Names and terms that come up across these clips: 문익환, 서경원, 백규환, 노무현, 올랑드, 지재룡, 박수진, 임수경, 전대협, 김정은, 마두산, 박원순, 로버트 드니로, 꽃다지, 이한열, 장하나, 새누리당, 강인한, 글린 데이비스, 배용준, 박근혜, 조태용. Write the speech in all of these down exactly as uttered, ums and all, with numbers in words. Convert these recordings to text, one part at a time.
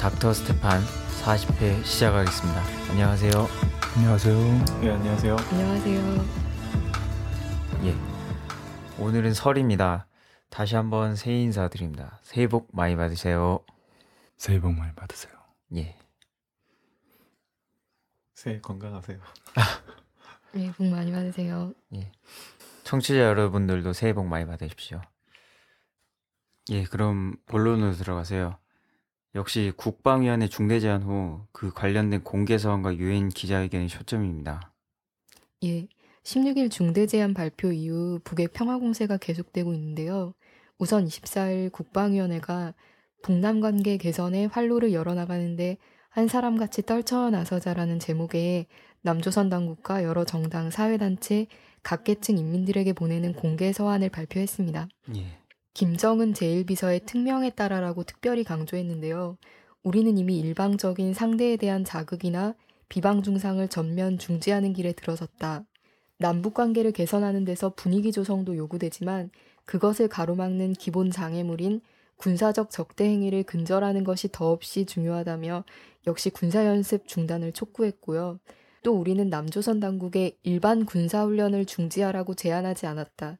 닥터스테판 사십 회 시작하겠습니다. 안녕하세요. 안녕하세요. 네, 안녕하세요. 안녕하세요. 예, 오늘은 설입니다. 다시 한번 새해 인사드립니다. 새해 복 많이 받으세요. 새해 복 많이 받으세요. 예. 새해 건강하세요. 네, 복 많이 받으세요. 예. 청취자 여러분들도 새해 복 많이 받으십시오. 예, 그럼 본론으로 들어가세요. 역시 국방위원회 중대 제안 후 그 관련된 공개서한과 유엔 기자회견이 초점입니다. 예, 십육 일 중대 제안 발표 이후 북의 평화 공세가 계속되고 있는데요. 우선 이십사 일 국방위원회가 북남 관계 개선에 활로를 열어나가는데 한 사람같이 떨쳐나서자라는 제목의 남조선 당국과 여러 정당, 사회단체, 각 계층 인민들에게 보내는 공개서한을 발표했습니다. 예. 김정은 제일 비서의 특명에 따라라고 특별히 강조했는데요. 우리는 이미 일방적인 상대에 대한 자극이나 비방 중상을 전면 중지하는 길에 들어섰다. 남북 관계를 개선하는 데서 분위기 조성도 요구되지만 그것을 가로막는 기본 장애물인 군사적 적대 행위를 근절하는 것이 더없이 중요하다며 역시 군사연습 중단을 촉구했고요. 또 우리는 남조선 당국에 일반 군사훈련을 중지하라고 제안하지 않았다.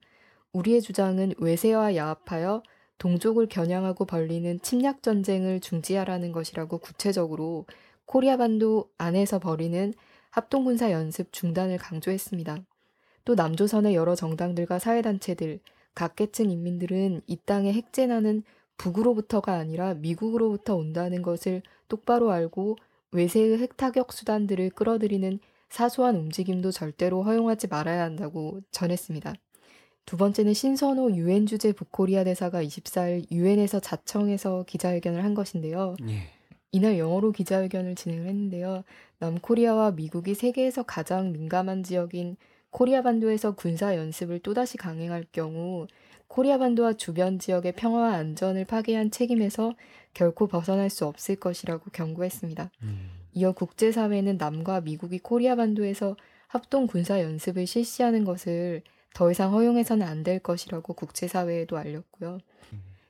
우리의 주장은 외세와 야합하여 동족을 겨냥하고 벌리는 침략전쟁을 중지하라는 것이라고 구체적으로 코리아 반도 안에서 벌이는 합동군사 연습 중단을 강조했습니다. 또 남조선의 여러 정당들과 사회단체들, 각 계층 인민들은 이 땅의 핵재난은 북으로부터가 아니라 미국으로부터 온다는 것을 똑바로 알고 외세의 핵타격 수단들을 끌어들이는 사소한 움직임도 절대로 허용하지 말아야 한다고 전했습니다. 두 번째는 신선호 유엔 주재 북코리아 대사가 이십사 일 유엔에서 자청해서 기자회견을 한 것인데요. 예. 이날 영어로 기자회견을 진행을 했는데요. 남코리아와 미국이 세계에서 가장 민감한 지역인 코리아 반도에서 군사 연습을 또다시 강행할 경우 코리아 반도와 주변 지역의 평화와 안전을 파괴한 책임에서 결코 벗어날 수 없을 것이라고 경고했습니다. 음. 이어 국제사회는 남과 미국이 코리아 반도에서 합동 군사 연습을 실시하는 것을 더 이상 허용해서는 안 될 것이라고 국제사회에도 알렸고요.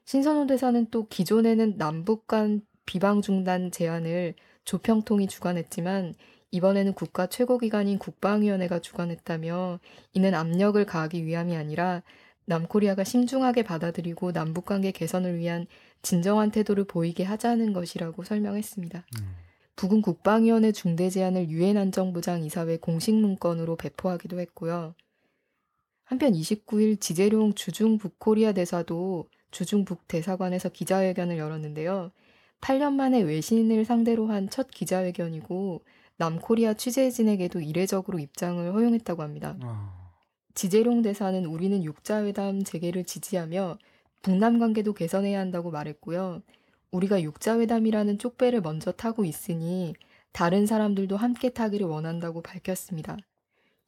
신선호 대사는 또 기존에는 남북 간 비방 중단 제안을 조평통이 주관했지만 이번에는 국가 최고기관인 국방위원회가 주관했다며 이는 압력을 가하기 위함이 아니라 남코리아가 신중하게 받아들이고 남북관계 개선을 위한 진정한 태도를 보이게 하자는 것이라고 설명했습니다. 음. 북은 국방위원회 중대 제안을 유엔 안전보장이사회 공식 문건으로 배포하기도 했고요. 한편 이십구 일 지재룡 주중 북코리아 대사도 주중 북대사관에서 기자회견을 열었는데요. 팔 년 만에 외신을 상대로 한 첫 기자회견이고 남코리아 취재진에게도 이례적으로 입장을 허용했다고 합니다. 어. 지재룡 대사는 우리는 육자회담 재개를 지지하며 북남 관계도 개선해야 한다고 말했고요. 우리가 육자회담이라는 쪽배를 먼저 타고 있으니 다른 사람들도 함께 타기를 원한다고 밝혔습니다.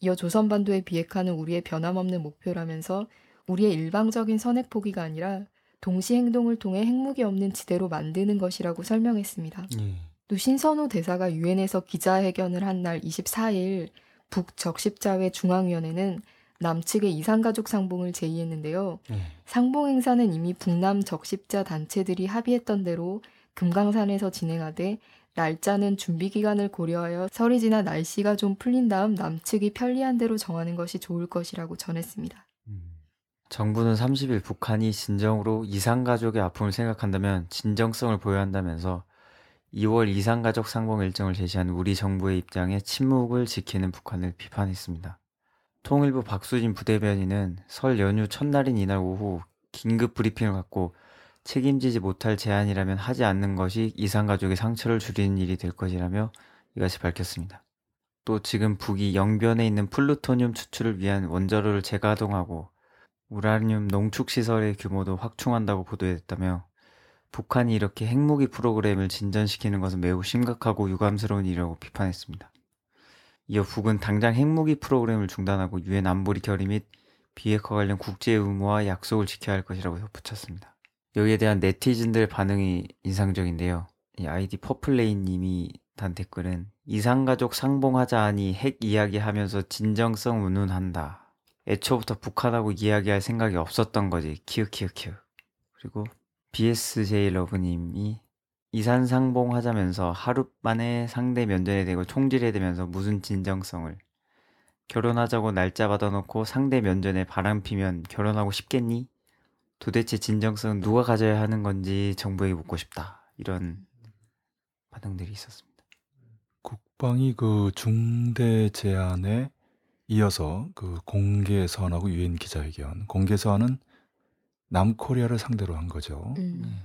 이어 조선반도에 비핵화는 우리의 변함없는 목표라면서 우리의 일방적인 선핵 포기가 아니라 동시 행동을 통해 핵무기 없는 지대로 만드는 것이라고 설명했습니다. 음. 또 신선호 대사가 유엔에서 기자회견을 한 날 이십사 일 북적십자회 중앙위원회는 남측의 이산가족 상봉을 제의했는데요. 음. 상봉 행사는 이미 북남 적십자 단체들이 합의했던 대로 금강산에서 진행하되 날짜는 준비기간을 고려하여 설이 지나 날씨가 좀 풀린 다음 남측이 편리한 대로 정하는 것이 좋을 것이라고 전했습니다. 음. 정부는 삼십 일 북한이 진정으로 이산가족의 아픔을 생각한다면 진정성을 보여야 한다면서 이월 이산가족 상봉 일정을 제시한 우리 정부의 입장에 침묵을 지키는 북한을 비판했습니다. 통일부 박수진 부대변인은 설 연휴 첫날인 이날 오후 긴급 브리핑을 갖고 책임지지 못할 제안이라면 하지 않는 것이 이산가족의 상처를 줄이는 일이 될 것이라며 이같이 밝혔습니다. 또 지금 북이 영변에 있는 플루토늄 추출을 위한 원자로를 재가동하고 우라늄 농축시설의 규모도 확충한다고 보도했다며 북한이 이렇게 핵무기 프로그램을 진전시키는 것은 매우 심각하고 유감스러운 일이라고 비판했습니다. 이어 북은 당장 핵무기 프로그램을 중단하고 유엔 안보리 결의 및 비핵화 관련 국제 의무와 약속을 지켜야 할 것이라고 덧붙였습니다. 여기에 대한 네티즌들 반응이 인상적인데요. 이 아이디 퍼플레인 님이 단 댓글은 이상가족 상봉하자 하니 핵 이야기하면서 진정성 운운한다. 애초부터 북한하고 이야기할 생각이 없었던 거지. 키우키우키우. 그리고 비에스제이러브님이 이산상봉 하자면서 하룻만에 상대 면전에 대고 총질해대면서 무슨 진정성을. 결혼하자고 날짜 받아놓고 상대 면전에 바람피면 결혼하고 싶겠니? 도대체 진정성 누가 가져야 하는 건지 정부에게 묻고 싶다. 이런 반응들이 있었습니다. 국방이 그 중대 제안에 이어서 그 공개 선언하고 유엔 기자회견. 공개 선언은 남코리아를 상대로 한 거죠. 음.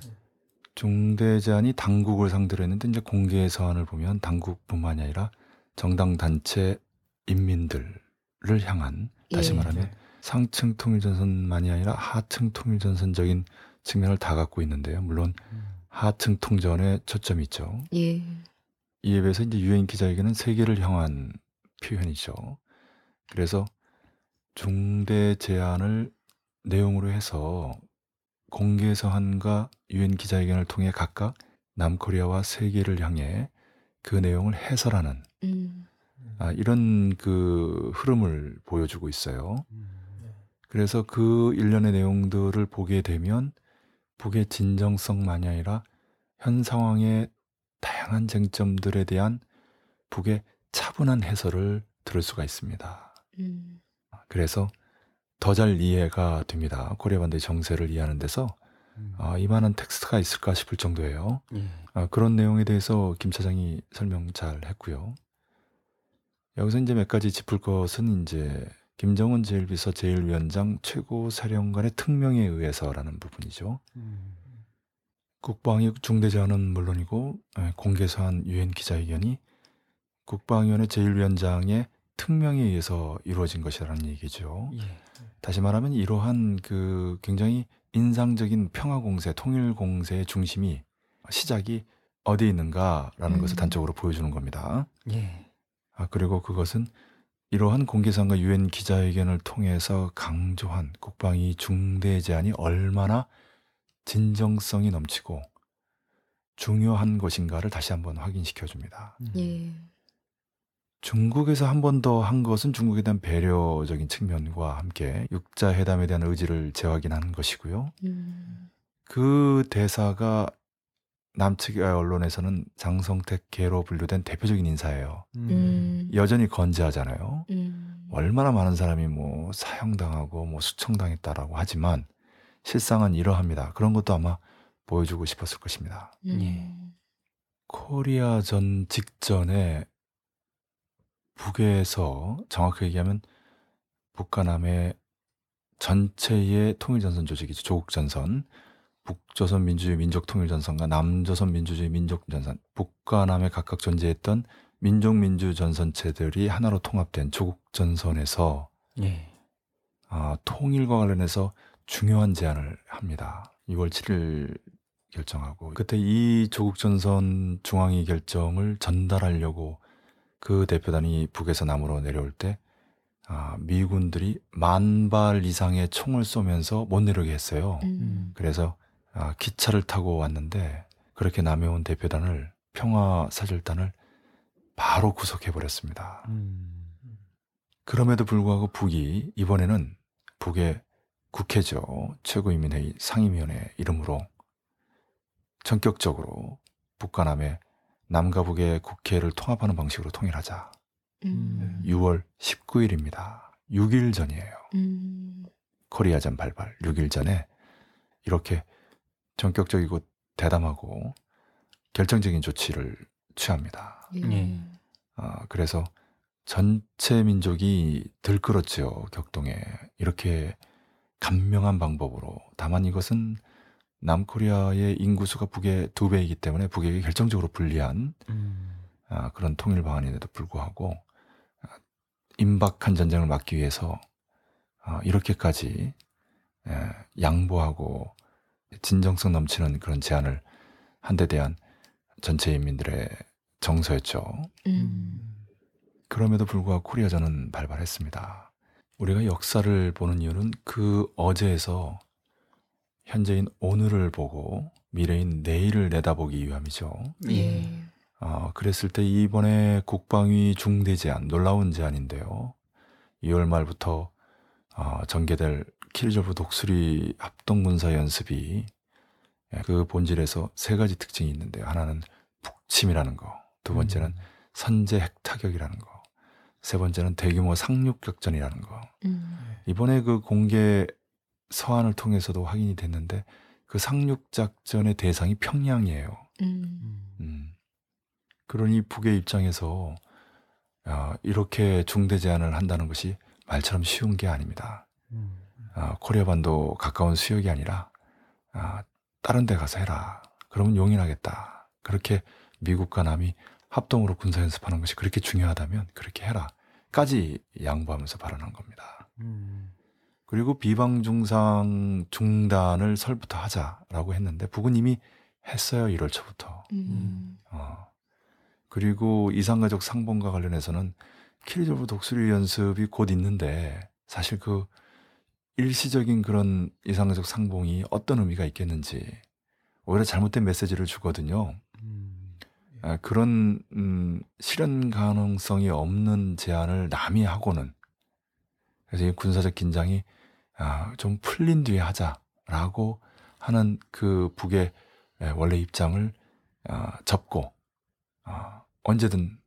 중대 제안이 당국을 상대로 했는데 이제 공개 선언을 보면 당국뿐만이 아니라 정당 단체 인민들을 향한 다시 예. 말하면 상층 통일전선만이 아니라 하층 통일전선적인 측면을 다 갖고 있는데요. 물론 음. 하층 통전에 초점이 있죠. 예. 이에 비해서 이제 유엔 기자회견은 세계를 향한 표현이죠. 그래서 중대 제안을 내용으로 해서 공개서한과 유엔 기자회견을 통해 각각 남코리아와 세계를 향해 그 내용을 해설하는 음. 아, 이런 그 흐름을 보여주고 있어요. 그래서 그 일련의 내용들을 보게 되면 북의 진정성만이 아니라 현 상황의 다양한 쟁점들에 대한 북의 차분한 해설을 들을 수가 있습니다. 음. 그래서 더 잘 이해가 됩니다. 코리아 반도의 정세를 이해하는 데서 음. 아, 이만한 텍스트가 있을까 싶을 정도예요. 음. 아, 그런 내용에 대해서 김 차장이 설명 잘 했고요. 여기서 이제 몇 가지 짚을 것은 이제 김정은 제일 비서 제일 위원장 최고사령관의 특명에 의해서라는 부분이죠. 음. 국방위 중대 제안은 물론이고 공개서한 유엔 기자회견이 국방위원회 제일 위원장의 특명에 의해서 이루어진 것이라는 얘기죠. 예. 다시 말하면 이러한 그 굉장히 인상적인 평화공세, 통일공세의 중심이 시작이 어디에 있는가라는 음. 것을 단적으로 보여주는 겁니다. 예. 아, 그리고 그것은 이러한 공개선언과 유엔 기자회견을 통해서 강조한 국방위 중대 제안이 얼마나 진정성이 넘치고 중요한 것인가를 다시 한번 확인시켜줍니다. 예. 중국에서 한 번 더 한 것은 중국에 대한 배려적인 측면과 함께 육자회담에 대한 의지를 재확인한 것이고요. 음. 그 대사가 남측 언론에서는 장성택 계로 분류된 대표적인 인사예요. 음. 여전히 건재하잖아요. 음. 얼마나 많은 사람이 뭐 사형당하고 뭐 수청당했다라고 하지만 실상은 이러합니다. 그런 것도 아마 보여주고 싶었을 것입니다. 음. 예. 코리아 전 직전에 북에서 정확하게 얘기하면 북과 남의 전체의 통일전선 조직이죠. 조국전선. 북조선민주주의 민족통일전선과 남조선민주주의 민족전선, 북과 남에 각각 존재했던 민족민주전선체들이 하나로 통합된 조국전선에서 예. 아, 통일과 관련해서 중요한 제안을 합니다. 이월 칠일 결정하고 그때 이 조국전선 중앙위 결정을 전달하려고 그 대표단이 북에서 남으로 내려올 때 아, 미군들이 만 발 이상의 총을 쏘면서 못 내려오게 했어요. 음. 그래서 아, 기차를 타고 왔는데 그렇게 남해 온 대표단을 평화사절단을 바로 구속해버렸습니다. 음. 그럼에도 불구하고 북이 이번에는 북의 국회죠. 최고인민회의 상임위원회 이름으로 전격적으로 북과 남의 남과 북의 국회를 통합하는 방식으로 통일하자. 음. 유월 십구일입니다. 육 일 전이에요. 음. 코리아전 발발 육 일 전에 이렇게 전격적이고 대담하고 결정적인 조치를 취합니다. 예. 아, 그래서 전체 민족이 들끓었죠. 격동에. 이렇게 간명한 방법으로. 다만 이것은 남코리아의 인구수가 북의 두 배이기 때문에 북에게 결정적으로 불리한 음. 아, 그런 통일 방안인데도 불구하고 아, 임박한 전쟁을 막기 위해서 아, 이렇게까지 예, 양보하고 진정성 넘치는 그런 제안을 한 데 대한 전체 인민들의 정서였죠. 음. 그럼에도 불구하고 코리아전은 발발했습니다. 우리가 역사를 보는 이유는 그 어제에서 현재인 오늘을 보고 미래인 내일을 내다보기 위함이죠. 예. 아, 그랬을 때 이번에 국방위 중대제안, 놀라운 제안인데요. 이월 말부터 아, 전개될 키리졸브 독수리 합동군사연습이 그 본질에서 세 가지 특징이 있는데, 하나는 북침이라는 거, 두 번째는 음. 선제 핵타격이라는 거, 세 번째는 대규모 상륙작전이라는 거. 음. 이번에 그 공개 서한을 통해서도 확인이 됐는데 그 상륙작전의 대상이 평양이에요. 음. 음. 그러니 북의 입장에서 어, 이렇게 중대 제안을 한다는 것이 말처럼 쉬운 게 아닙니다. 음. 어, 코리아반도 가까운 수역이 아니라 어, 다른 데 가서 해라. 그러면 용인하겠다. 그렇게 미국과 남이 합동으로 군사연습하는 것이 그렇게 중요하다면 그렇게 해라. 까지 양보하면서 발언한 겁니다. 음. 그리고 비방중상 중단을 설부터 하자라고 했는데 북은 이미 했어요. 일월 초부터. 음. 어. 그리고 이산가족 상봉과 관련해서는 키리졸브 독수리 연습이 곧 있는데 사실 그 일시적인 그런 이산가족 상봉이 어떤 의미가 있겠는지 오히려 잘못된 메시지를 주거든요. 음. 아, 그런 음, 실현 가능성이 없는 제안을 남이 하고는, 그래서 이 군사적 긴장이 아, 좀 풀린 뒤에 하자라고 하는 그 북의 원래 입장을 아, 접고 아, 언제든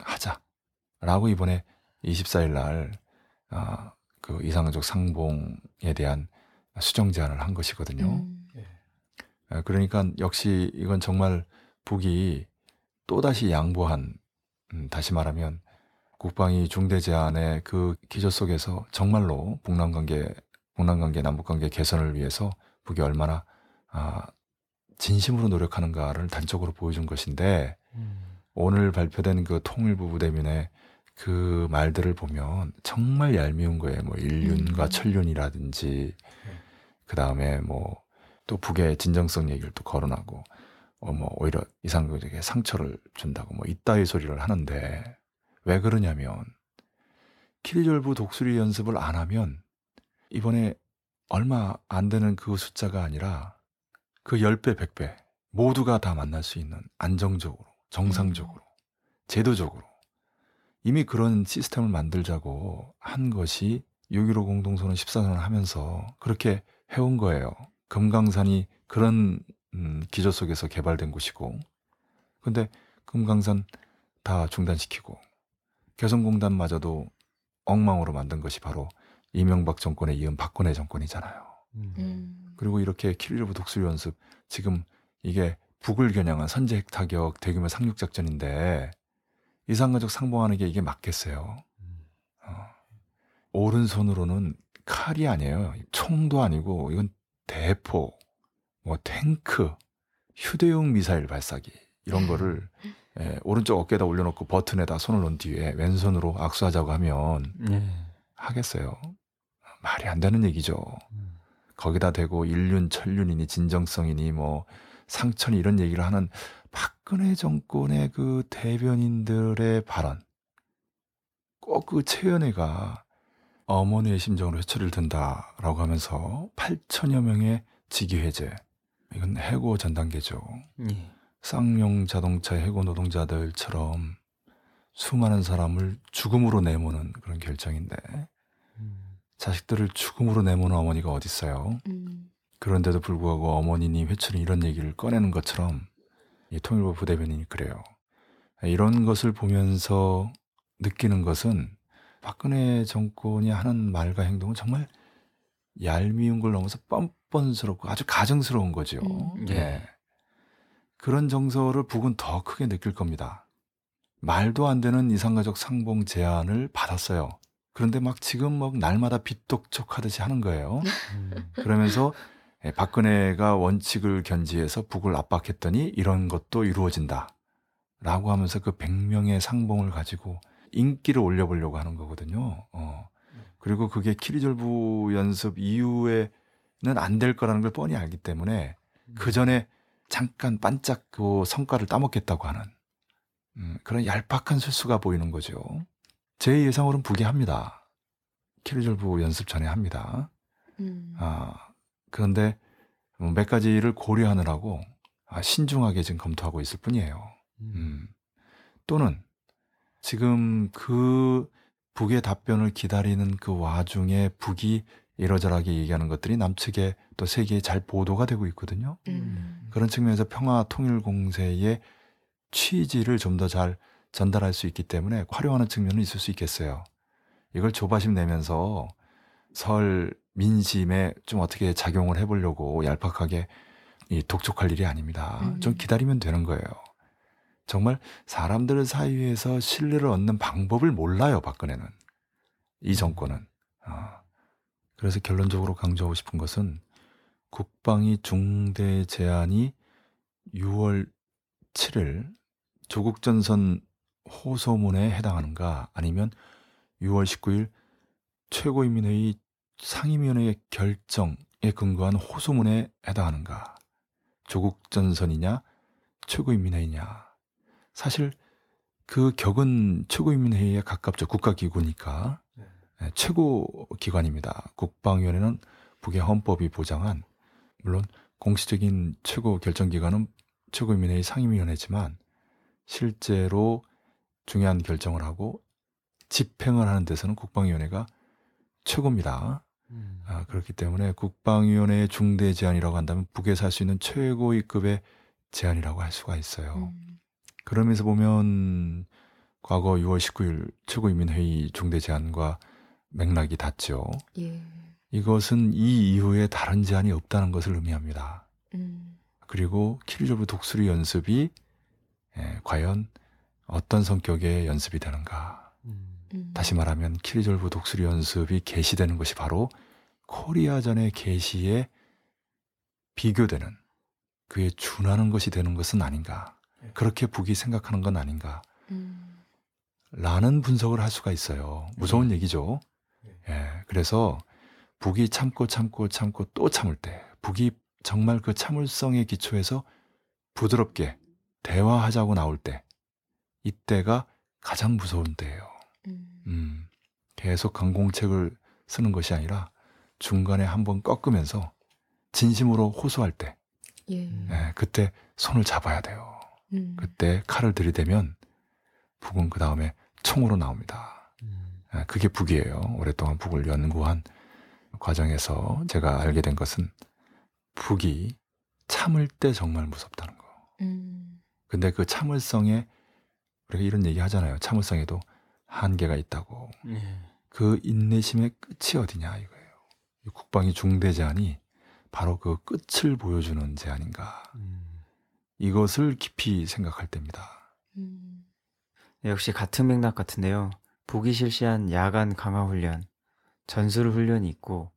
하자라고 이번에 이십사일 날 아, 그 이상적 상봉에 대한 수정 제안을 한 것이거든요. 음. 아, 그러니까 역시 이건 정말 북이 또다시 양보한, 음, 다시 말하면 국방위 중대 제안의 그 기조 속에서 정말로 북남관계, 북남관계, 남북관계 개선을 위해서 북이 얼마나 아, 진심으로 노력하는가를 단적으로 보여준 것인데 음. 오늘 발표된 그 통일부 부대민의 그 말들을 보면 정말 얄미운 거예요. 뭐 일륜과 음. 천륜이라든지 음. 그 다음에 뭐 또 북의 진정성 얘기를 또 거론하고 어 뭐 오히려 이상적인 상처를 준다고 뭐 이따위 소리를 하는데, 왜 그러냐면 키리졸브 독수리 연습을 안 하면 이번에 얼마 안 되는 그 숫자가 아니라 그 십 배, 백 배 모두가 다 만날 수 있는 안정적으로, 정상적으로, 제도적으로 이미 그런 시스템을 만들자고 한 것이 육점일오 공동선언 십사 선언을 하면서 그렇게 해온 거예요. 금강산이 그런 음, 기조 속에서 개발된 곳이고, 근데 금강산 다 중단시키고 개성공단마저도 엉망으로 만든 것이 바로 이명박 정권에 이은 박근혜 정권이잖아요. 음. 그리고 이렇게 키리졸브 독수리 연습, 지금 이게 북을 겨냥한 선제 핵타격, 대규모 상륙작전인데 이산가족 상봉하는 게 이게 맞겠어요? 어. 오른손으로는 칼이 아니에요. 총도 아니고 이건 대포, 뭐 탱크, 휴대용 미사일 발사기 이런 거를 예, 오른쪽 어깨에다 올려놓고 버튼에다 손을 놓은 뒤에 왼손으로 악수하자고 하면 음. 하겠어요? 말이 안 되는 얘기죠. 음. 거기다 대고 일륜, 천륜이니 진정성이니 뭐 상천이 이런 얘기를 하는 박근혜 정권의 그 대변인들의 발언, 꼭 그 최현혜가 어머니의 심정으로 회초리를 든다라고 하면서 팔천여 명의 직위해제, 이건 해고 전 단계죠. 음. 쌍용 자동차 해고 노동자들처럼 수많은 사람을 죽음으로 내모는 그런 결정인데 음. 자식들을 죽음으로 내모는 어머니가 어디 있어요? 음. 그런데도 불구하고 어머니님 회초리 이런 얘기를 꺼내는 것처럼 이 통일부 부대변인이 그래요. 이런 것을 보면서 느끼는 것은 박근혜 정권이 하는 말과 행동은 정말 얄미운 걸 넘어서 뻔뻔스럽고 아주 가증스러운 거죠. 음. 예. 그런 정서를 북은 더 크게 느낄 겁니다. 말도 안 되는 이산가족 상봉 제안을 받았어요. 그런데 막 지금 막 날마다 빗독촉하듯이 하는 거예요. 음. 그러면서 박근혜가 원칙을 견지해서 북을 압박했더니 이런 것도 이루어진다 라고 하면서 그 백 명의 상봉을 가지고 인기를 올려보려고 하는 거거든요. 어. 그리고 그게 키리졸브 연습 이후에는 안 될 거라는 걸 뻔히 알기 때문에 음. 그 전에 잠깐 반짝 그 성과를 따먹겠다고 하는 음, 그런 얄팍한 술수가 보이는 거죠. 제 예상으로는 북이 합니다. 키리졸브 연습 전에 합니다. 음. 아, 그런데 몇 가지를 고려하느라고 아, 신중하게 지금 검토하고 있을 뿐이에요. 음. 또는 지금 그 북의 답변을 기다리는 그 와중에 북이 이러저러하게 얘기하는 것들이 남측에 또 세계에 잘 보도가 되고 있거든요. 음. 그런 측면에서 평화 통일 공세의 취지를 좀 더 잘 전달할 수 있기 때문에 활용하는 측면은 있을 수 있겠어요. 이걸 조바심 내면서 설 민심에 좀 어떻게 작용을 해보려고 얄팍하게 이 독촉할 일이 아닙니다. 음. 좀 기다리면 되는 거예요. 정말 사람들 사이에서 신뢰를 얻는 방법을 몰라요, 박근혜는. 이 정권은. 어. 그래서 결론적으로 강조하고 싶은 것은 국방위 중대 제안이 유월 칠일 조국전선 호소문에 해당하는가 아니면 유월 십구일 최고인민회의 상임위원회의 결정에 근거한 호소문에 해당하는가. 조국전선이냐 최고인민회의냐. 사실 그 격은 최고인민회의에 가깝죠. 국가기구니까. 네, 최고기관입니다. 국방위원회는 북의 헌법이 보장한, 물론 공식적인 최고결정기관은 최고인민회의 상임위원회지만 실제로 중요한 결정을 하고 집행을 하는 데서는 국방위원회가 최고입니다. 음. 아, 그렇기 때문에 국방위원회의 중대 제안이라고 한다면 북에서 할 수 있는 최고의 급의 제안이라고 할 수가 있어요. 음. 그러면서 보면 과거 유월 십구일 최고인민회의 중대 제안과 맥락이 닿죠. 예. 이것은 이 이후에 다른 제안이 없다는 것을 의미합니다. 음. 그리고 키르조브 독수리 연습이 예, 과연 어떤 성격의 연습이 되는가. 음. 다시 말하면 키르졸브 독수리 연습이 개시되는 것이 바로 코리아전의 개시에 비교되는, 그에 준하는 것이 되는 것은 아닌가. 그렇게 북이 생각하는 건 아닌가 음. 라는 분석을 할 수가 있어요. 무서운 네. 얘기죠. 네. 예, 그래서 북이 참고 참고 참고 또 참을 때 북이 정말 그 참을성의 기초에서 부드럽게 대화하자고 나올 때, 이때가 가장 무서운 때예요. 음. 음, 계속 강공책을 쓰는 것이 아니라 중간에 한번 꺾으면서 진심으로 호소할 때 예. 예, 그때 손을 잡아야 돼요. 음. 그때 칼을 들이대면 북은 그 다음에 총으로 나옵니다. 음. 그게 북이에요. 오랫동안 북을 연구한 과정에서 제가 알게 된 것은 북이 참을 때 정말 무섭다는 거. 음. 근데 그 참을성에, 우리가 이런 얘기 하잖아요. 참을성에도 한계가 있다고. 예. 그 인내심의 끝이 어디냐 이거예요. 국방위 중대 제안이 바로 그 끝을 보여주는 제안인가. 음. 이것을 깊이 생각할 때입니다. 음. 역시 같은 맥락 같은데요. 북이 실시한 야간 강화훈련, 전술훈련이 있고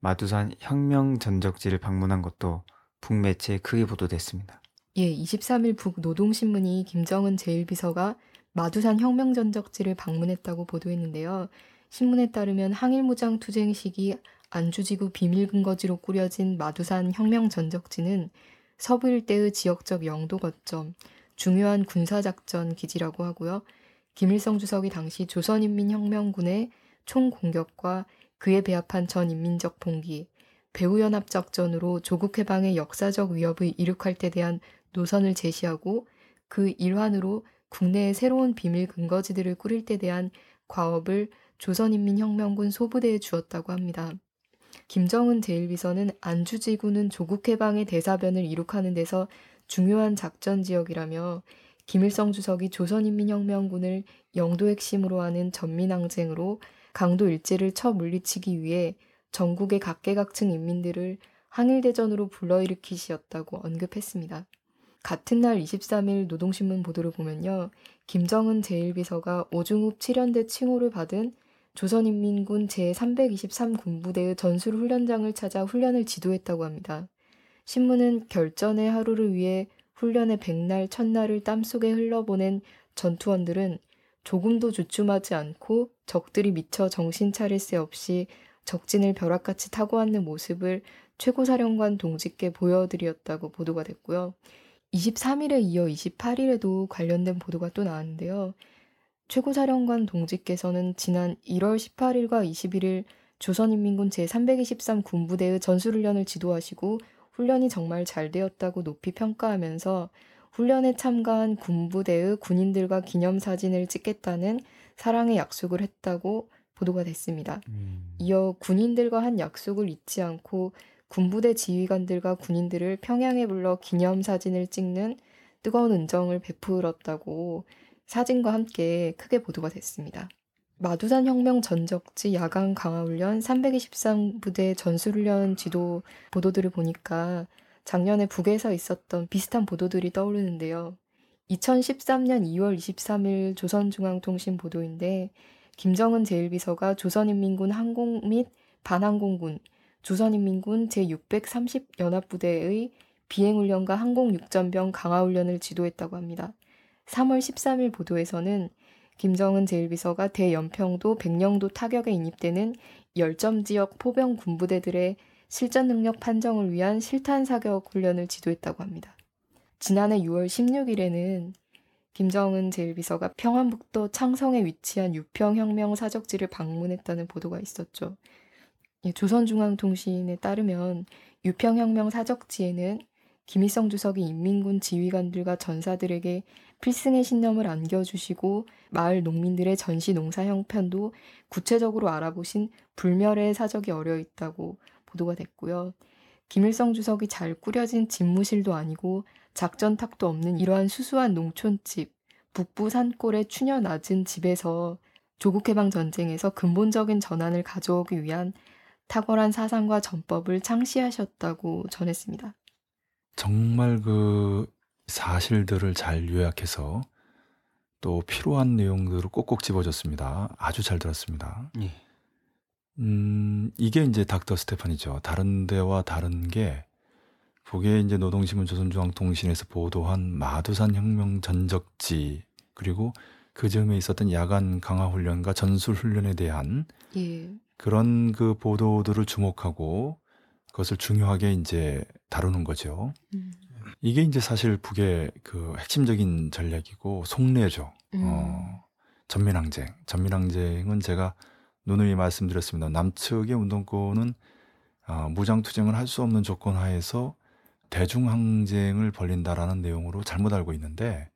마두산 혁명전적지를 방문한 것도 북매체에 크게 보도됐습니다. 예, 이십삼일 북노동신문이 김정은 제일비서가 마두산 혁명전적지를 방문했다고 보도했는데요. 신문에 따르면 항일무장 투쟁 시기 안주지구 비밀근거지로 꾸려진 마두산 혁명전적지는 서부 일대의 지역적 영도 거점, 중요한 군사작전 기지라고 하고요. 김일성 주석이 당시 조선인민혁명군의 총공격과 그에 배합한 전인민적 봉기, 배후연합작전으로 조국 해방의 역사적 위협을 이룩할 때 대한 노선을 제시하고 그 일환으로 국내의 새로운 비밀 근거지들을 꾸릴 때 대한 과업을 조선인민혁명군 소부대에 주었다고 합니다. 김정은 제일비서는 안주지구는 조국 해방의 대사변을 이룩하는 데서 중요한 작전지역이라며 김일성 주석이 조선인민혁명군을 영도 핵심으로 하는 전민항쟁으로 강도 일제를 쳐 물리치기 위해 전국의 각계각층 인민들을 항일대전으로 불러일으키시었다고 언급했습니다. 같은 날 이십삼일 노동신문 보도를 보면요. 김정은 제일비서가 오중읍 칠연대 칭호를 받은 조선인민군 제삼백이십삼 군부대의 전술훈련장을 찾아 훈련을 지도했다고 합니다. 신문은 결전의 하루를 위해 훈련의 백날 첫날을 땀속에 흘러보낸 전투원들은 조금도 주춤하지 않고 적들이 미처 정신 차릴 새 없이 적진을 벼락같이 타고 앉는 모습을 최고사령관 동지께 보여드렸다고 보도가 됐고요. 이십삼일에 이어 이십팔일에도 관련된 보도가 또 나왔는데요. 최고사령관 동지께서는 지난 일월 십팔일과 이십일일 조선인민군 제삼백이십삼 군부대의 전술훈련을 지도하시고 훈련이 정말 잘 되었다고 높이 평가하면서 훈련에 참가한 군부대의 군인들과 기념사진을 찍겠다는 사랑의 약속을 했다고 보도가 됐습니다. 음. 이어 군인들과 한 약속을 잊지 않고 군부대 지휘관들과 군인들을 평양에 불러 기념사진을 찍는 뜨거운 은정을 베풀었다고 사진과 함께 크게 보도가 됐습니다. 마두산 혁명 전적지 야간 강화훈련 삼백이십삼 부대 전술훈련 지도 보도들을 보니까 작년에 북에서 있었던 비슷한 보도들이 떠오르는데요. 이천십삼 년 이월 이십삼일 조선중앙통신 보도인데 김정은 제일 비서가 조선인민군 항공 및 반항공군, 조선인민군 제육백삼십 연합부대의 비행훈련과 항공육전병 강화훈련을 지도했다고 합니다. 삼월 십삼일 보도에서는 김정은 제일 비서가 대연평도, 백령도 타격에 인입되는 열점지역 포병 군부대들의 실전능력 판정을 위한 실탄사격 훈련을 지도했다고 합니다. 지난해 유월 십육일에는 김정은 제일 비서가 평안북도 창성에 위치한 유평혁명 사적지를 방문했다는 보도가 있었죠. 조선중앙통신에 따르면 유평혁명 사적지에는 김일성 주석이 인민군 지휘관들과 전사들에게 필승의 신념을 안겨주시고 마을 농민들의 전시 농사 형편도 구체적으로 알아보신 불멸의 사적이 어려있다고 보도가 됐고요. 김일성 주석이 잘 꾸려진 집무실도 아니고 작전탁도 없는 이러한 수수한 농촌집, 북부 산골의 추녀 낮은 집에서 조국해방전쟁에서 근본적인 전환을 가져오기 위한 탁월한 사상과 전법을 창시하셨다고 전했습니다. 정말 그 사실들을 잘 요약해서 또 필요한 내용들을 꼭꼭 집어줬습니다. 아주 잘 들었습니다. 예. 음, 이게 이제 닥터 스테판이죠. 다른 데와 다른 게 북에 이제 노동신문 조선중앙통신에서 보도한 마두산 혁명 전적지 그리고 그 점에 있었던 야간 강화훈련과 전술훈련에 대한 예. 그런 그 보도들을 주목하고 그것을 중요하게 이제 다루는 거죠. 음. 이게 이제 사실 북의 그 핵심적인 전략이고 속내죠. 음. 어, 전민항쟁. 전민항쟁은 제가 누누이 말씀드렸습니다. 남측의 운동권은 어, 무장투쟁을 할 수 없는 조건 하에서 대중항쟁을 벌린다라는 내용으로 잘못 알고 있는데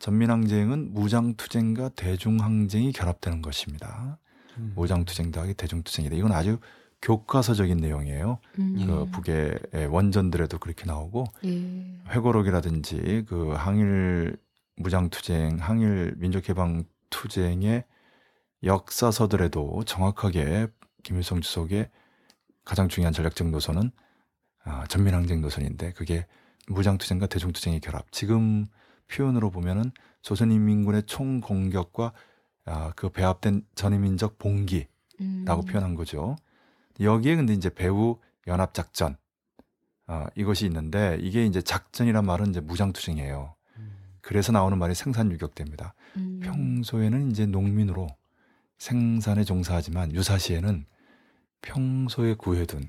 전민항쟁은 무장투쟁과 대중항쟁이 결합되는 것입니다. 음. 무장투쟁 더하기 대중투쟁이다. 이건 아주 교과서적인 내용이에요. 음. 그 북의 원전들에도 그렇게 나오고 예. 회고록이라든지 그 항일 무장투쟁, 항일 민족해방투쟁의 역사서들에도 정확하게 김일성 주석의 가장 중요한 전략적 노선은 아, 전민항쟁 노선인데 그게 무장투쟁과 대중투쟁의 결합. 지금 표현으로 보면은 조선인민군의 총공격과 아, 그 배합된 전인민적 봉기라고 음. 표현한 거죠. 여기에 근데 이제 배후 연합작전, 어, 이것이 있는데 이게 이제 작전이란 말은 이제 무장투쟁이에요. 음. 그래서 나오는 말이 생산유격대입니다. 음. 평소에는 이제 농민으로 생산에 종사하지만 유사시에는 평소에 구해둔,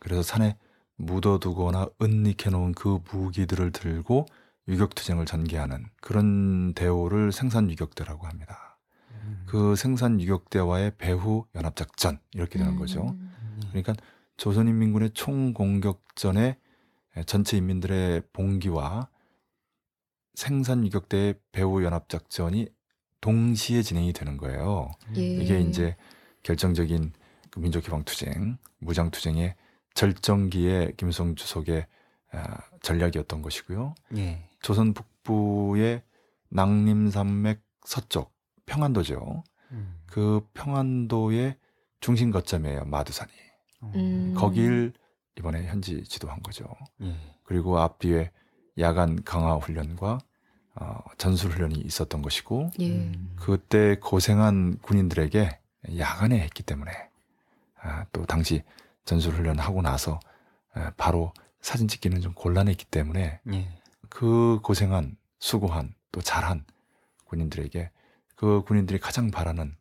그래서 산에 묻어두거나 은닉해놓은 그 무기들을 들고 유격투쟁을 전개하는 그런 대오를 생산유격대라고 합니다. 음. 그 생산유격대와의 배후 연합작전, 이렇게 되는 음. 거죠. 그러니까 조선인민군의 총공격전에 전체 인민들의 봉기와 생산유격대의 배후연합작전이 동시에 진행이 되는 거예요. 예. 이게 이제 결정적인 민족해방투쟁, 무장투쟁의 절정기에 김일성 주석의 전략이었던 것이고요. 예. 조선 북부의 낭림산맥 서쪽, 평안도죠. 음. 그 평안도의 중심 거점이에요. 마두산이. 음. 거길 이번에 현지 지도한 거죠. 음. 그리고 앞뒤에 야간 강화 훈련과 어, 전술 훈련이 있었던 것이고 예. 그때 고생한 군인들에게 야간에 했기 때문에 아, 또 당시 전술 훈련하고 나서 아, 바로 사진 찍기는 좀 곤란했기 때문에 예. 그 고생한, 수고한, 또 잘한 군인들에게 그 군인들이 가장 바라는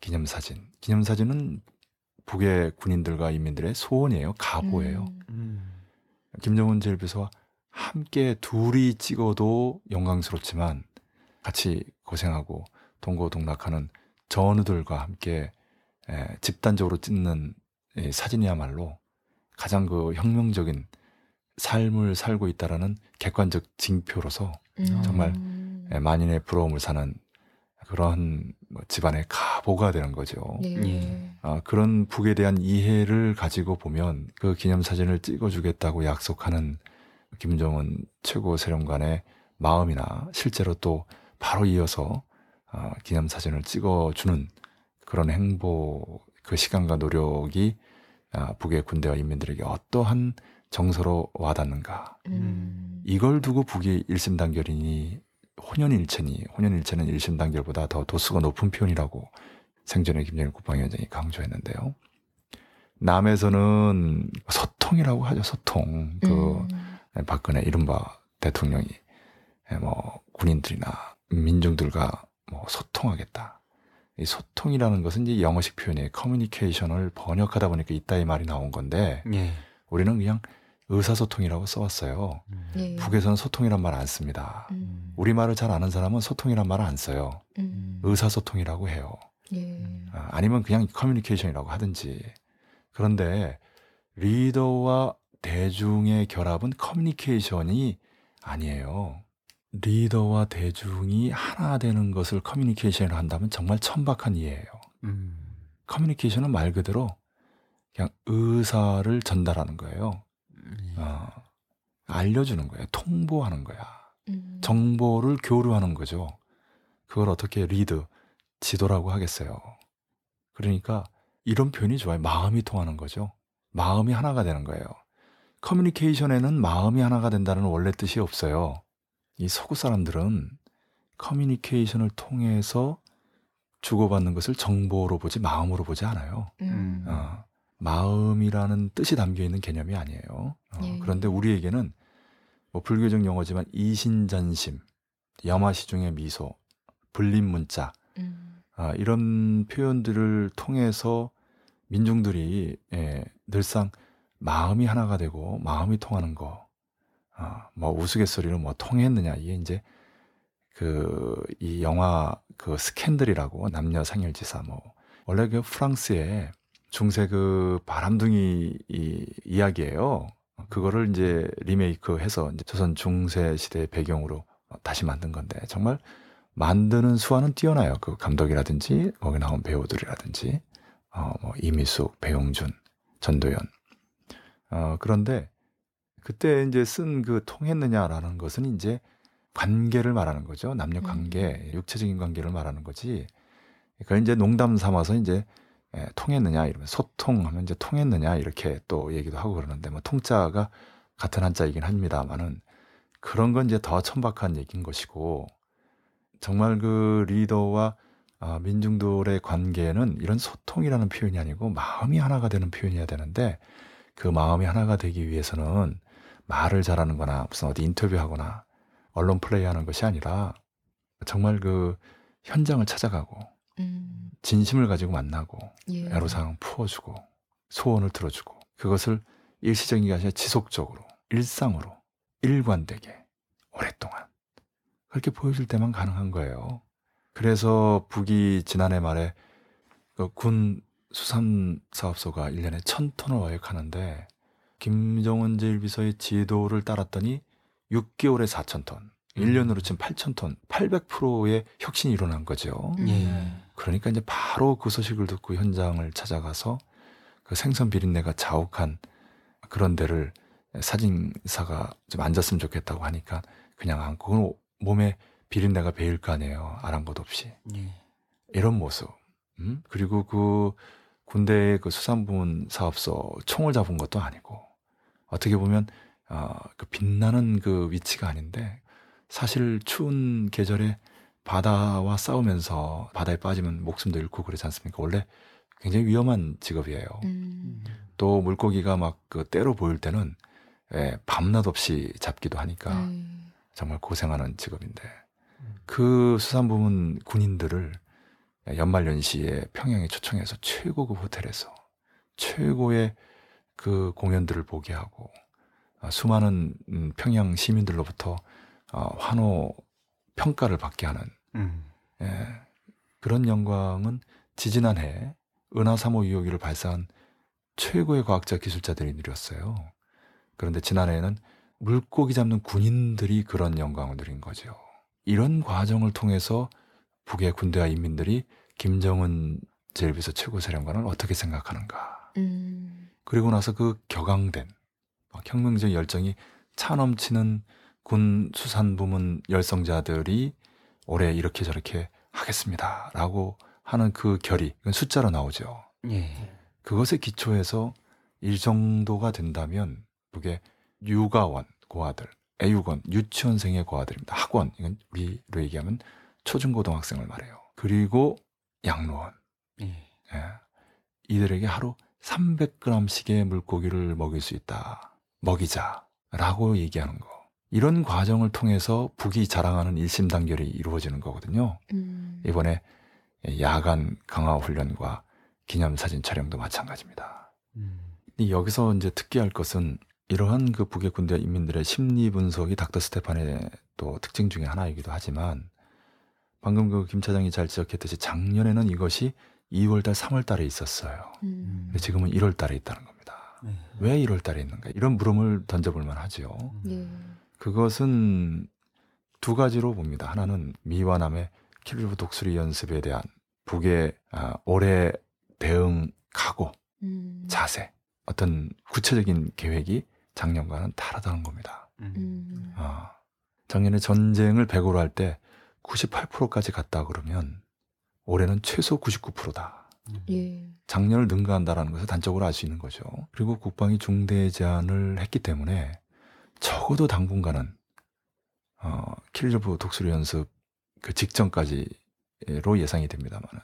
기념사진. 기념사진은 북의 군인들과 인민들의 소원이에요. 가보예요. 음, 음. 김정은 제일 비서와 함께 둘이 찍어도 영광스럽지만 같이 고생하고 동고동락하는 전우들과 함께 에, 집단적으로 찍는 이 사진이야말로 가장 그 혁명적인 삶을 살고 있다라는 객관적 징표로서 음. 정말 만인의 부러움을 사는 그런 집안의 가보가 되는 거죠. 네. 네. 아, 그런 북에 대한 이해를 가지고 보면 그 기념사진을 찍어주겠다고 약속하는 김정은 최고세령관의 마음이나 실제로 또 바로 이어서 아, 기념사진을 찍어주는 그런 행복, 그 시간과 노력이 아, 북의 군대와 인민들에게 어떠한 정서로 와닿는가. 음. 이걸 두고 북이 일심단결이니 혼연일체니, 혼연일체는 일심단결보다 더 도수가 높은 표현이라고 생전에 김정일 국방위원장이 강조했는데요. 남에서는 소통이라고 하죠. 소통. 그 음. 박근혜 이른바 대통령이 뭐 군인들이나 민중들과 뭐 소통하겠다. 이 소통이라는 것은 이제 영어식 표현에 커뮤니케이션을 번역하다 보니까 이따위 말이 나온 건데 예. 우리는 그냥 의사소통이라고 써왔어요. 음. 예. 북에서는 소통이란 말 안 씁니다. 음. 우리말을 잘 아는 사람은 소통이란 말 안 써요. 음. 의사소통이라고 해요. 예. 아니면 그냥 커뮤니케이션이라고 하든지. 그런데 리더와 대중의 결합은 커뮤니케이션이 아니에요. 리더와 대중이 하나 되는 것을 커뮤니케이션을 한다면 정말 천박한 이해예요. 음. 커뮤니케이션은 말 그대로 그냥 의사를 전달하는 거예요. 음. 어, 알려주는 거예요. 통보하는 거야. 음. 정보를 교류하는 거죠. 그걸 어떻게 리드, 지도라고 하겠어요. 그러니까 이런 표현이 좋아요. 마음이 통하는 거죠. 마음이 하나가 되는 거예요. 커뮤니케이션에는 마음이 하나가 된다는 원래 뜻이 없어요. 이 서구 사람들은 커뮤니케이션을 통해서 주고받는 것을 정보로 보지 마음으로 보지 않아요. 음. 어, 마음이라는 뜻이 담겨있는 개념이 아니에요. 어, 예. 그런데 우리에게는 뭐 불교적 용어지만 이신전심, 염화시중의 미소, 불림문자 음. 어, 이런 표현들을 통해서 민중들이 예, 늘상 마음이 하나가 되고 마음이 통하는 거 아, 뭐 우스갯소리로 뭐 통했느냐 이게 이제 그 이 영화 그 스캔들이라고 남녀 상열지사 뭐 원래 그 프랑스의 중세 그 바람둥이 이 이야기예요. 그거를 이제 리메이크해서 이제 조선 중세 시대의 배경으로 다시 만든 건데 정말 만드는 수완은 뛰어나요. 그 감독이라든지 거기 나온 배우들이라든지 어, 뭐 이미숙, 배용준, 전도연. 어, 그런데 그때 이제 쓴 그 통했느냐라는 것은 이제 관계를 말하는 거죠. 남녀 관계, 음. 육체적인 관계를 말하는 거지. 그걸 이제 농담 삼아서 이제 에, 통했느냐 이러면 소통하면 이제 통했느냐 이렇게 또 얘기도 하고 그러는데 뭐 통자가 같은 한자이긴 합니다만은 그런 건 이제 더 천박한 얘기인 것이고 정말 그 리더와 아, 민중들의 관계는 이런 소통이라는 표현이 아니고 마음이 하나가 되는 표현이어야 되는데 그 마음이 하나가 되기 위해서는 말을 잘하는 거나 무슨 어디 인터뷰하거나 언론 플레이하는 것이 아니라 정말 그 현장을 찾아가고 음. 진심을 가지고 만나고 예. 애로사항 풀어주고 소원을 들어주고 그것을 일시적인 게 아니라 지속적으로 일상으로 일관되게 오랫동안 그렇게 보여줄 때만 가능한 거예요. 그래서 북이 지난해 말에 그 군 수산사업소가 일 년에 천 톤을 와역하는데 김정은 제일 비서의 지도를 따랐더니 육 개월에 사천 톤, 일 년으로 치면 팔천 톤, 팔백 퍼센트의 혁신이 일어난 거죠. 예. 그러니까 이제 바로 그 소식을 듣고 현장을 찾아가서 그 생선 비린내가 자욱한 그런 데를 사진사가 좀 앉았으면 좋겠다고 하니까 그냥 안고 몸에 비린내가 배일 거 아니에요. 아랑곳 없이. 예. 이런 모습. 음? 그리고 그 군대의 그 수산부문 사업소 총을 잡은 것도 아니고 어떻게 보면 어, 그 빛나는 그 위치가 아닌데 사실 추운 계절에 바다와 싸우면서 바다에 빠지면 목숨도 잃고 그러지 않습니까? 원래 굉장히 위험한 직업이에요. 음. 또 물고기가 막 그 때로 보일 때는 예, 밤낮 없이 잡기도 하니까 음. 정말 고생하는 직업인데 음. 그 수산부문 군인들을 연말연시에 평양에 초청해서 최고급 호텔에서 최고의 그 공연들을 보게 하고 수많은 평양 시민들로부터 환호 평가를 받게 하는 음. 예, 그런 영광은 지지난해 은하 삼 호 유효기를 발사한 최고의 과학자 기술자들이 누렸어요. 그런데 지난해에는 물고기 잡는 군인들이 그런 영광을 누린 거죠. 이런 과정을 통해서 북의 군대와 인민들이 김정은 제일비서 최고사령관을 어떻게 생각하는가. 음. 그리고 나서 그 격앙된 혁명적 열정이 차 넘치는 군 수산부문 열성자들이 올해 이렇게 저렇게 하겠습니다 라고 하는 그 결의, 이건 숫자로 나오죠. 예. 그것에 기초해서 일 정도가 된다면 북의 육아원 고아들, 애육원, 유치원생의 고아들입니다. 학원, 이건 우리로 얘기하면 초중고등학생을 말해요. 그리고 양로원, 예. 예. 이들에게 하루 삼백 그램씩의 물고기를 먹일 수 있다, 먹이자라고 얘기하는 거. 이런 과정을 통해서 북이 자랑하는 일심단결이 이루어지는 거거든요. 음. 이번에 야간 강화 훈련과 기념사진 촬영도 마찬가지입니다. 음. 여기서 이제 특기할 것은 이러한 그 북의 군대 인민들의 심리 분석이 닥터 스테판의 또 특징 중에 하나이기도 하지만, 방금 그 김 차장이 잘 지적했듯이 작년에는 이것이 이월달, 삼월달에 있었어요. 음. 근데 지금은 일월달에 있다는 겁니다. 네. 왜 일월달에 있는가? 이런 물음을 던져볼 만하죠. 네. 그것은 두 가지로 봅니다. 하나는 미와 남의 킬리브 독수리 연습에 대한 북의 아, 올해 대응 각오, 음. 자세, 어떤 구체적인 계획이 작년과는 다르다는 겁니다. 음. 아, 작년에 전쟁을 백으로 할 때 구십팔 퍼센트까지 갔다 그러면 올해는 최소 구십구 퍼센트다. 음. 작년을 능가한다라는 것을 단적으로 알 수 있는 거죠. 그리고 국방이 중대 제안을 했기 때문에 적어도 당분간은 어, 킬리브 독수리 연습 그 직전까지로 예상이 됩니다만은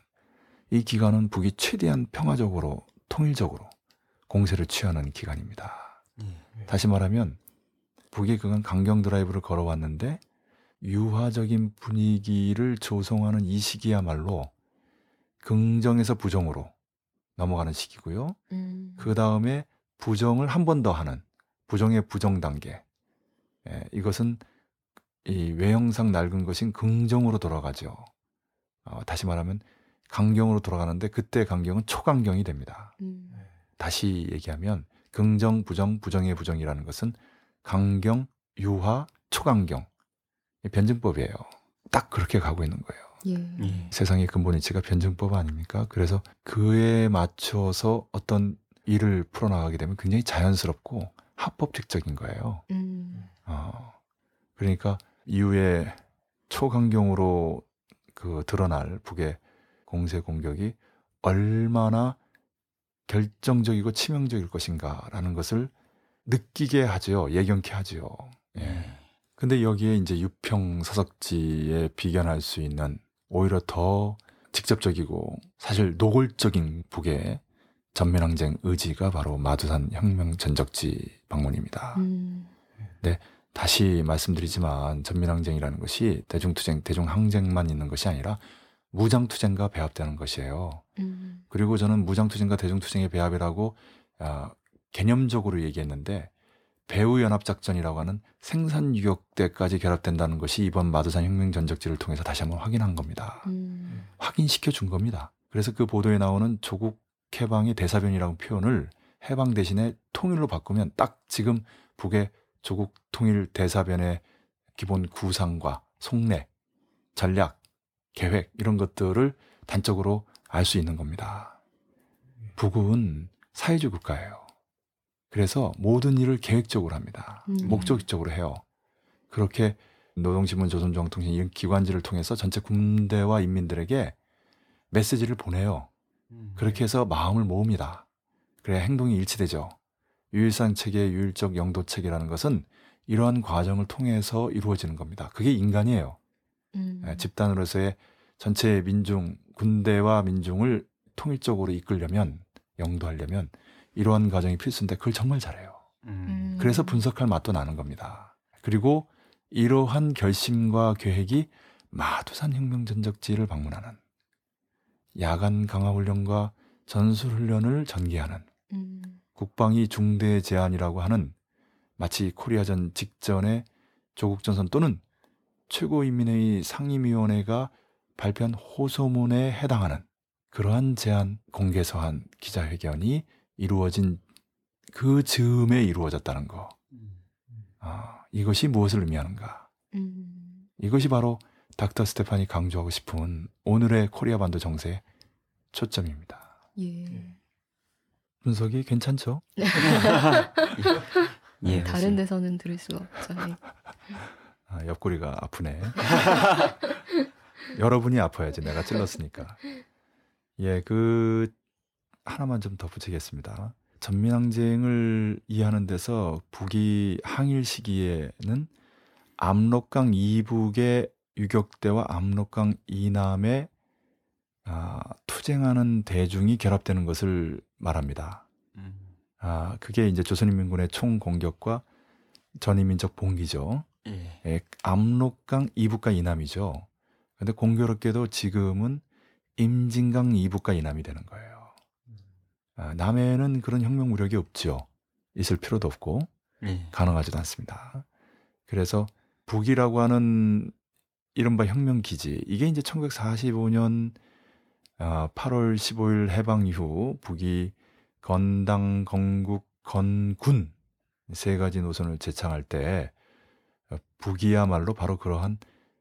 이 기간은 북이 최대한 평화적으로 통일적으로 공세를 취하는 기간입니다. 음, 예. 다시 말하면 북이 그간 강경 드라이브를 걸어왔는데 유화적인 분위기를 조성하는 이 시기야말로 긍정에서 부정으로 넘어가는 시기고요. 음. 그 다음에 부정을 한 번 더 하는 부정의 부정 단계. 예, 이것은 이 외형상 낡은 것인 긍정으로 돌아가죠. 어, 다시 말하면 강경으로 돌아가는데 그때 강경은 초강경이 됩니다. 음. 다시 얘기하면 긍정, 부정, 부정의 부정이라는 것은 강경, 유화, 초강경. 변증법이에요. 딱 그렇게 가고 있는 거예요. 예. 예. 세상의 근본 이치가 변증법 아닙니까? 그래서 그에 맞춰서 어떤 일을 풀어나가게 되면 굉장히 자연스럽고 합법적인 거예요. 음. 어, 그러니까 이후에 초강경으로 그 드러날 북의 공세 공격이 얼마나 결정적이고 치명적일 것인가라는 것을 느끼게 하죠. 예견케 하죠. 예. 근데 여기에 이제 유평 사석지에 비견할 수 있는 오히려 더 직접적이고 사실 노골적인 북의 전면항쟁 의지가 바로 마두산 혁명 전적지 방문입니다. 음. 네, 다시 말씀드리지만 전면항쟁이라는 것이 대중투쟁, 대중항쟁만 있는 것이 아니라 무장투쟁과 배합되는 것이에요. 음. 그리고 저는 무장투쟁과 대중투쟁의 배합이라고 어, 개념적으로 얘기했는데 배후연합작전이라고 하는 생산유역대까지 결합된다는 것이 이번 마두산 혁명 전적지를 통해서 다시 한번 확인한 겁니다. 음. 확인시켜준 겁니다. 그래서 그 보도에 나오는 조국 해방의 대사변이라는 표현을 해방 대신에 통일로 바꾸면 딱 지금 북의 조국 통일 대사변의 기본 구상과 속내, 전략, 계획 이런 것들을 단적으로 알 수 있는 겁니다. 북은 사회주의 국가예요. 그래서 모든 일을 계획적으로 합니다. 음. 목적적으로 해요. 그렇게 노동신문, 조선중앙통신 이런 기관지를 통해서 전체 군대와 인민들에게 메시지를 보내요. 그렇게 해서 마음을 모읍니다. 그래야 행동이 일치되죠. 유일상 체계의 유일적 영도 체계라는 것은 이러한 과정을 통해서 이루어지는 겁니다. 그게 인간이에요. 음. 예, 집단으로서의 전체 민중, 군대와 민중을 통일적으로 이끌려면, 영도하려면 이러한 과정이 필수인데 그걸 정말 잘해요. 음. 그래서 분석할 맛도 나는 겁니다. 그리고 이러한 결심과 계획이 마두산 혁명 전적지를 방문하는 야간 강화훈련과 전술훈련을 전개하는 음. 국방위 중대 제안이라고 하는 마치 코리아전 직전에 조국전선 또는 최고인민회의 상임위원회가 발표한 호소문에 해당하는 그러한 제안 공개서한 기자회견이 이루어진 그 즈음에 이루어졌다는 거. 어, 이것이 무엇을 의미하는가. 음. 이것이 바로 닥터 스테판이 강조하고 싶은 오늘의 코리아 반도 정세의 초점입니다. 예. 예. 분석이 괜찮죠? 예, 다른 데서는 들을 수가 없죠. 아, 옆구리가 아프네. 여러분이 아파야지. 내가 찔렀으니까. 예, 그 하나만 좀 덧붙이겠습니다. 전민항쟁을 이해하는 데서 북이 항일 시기에는 압록강 이북의 유격대와 압록강 이남의 아, 투쟁하는 대중이 결합되는 것을 말합니다. 음. 아, 그게 이제 조선인민군의 총공격과 전인민적 봉기죠. 예. 예, 압록강 이북과 이남이죠. 그런데 공교롭게도 지금은 임진강 이북과 이남이 되는 거예요. 음. 아, 남해에는 그런 혁명 무력이 없죠. 있을 필요도 없고 예. 가능하지도 않습니다. 그래서 북이라고 하는 이른바 혁명기지, 이게 이제 천구백사십오 년 팔월 십오일 해방 이후 북이 건당, 건국, 건군 세 가지 노선을 제창할 때 북이야말로 바로 그러한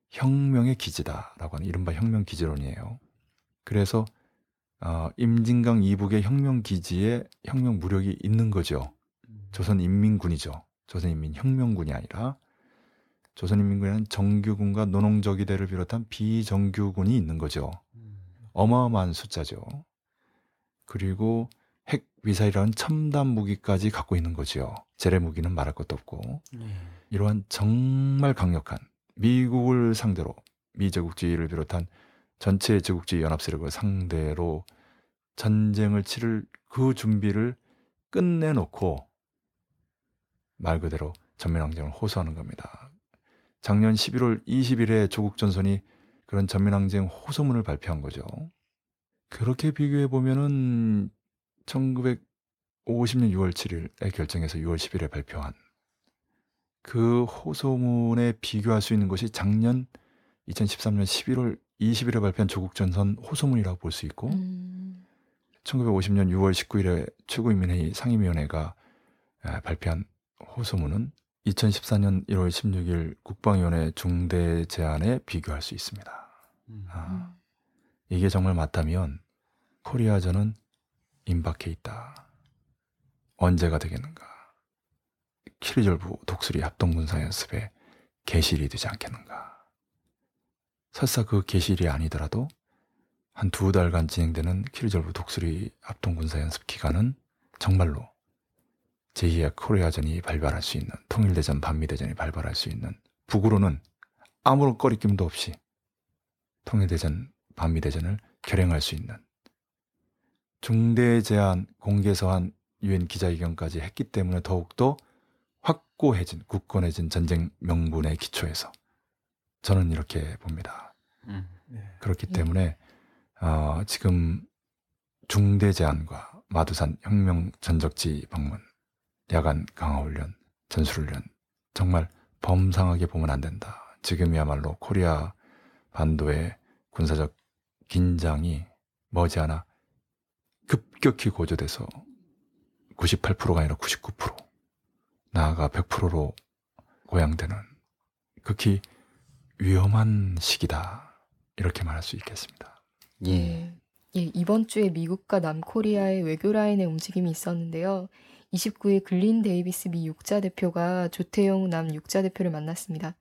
혁명의 기지다라고 하는 이른바 혁명기지론이에요. 그래서 임진강 이북의 혁명기지에 혁명 무력이 있는 거죠. 조선인민군이죠. 조선인민혁명군이 아니라 조선인민군에는 정규군과 노농저기대를 비롯한 비정규군이 있는 거죠. 어마어마한 숫자죠. 그리고 핵미사일이라는 첨단 무기까지 갖고 있는 거죠. 재래 무기는 말할 것도 없고. 이러한 정말 강력한 미국을 상대로, 미제국주의를 비롯한 전체 제국주의 연합세력을 상대로 전쟁을 치를 그 준비를 끝내놓고 말 그대로 전면항쟁을 호소하는 겁니다. 작년 십일월 이십일에 조국 전선이 그런 전면항쟁 호소문을 발표한 거죠. 그렇게 비교해보면은 천구백오십년 유월 칠일에 결정해서 유월 십일에 발표한 그 호소문에 비교할 수 있는 것이 작년 이천십삼년 십일월 이십일에 발표한 조국 전선 호소문이라고 볼 수 있고 음. 천구백오십년 유월 십구일에 최고인민회의 상임위원회가 발표한 호소문은 이천십사년 일월 십육일 국방위원회 중대 제안에 비교할 수 있습니다. 음. 아, 이게 정말 맞다면 코리아전은 임박해 있다. 언제가 되겠는가. 키리졸부 독수리 합동군사연습에 개실이 되지 않겠는가. 설사 그 개실이 아니더라도 한 두 달간 진행되는 키리졸부 독수리 합동군사연습 기간은 정말로 제이의 코리아전이 발발할 수 있는, 통일대전, 반미대전이 발발할 수 있는, 북으로는 아무런 꺼리낌도 없이 통일대전, 반미대전을 결행할 수 있는 중대 제안, 공개서한, 유엔 기자회견까지 했기 때문에 더욱더 확고해진, 굳건해진 전쟁 명분의 기초에서 저는 이렇게 봅니다. 음, 네. 그렇기 네. 때문에 어, 지금 중대 제안과 마두산 혁명 전적지 방문, 야간 강화훈련, 전술훈련 정말 범상하게 보면 안 된다. 지금이야말로 코리아 반도의 군사적 긴장이 머지않아 급격히 고조돼서 구십팔 퍼센트가 아니라 구십구 퍼센트, 나아가 백 퍼센트로 고양되는 극히 위험한 시기다. 이렇게 말할 수 있겠습니다. 예. 예, 이번 주에 미국과 남코리아의 외교 라인의 움직임이 있었는데요. 이십구일 글린 데이비스 미 육자 대표가 조태용 남 육자 대표를 만났습니다.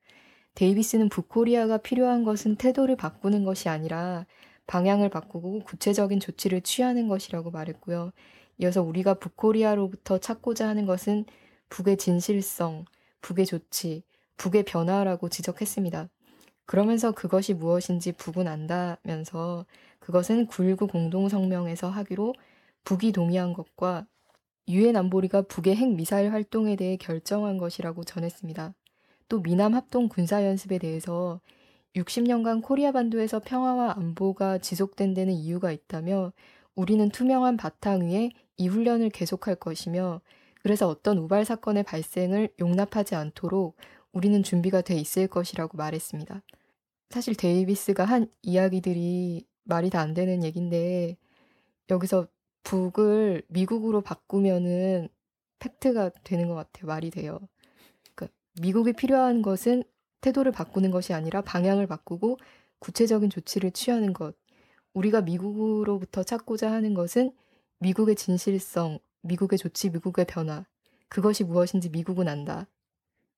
데이비스는 북코리아가 필요한 것은 태도를 바꾸는 것이 아니라 방향을 바꾸고 구체적인 조치를 취하는 것이라고 말했고요. 이어서 우리가 북코리아로부터 찾고자 하는 것은 북의 진실성, 북의 조치, 북의 변화라고 지적했습니다. 그러면서 그것이 무엇인지 북은 안다면서 그것은 구일구 공동성명에서 하기로 북이 동의한 것과 유엔 안보리가 북의 핵미사일 활동에 대해 결정한 것이라고 전했습니다. 또 미남 합동 군사연습에 대해서 육십 년간 코리아 반도에서 평화와 안보가 지속된 데는 이유가 있다며 우리는 투명한 바탕 위에 이 훈련을 계속할 것이며 그래서 어떤 우발 사건의 발생을 용납하지 않도록 우리는 준비가 돼 있을 것이라고 말했습니다. 사실 데이비스가 한 이야기들이 말이 다 안 되는 얘기인데 여기서 북을 미국으로 바꾸면은 팩트가 되는 것 같아요. 말이 돼요. 그러니까 미국이 필요한 것은 태도를 바꾸는 것이 아니라 방향을 바꾸고 구체적인 조치를 취하는 것. 우리가 미국으로부터 찾고자 하는 것은 미국의 진실성, 미국의 조치, 미국의 변화. 그것이 무엇인지 미국은 안다.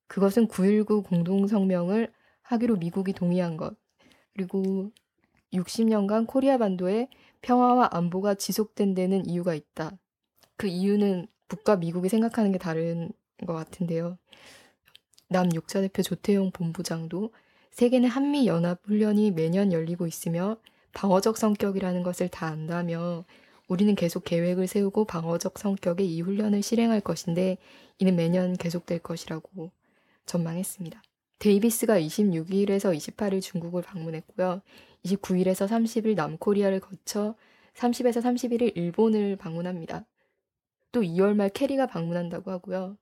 그것은 구일구 공동성명을 하기로 미국이 동의한 것. 그리고 육십 년간 코리아 반도의 평화와 안보가 지속된 데는 이유가 있다. 그 이유는 북과 미국이 생각하는 게 다른 것 같은데요. 남 육 차 대표 조태용 본부장도 세계는 한미연합훈련이 매년 열리고 있으며 방어적 성격이라는 것을 다 안다며 우리는 계속 계획을 세우고 방어적 성격의 이 훈련을 실행할 것인데 이는 매년 계속될 것이라고 전망했습니다. 데이비스가 이십육 일에서 이십팔 일 중국을 방문했고요. 이십구 일에서 삼십 일 남코리아를 거쳐 삼십에서 삼십일 일 일본을 방문합니다. 또 이월 말 캐리가 방문한다고 하고요.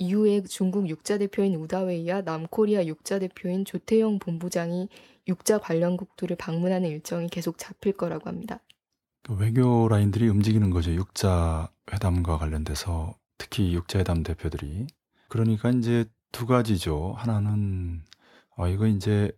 이후에 중국 육 자 대표인 우다웨이와 남코리아 육 자 대표인 조태용 본부장이 육 자 관련 국들을 방문하는 일정이 계속 잡힐 거라고 합니다. 외교 라인들이 움직이는 거죠. 육 자 회담과 관련돼서 특히 육 자 회담 대표들이. 그러니까 이제 두 가지죠. 하나는 어, 이거 이제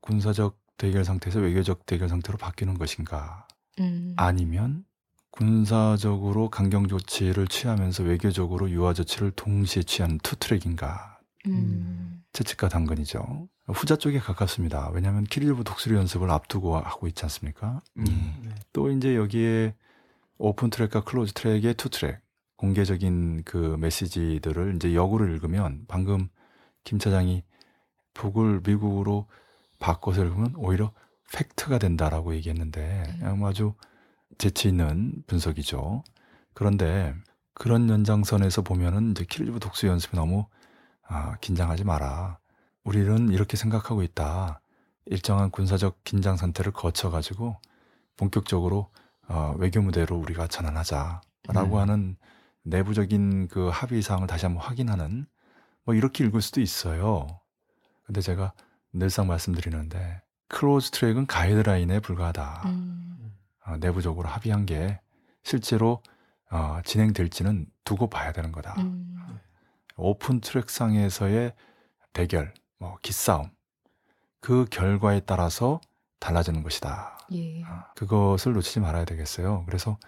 군사적 대결 상태에서 외교적 대결 상태로 바뀌는 것인가. 음. 아니면 군사적으로 강경 조치를 취하면서 외교적으로 유화 조치를 동시에 취하는 투트랙인가. 음. 채찍과 당근이죠. 후자 쪽에 가깝습니다. 왜냐하면 키릴부 독수리 연습을 앞두고 하고 있지 않습니까? 음. 네. 또 이제 여기에 오픈 트랙과 클로즈 트랙의 투트랙 공개적인 그 메시지들을 이제 역으로 읽으면 방금 김 차장이 북을 미국으로 바꿔서 읽으면 오히려 팩트가 된다라고 얘기했는데 음. 아주 재치 있는 분석이죠. 그런데 그런 연장선에서 보면은 이제 키릴부 독수 연습이 너무 아, 긴장하지 마라. 우리는 이렇게 생각하고 있다. 일정한 군사적 긴장 상태를 거쳐가지고 본격적으로 어, 외교 무대로 우리가 전환하자라고 음. 하는 내부적인 그 합의 사항을 다시 한번 확인하는 뭐 이렇게 읽을 수도 있어요. 근데 제가 늘상 말씀드리는데 클로즈 트랙은 가이드라인에 불과하다. 음. 어, 내부적으로 합의한 게 실제로 어, 진행될지는 두고 봐야 되는 거다. 음. 오픈 트랙상에서의 대결, 뭐 기싸움 그 결과에 따라서 달라지는 것이다. 예. 어, 그것을 놓치지 말아야 되겠어요. 그래서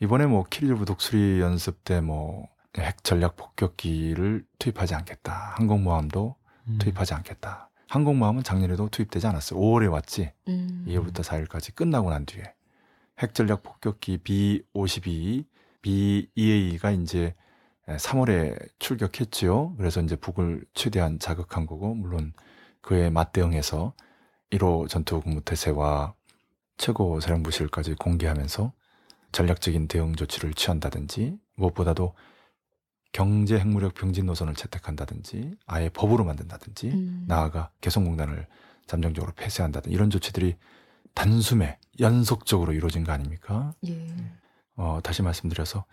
이번에 뭐 키릴부 독수리 연습 때 뭐 핵 전략 폭격기를 투입하지 않겠다. 항공모함도 음. 투입하지 않겠다. 항공모함은 작년에도 투입되지 않았어요. 오월에 왔지. 음. 이월부터 사일까지 끝나고 난 뒤에. 핵전략 폭격기 비 오십이, 비 이에이가 이제 삼월에 출격했지요. 그래서 이제 북을 최대한 자극한 거고, 물론 그에 맞대응해서 일 호 전투공무태세와 최고사령부실까지 공개하면서 전략적인 대응 조치를 취한다든지, 무엇보다도 경제 핵무력 병진 노선을 채택한다든지, 아예 법으로 만든다든지, 음. 나아가 개성공단을 잠정적으로 폐쇄한다든지 이런 조치들이 단숨에 연속적으로 이루어진 거 아닙니까? 예. 어, 다시 말씀드려서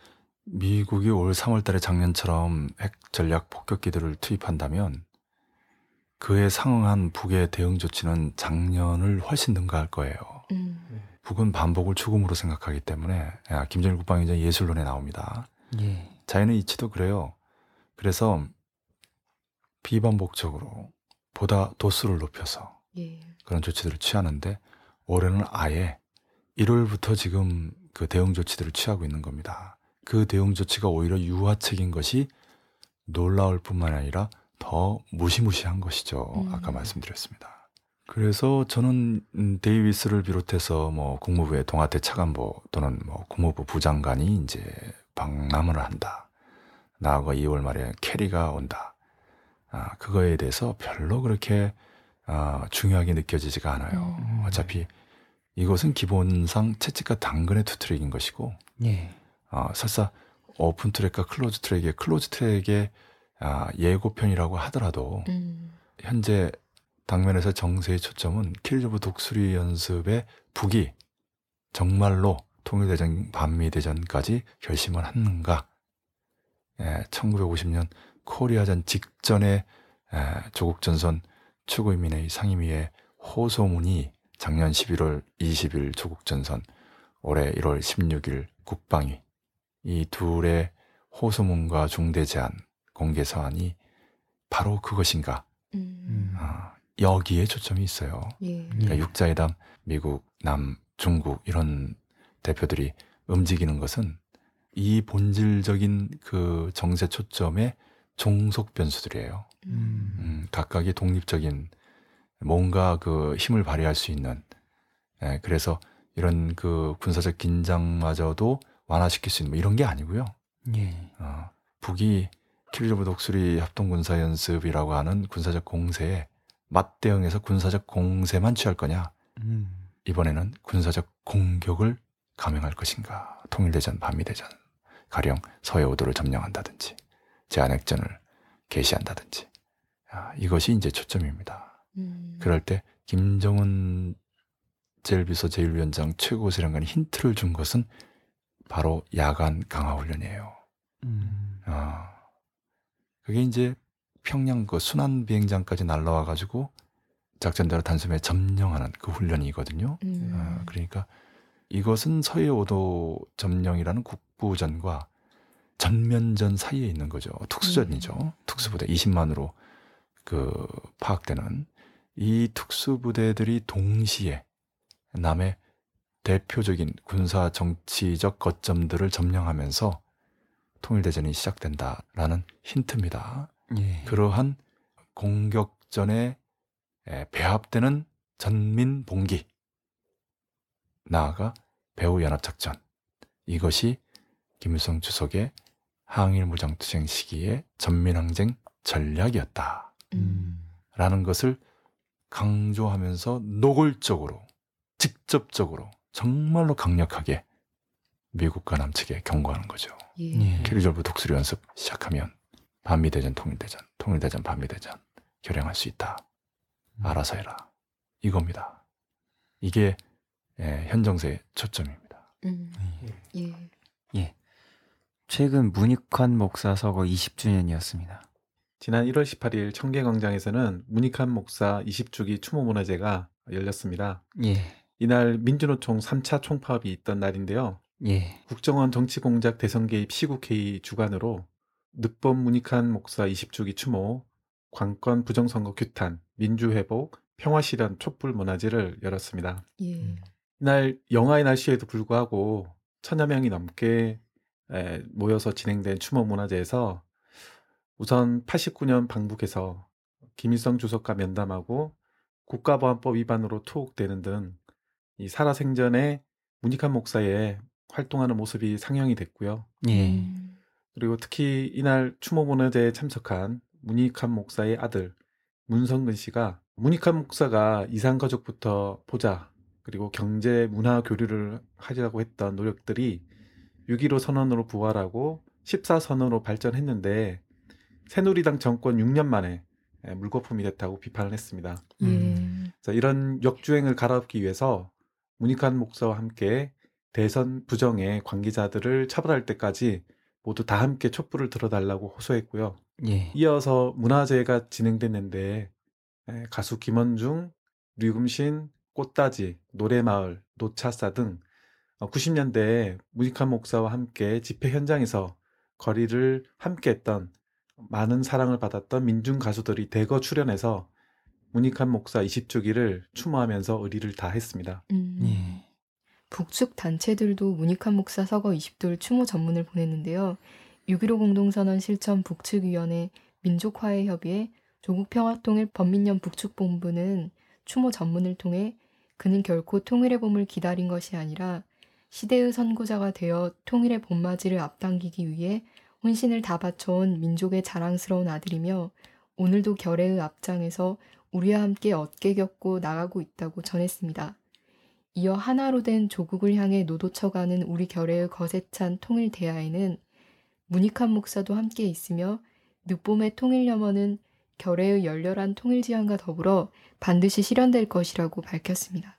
미국이 올 삼월 달에 작년처럼 핵 전략 폭격기들을 투입한다면 그에 상응한 북의 대응 조치는 작년을 훨씬 능가할 거예요. 음. 북은 반복을 죽음으로 생각하기 때문에 야, 김정일 국방위원장 예술론에 나옵니다. 예. 자연의 이치도 그래요. 그래서 비반복적으로 보다 도수를 높여서 예. 그런 조치들을 취하는데 올해는 아예 일월부터 지금 그 대응 조치들을 취하고 있는 겁니다. 그 대응 조치가 오히려 유화책인 것이 놀라울 뿐만 아니라 더 무시무시한 것이죠. 음. 아까 말씀드렸습니다. 그래서 저는 데이비스를 비롯해서 뭐 국무부의 동아태 차관보 또는 뭐 국무부 부장관이 이제 방남을 한다. 나아가 이월 말에 캐리가 온다. 아, 그거에 대해서 별로 그렇게 아, 중요하게 느껴지지가 않아요. 음. 어차피 이것은 기본상 채찍과 당근의 투트랙인 것이고 예. 어, 설사 오픈 트랙과 클로즈 트랙의 클로즈 트랙의 아, 예고편이라고 하더라도 음. 현재 당면에서 정세의 초점은 키릴부 독수리 연습의 북이 정말로 통일대전, 반미대전까지 결심을 했는가 예, 천구백오십 년 코리아전 직전에 예, 조국 전선 최고인민회의 상임위의 호소문이 작년 십일월 이십일 조국 전선, 올해 일월 십육일 국방위 이 둘의 호소문과 중대 제안, 공개 서한이 바로 그것인가. 음. 어, 여기에 초점이 있어요. 예. 그러니까 육자회담, 미국, 남, 중국 이런 대표들이 움직이는 것은 이 본질적인 그 정세 초점의 종속 변수들이에요. 음. 음, 각각의 독립적인 뭔가 그 힘을 발휘할 수 있는, 예, 그래서 이런 그 군사적 긴장마저도 완화시킬 수 있는 뭐 이런 게 아니고요. 예. 어, 북이 킬리브 독수리 합동군사연습이라고 하는 군사적 공세에 맞대응해서 군사적 공세만 취할 거냐, 음. 이번에는 군사적 공격을 감행할 것인가. 통일대전, 반미대전, 가령 서해오도를 점령한다든지 제한핵전을 개시한다든지, 아, 이것이 이제 초점입니다. 음. 그럴 때 김정은 제일비서 제일위원장 최고사령관이 힌트를 준 것은 바로 야간 강화훈련이에요. 음. 아, 그게 이제 평양 그 순안 비행장까지 날라와가지고 작전대로 단숨에 점령하는 그 훈련이거든요. 음. 아, 그러니까 이것은 서해오도 점령이라는 국부전과 전면전 사이에 있는 거죠. 특수전이죠. 음. 특수부대 이십만으로 그 파악되는 이 특수부대들이 동시에 남의 대표적인 군사 정치적 거점들을 점령하면서 통일대전이 시작된다라는 힌트입니다. 예. 그러한 공격전에 배합되는 전민 봉기, 나아가 배후연합작전, 이것이 김일성 주석의 항일 무장투쟁 시기의 전민항쟁 전략이었다 라는 음. 것을 강조하면서 노골적으로, 직접적으로, 정말로 강력하게 미국과 남측에 경고하는 거죠. 예. 캐리졸브 독수리 연습 시작하면 반미대전, 통일대전, 통일대전, 반미대전 결행할 수 있다. 음. 알아서 해라. 이겁니다. 이게 예, 현 정세의 초점입니다. 음. 예. 예. 예. 최근 문익환 목사 서거 이십 주년이었습니다. 지난 일월 십팔일 청계광장에서는 문익환 목사 이십 주기 추모문화제가 열렸습니다. 예. 이날 민주노총 삼 차 총파업이 있던 날인데요. 예. 국정원 정치공작 대선 개입 시국회의 주관으로 늑범 문익환 목사 이십 주기 추모, 관권 부정선거 규탄, 민주회복, 평화실현 촛불문화제를 열었습니다. 예. 이날 영하의 날씨에도 불구하고 천여 명이 넘게 에, 모여서 진행된 추모문화제에서 우선 팔십구 년 방북해서 김일성 주석과 면담하고 국가보안법 위반으로 투옥되는 등 이 살아생전에 문익환 목사의 활동하는 모습이 상영이 됐고요. 예. 그리고 특히 이날 추모문화제에 참석한 문익환 목사의 아들 문성근 씨가 문익환 목사가 이산가족부터 보자, 그리고 경제 문화 교류를 하려고 했던 노력들이 육점일오 선언으로 부활하고 십사 선언으로 발전했는데 새누리당 정권 육 년 만에 물거품이 됐다고 비판을 했습니다. 음. 그래서 이런 역주행을 갈아엎기 위해서 문익환 목사와 함께 대선 부정의 관계자들을 처벌할 때까지 모두 다 함께 촛불을 들어달라고 호소했고요. 예. 이어서 문화제가 진행됐는데 가수 김원중, 류금신, 꽃다지, 노래마을, 노차사 등 구십 년대에 문익환 목사와 함께 집회 현장에서 거리를 함께했던 많은 사랑을 받았던 민중 가수들이 대거 출연해서 문익환 목사 이십 주기를 추모하면서 의리를 다했습니다. 음. 예. 북측 단체들도 문익환 목사 서거 이십 주를 추모 전문을 보냈는데요. 육점일오 공동선언 실천 북측위원회, 민족화해 협의회, 조국평화통일 범민련 북측본부는 추모 전문을 통해 그는 결코 통일의 봄을 기다린 것이 아니라 시대의 선구자가 되어 통일의 봄맞이를 앞당기기 위해 혼신을 다 바쳐온 민족의 자랑스러운 아들이며 오늘도 결의의 앞장에서 우리와 함께 어깨 겹고 나가고 있다고 전했습니다. 이어 하나로 된 조국을 향해 노도쳐가는 우리 결의의 거세찬 통일 대야에는 문익환 목사도 함께 있으며 늑봄의 통일 염원은 결의의 열렬한 통일 지향과 더불어 반드시 실현될 것이라고 밝혔습니다.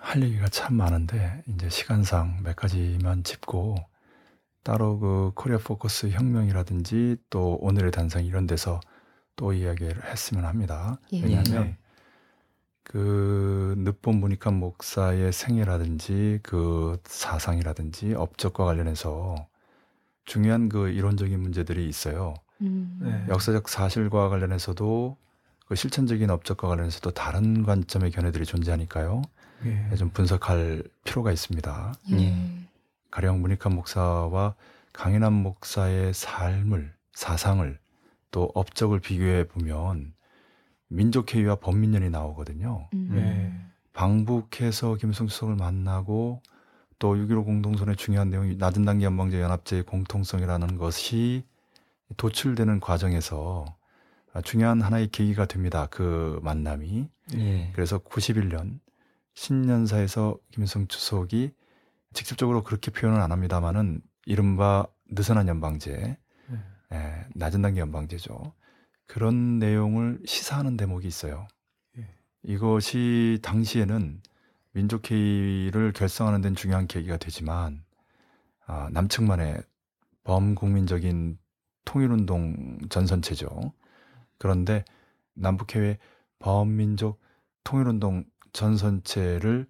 할 얘기가 참 많은데 이제 시간상 몇 가지만 짚고 따로 그 코리아 포커스 혁명이라든지 또 오늘의 단상 이런 데서 또 이야기를 했으면 합니다. 예. 왜냐하면 예. 그 늑본 문익환 목사의 생애라든지 그 사상이라든지 업적과 관련해서 중요한 그 이론적인 문제들이 있어요. 음. 네. 역사적 사실과 관련해서도 그 실천적인 업적과 관련해서도 다른 관점의 견해들이 존재하니까요. 예. 좀 분석할 필요가 있습니다. 예. 가령 문익환 목사와 강인한 목사의 삶을, 사상을 또 업적을 비교해 보면 민족회의와 범민련이 나오거든요. 음. 예. 방북해서 김일성 수석을 만나고 또 육점일오 공동선의 중요한 내용이 낮은 단계 연방제 연합제의 공통성이라는 것이 도출되는 과정에서 중요한 하나의 계기가 됩니다. 그 만남이. 예. 그래서 구십일 년 신년사에서 김일성 주석이 직접적으로 그렇게 표현은 안 합니다만은 이른바 느슨한 연방제, 예. 예, 낮은 단계 연방제죠. 그런 내용을 시사하는 대목이 있어요. 예. 이것이 당시에는 민족회의를 결성하는 데는 중요한 계기가 되지만 아, 남측만의 범국민적인 통일운동 전선체죠. 그런데 남북회의 범민족 통일운동 전선체를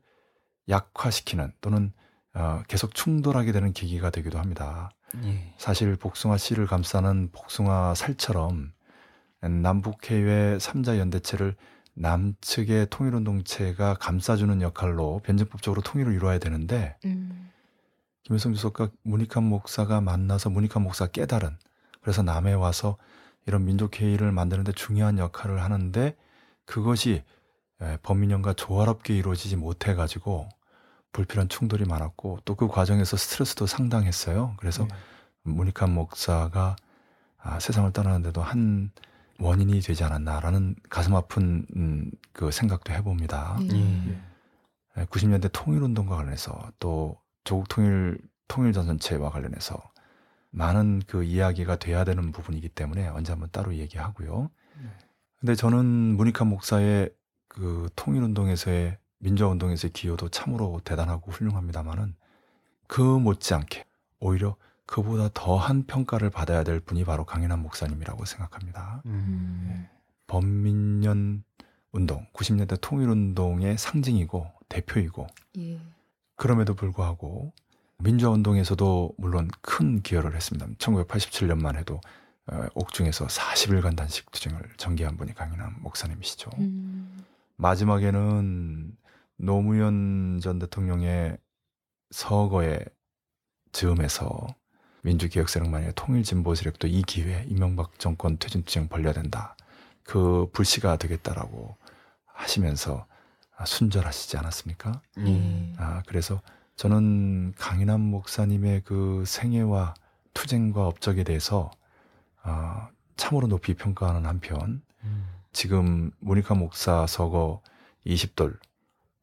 약화시키는 또는 어, 계속 충돌하게 되는 계기가 되기도 합니다. 예. 사실 복숭아 씨를 감싸는 복숭아 살처럼 남북회의 삼자 연대체를 남측의 통일운동체가 감싸주는 역할로 변증법적으로 통일을 이루어야 되는데 음. 김일성 주석과 문익환 목사가 만나서 문익환 목사 깨달은 그래서 남해 와서 이런 민족회의를 만드는 데 중요한 역할을 하는데 그것이 범민련과 조화롭게 이루어지지 못해가지고 불필요한 충돌이 많았고 또 그 과정에서 스트레스도 상당했어요. 그래서 네. 문익환 목사가 아, 세상을 떠나는데도 한 원인이 되지 않았나라는 가슴 아픈 음, 그 생각도 해봅니다. 음. 구십 년대 통일운동과 관련해서 또 조국 통일, 통일전선체와 관련해서 많은 그 이야기가 돼야 되는 부분이기 때문에 언제 한번 따로 얘기하고요. 근데 저는 문익환 목사의 그 통일운동에서의 민주화운동에서의 기여도 참으로 대단하고 훌륭합니다만은 그 못지않게 오히려 그보다 더한 평가를 받아야 될 분이 바로 강인한 목사님이라고 생각합니다. 음. 범민련 운동, 구십 년대 통일운동의 상징이고 대표이고 예. 그럼에도 불구하고 민주화운동에서도 물론 큰 기여를 했습니다. 천구백팔십칠 년만 해도 옥중에서 사십 일간 단식 투쟁을 전개한 분이 강인한 목사님이시죠. 음. 마지막에는 노무현 전 대통령의 서거의 즈음에서 민주개혁세력만의 통일진보세력도 이 기회에 이명박 정권 퇴진투쟁 벌려야 된다. 그 불씨가 되겠다라고 하시면서 순절하시지 않았습니까? 음. 아, 그래서 저는 강인한 목사님의 그 생애와 투쟁과 업적에 대해서 아, 참으로 높이 평가하는 한편 음. 지금 문익환 목사 서거 이십 돌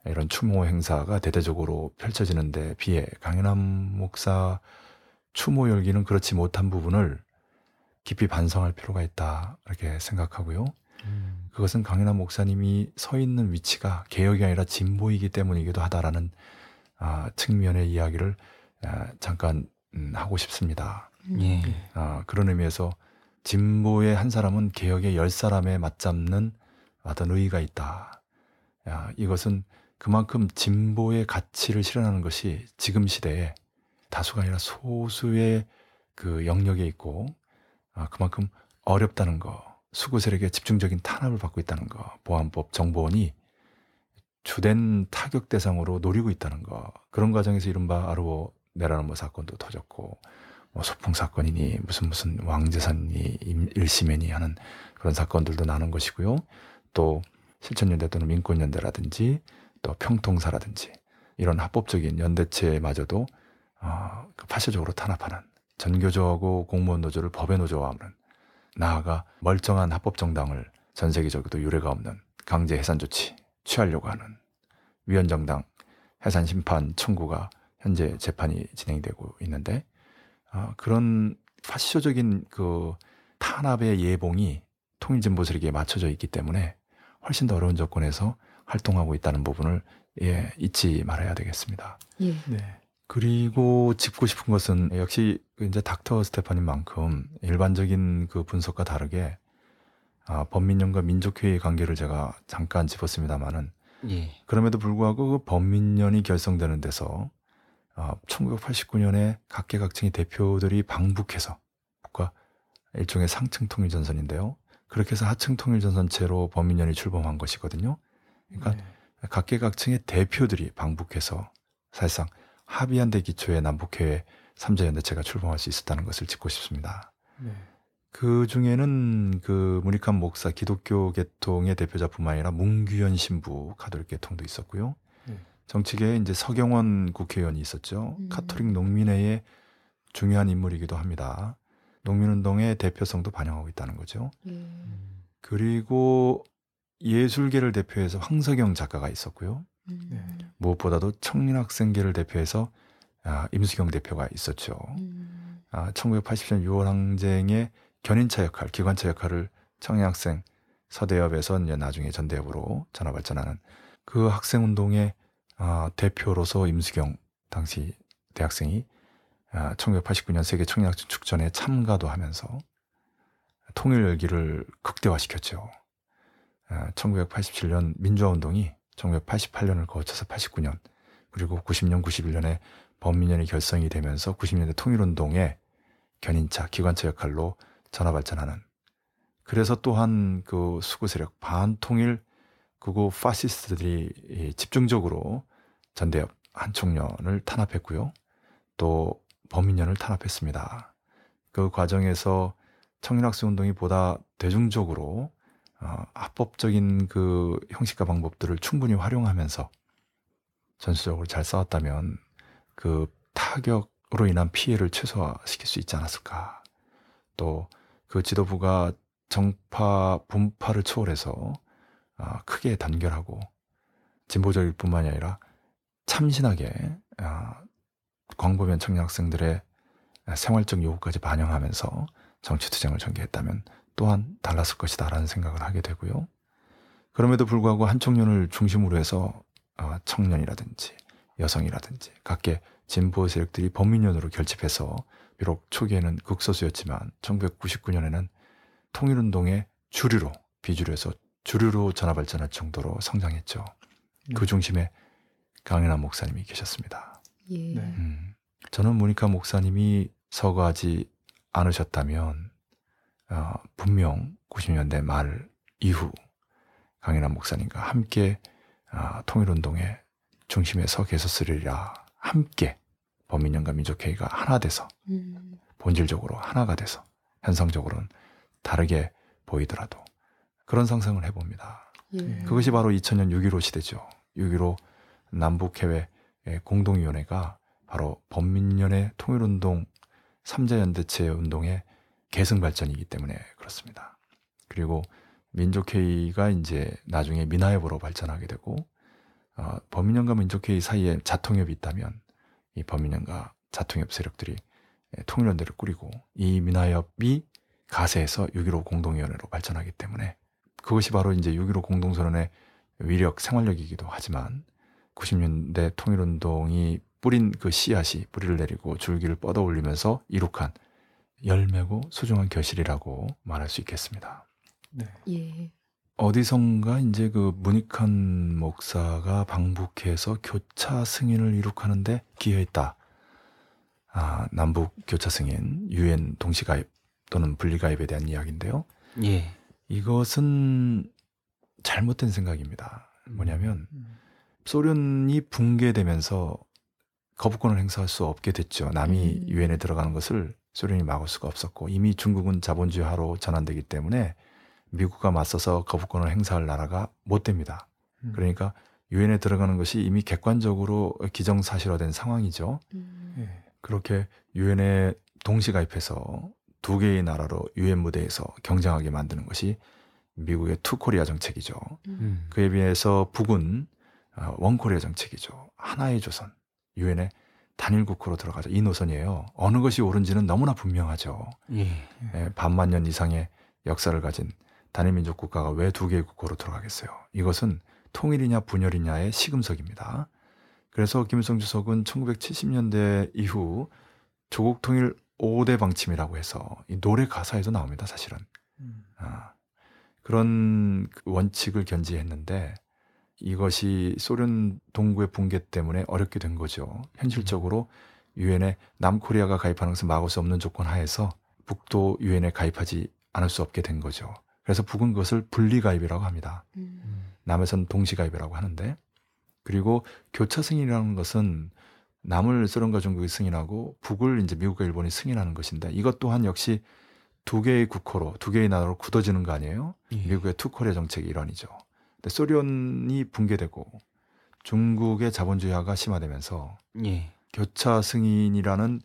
이런 추모 행사가 대대적으로 펼쳐지는 데 비해 강인한 목사 추모 열기는 그렇지 못한 부분을 깊이 반성할 필요가 있다 이렇게 생각하고요. 음. 그것은 강인한 목사님이 서 있는 위치가 개혁이 아니라 진보이기 때문이기도 하다라는 아, 측면의 이야기를 아, 잠깐 음, 하고 싶습니다. 예. 아, 그런 의미에서 진보의 한 사람은 개혁의 열 사람에 맞잡는 어떤 의의가 있다. 아, 이것은 그만큼 진보의 가치를 실현하는 것이 지금 시대에 다수가 아니라 소수의 그 영역에 있고 아, 그만큼 어렵다는 거, 수구 세력의 집중적인 탄압을 받고 있다는 거, 보안법, 정보원이 주된 타격 대상으로 노리고 있다는 거, 그런 과정에서 이른바 아르오 내라는 뭐 사건도 터졌고 뭐 소풍 사건이니 무슨 무슨 왕재산이 일시매니 하는 그런 사건들도 나는 것이고요. 또 실천연대 또는 민권연대라든지 또 평통사라든지 이런 합법적인 연대체마저도 어, 그 파쇄적으로 탄압하는 전교조하고 공무원 노조를 법의 노조화하는 나아가 멀쩡한 합법 정당을 전 세계적으로 유례가 없는 강제 해산 조치 취하려고 하는 위헌 정당 해산 심판 청구가 현재 재판이 진행되고 있는데 어, 그런 파시오적인 그 탄압의 예봉이 통일진보 세력에 맞춰져 있기 때문에 훨씬 더 어려운 조건에서 활동하고 있다는 부분을 예, 잊지 말아야 되겠습니다. 예. 네. 그리고 짚고 싶은 것은 역시 이제 닥터 스테파님만큼 일반적인 그 분석과 다르게 아, 범민련과 민족회의 관계를 제가 잠깐 짚었습니다만은 예. 그럼에도 불구하고 그 범민련이 결성되는 데서 아, 천구백팔십구 년에 각계각층의 대표들이 방북해서 북과 일종의 상층 통일전선인데요. 그렇게 해서 하층 통일전선체로 범민련이 출범한 것이거든요. 그러니까 네. 각계각층의 대표들이 방북해서 사실상 합의한 데 기초에 남북해외 삼자연대체가 출범할 수 있었다는 것을 짚고 싶습니다. 네. 그 중에는 그 문익환 목사 기독교 계통의 대표자뿐만 아니라 문규현 신부 가톨릭 계통도 있었고요. 네. 정치계에 이제 서경원 국회의원이 있었죠. 음. 가톨릭 농민회의 중요한 인물이기도 합니다. 농민운동의 대표성도 반영하고 있다는 거죠. 음. 그리고 예술계를 대표해서 황석영 작가가 있었고요. 네. 무엇보다도 청년학생계를 대표해서 아, 임수경 대표가 있었죠. 음. 아, 천구백팔십 년 유월 항쟁의 견인차 역할, 기관차 역할을 청년학생 서대협에서 이제 나중에 전대협으로 전화 발전하는 그 학생운동의 아, 대표로서 임수경 당시 대학생이 아, 천구백팔십구 년 세계 청년학생 축전에 참가도 하면서 통일 열기를 극대화시켰죠. 아, 천구백팔십칠 년 민주화운동이 천구백팔십팔 년을 거쳐서 팔십구 년 그리고 구십 년, 구십일 년에 범민련이 결성이 되면서 구십 년대 통일운동의 견인차, 기관차 역할로 전화발전하는 그래서 또한 그 수구세력 반통일 그거 파시스트들이 집중적으로 전대협 한총련을 탄압했고요. 또 범민련을 탄압했습니다. 그 과정에서 청년학생운동이 보다 대중적으로 어, 합법적인 그 형식과 방법들을 충분히 활용하면서 전술적으로 잘 싸웠다면 그 타격으로 인한 피해를 최소화시킬 수 있지 않았을까. 또 그 지도부가 정파, 분파를 초월해서 어, 크게 단결하고 진보적일 뿐만이 아니라 참신하게 어, 광범위한 청년학생들의 생활적 요구까지 반영하면서 정치투쟁을 전개했다면 또한 달랐을 것이다라는 생각을 하게 되고요. 그럼에도 불구하고 한 청년을 중심으로 해서 청년이라든지 여성이라든지 각계 진보 세력들이 범민련으로 결집해서 비록 초기에는 극소수였지만 천구백구십구 년에는 통일운동의 주류로 비주류에서 주류로 전화발전할 정도로 성장했죠. 음. 그 중심에 강인한 목사님이 계셨습니다. 예. 네. 음, 저는 문익환 목사님이 서거하지 않으셨다면 어, 분명 구십 년대 말 이후 강인한 목사님과 함께 어, 통일운동의 중심에 서 계셨으리라. 함께 범민련과 민족회의가 하나 돼서 음. 본질적으로 하나가 돼서 현상적으로는 다르게 보이더라도 그런 상상을 해봅니다. 예. 그것이 바로 이천 년 육점일오 시대죠. 육점일오 남북해외 공동위원회가 바로 범민련의 통일운동 삼자연대체 운동의 계승발전이기 때문에 그렇습니다. 그리고 민족회의가 이제 나중에 민화협으로 발전하게 되고 어, 범민련과 민족회의 사이에 자통협이 있다면 이 범민련과 자통협 세력들이 통일연대를 꾸리고 이 민화협이 가세해서 육점일오 공동위원회로 발전하기 때문에 그것이 바로 이제 육점일오 공동선언의 위력 생활력이기도 하지만 구십 년대 통일운동이 뿌린 그 씨앗이 뿌리를 내리고 줄기를 뻗어올리면서 이룩한 열매고 소중한 결실이라고 말할 수 있겠습니다. 네. 예. 어디선가 이제 그 문익환 목사가 방북해서 교차 승인을 이룩하는데 기여했다. 아, 남북 교차 승인, 유엔 동시가입 또는 분리가입에 대한 이야기인데요. 예. 이것은 잘못된 생각입니다. 뭐냐면 음. 소련이 붕괴되면서 거부권을 행사할 수 없게 됐죠. 남이 유엔에 음. 들어가는 것을 소련이 막을 수가 없었고 이미 중국은 자본주의화로 전환되기 때문에 미국과 맞서서 거부권을 행사할 나라가 못 됩니다. 음. 그러니까 유엔에 들어가는 것이 이미 객관적으로 기정사실화된 상황이죠. 음. 예. 그렇게 유엔에 동시가입해서 두 개의 나라로 유엔 무대에서 경쟁하게 만드는 것이 미국의 투코리아 정책이죠. 음. 그에 비해서 북은 원코리아 정책이죠. 하나의 조선. 유엔의 단일국호로 들어가죠. 이 노선이에요. 어느 것이 옳은지는 너무나 분명하죠. 예. 예, 반만 년 이상의 역사를 가진 단일민족 국가가 왜 두 개의 국호로 들어가겠어요. 이것은 통일이냐 분열이냐의 시금석입니다. 그래서 김일성 주석은 천구백칠십 년대 이후 조국 통일 오 대 방침이라고 해서 이 노래 가사에도 나옵니다. 사실은. 음. 아, 그런 원칙을 견지했는데 이것이 소련 동구의 붕괴 때문에 어렵게 된 거죠. 현실적으로 유엔에 남코리아가 가입하는 것은 막을 수 없는 조건 하에서 북도 유엔에 가입하지 않을 수 없게 된 거죠. 그래서 북은 그것을 분리가입이라고 합니다. 음. 남에서는 동시가입이라고 하는데, 그리고 교차 승인이라는 것은 남을 소련과 중국이 승인하고 북을 이제 미국과 일본이 승인하는 것인데, 이것 또한 역시 두 개의 국호로, 두 개의 나라로 굳어지는 거 아니에요? 예. 미국의 투코리아 정책의 일환이죠. 근데 소련이 붕괴되고 중국의 자본주의화가 심화되면서 예. 교차 승인이라는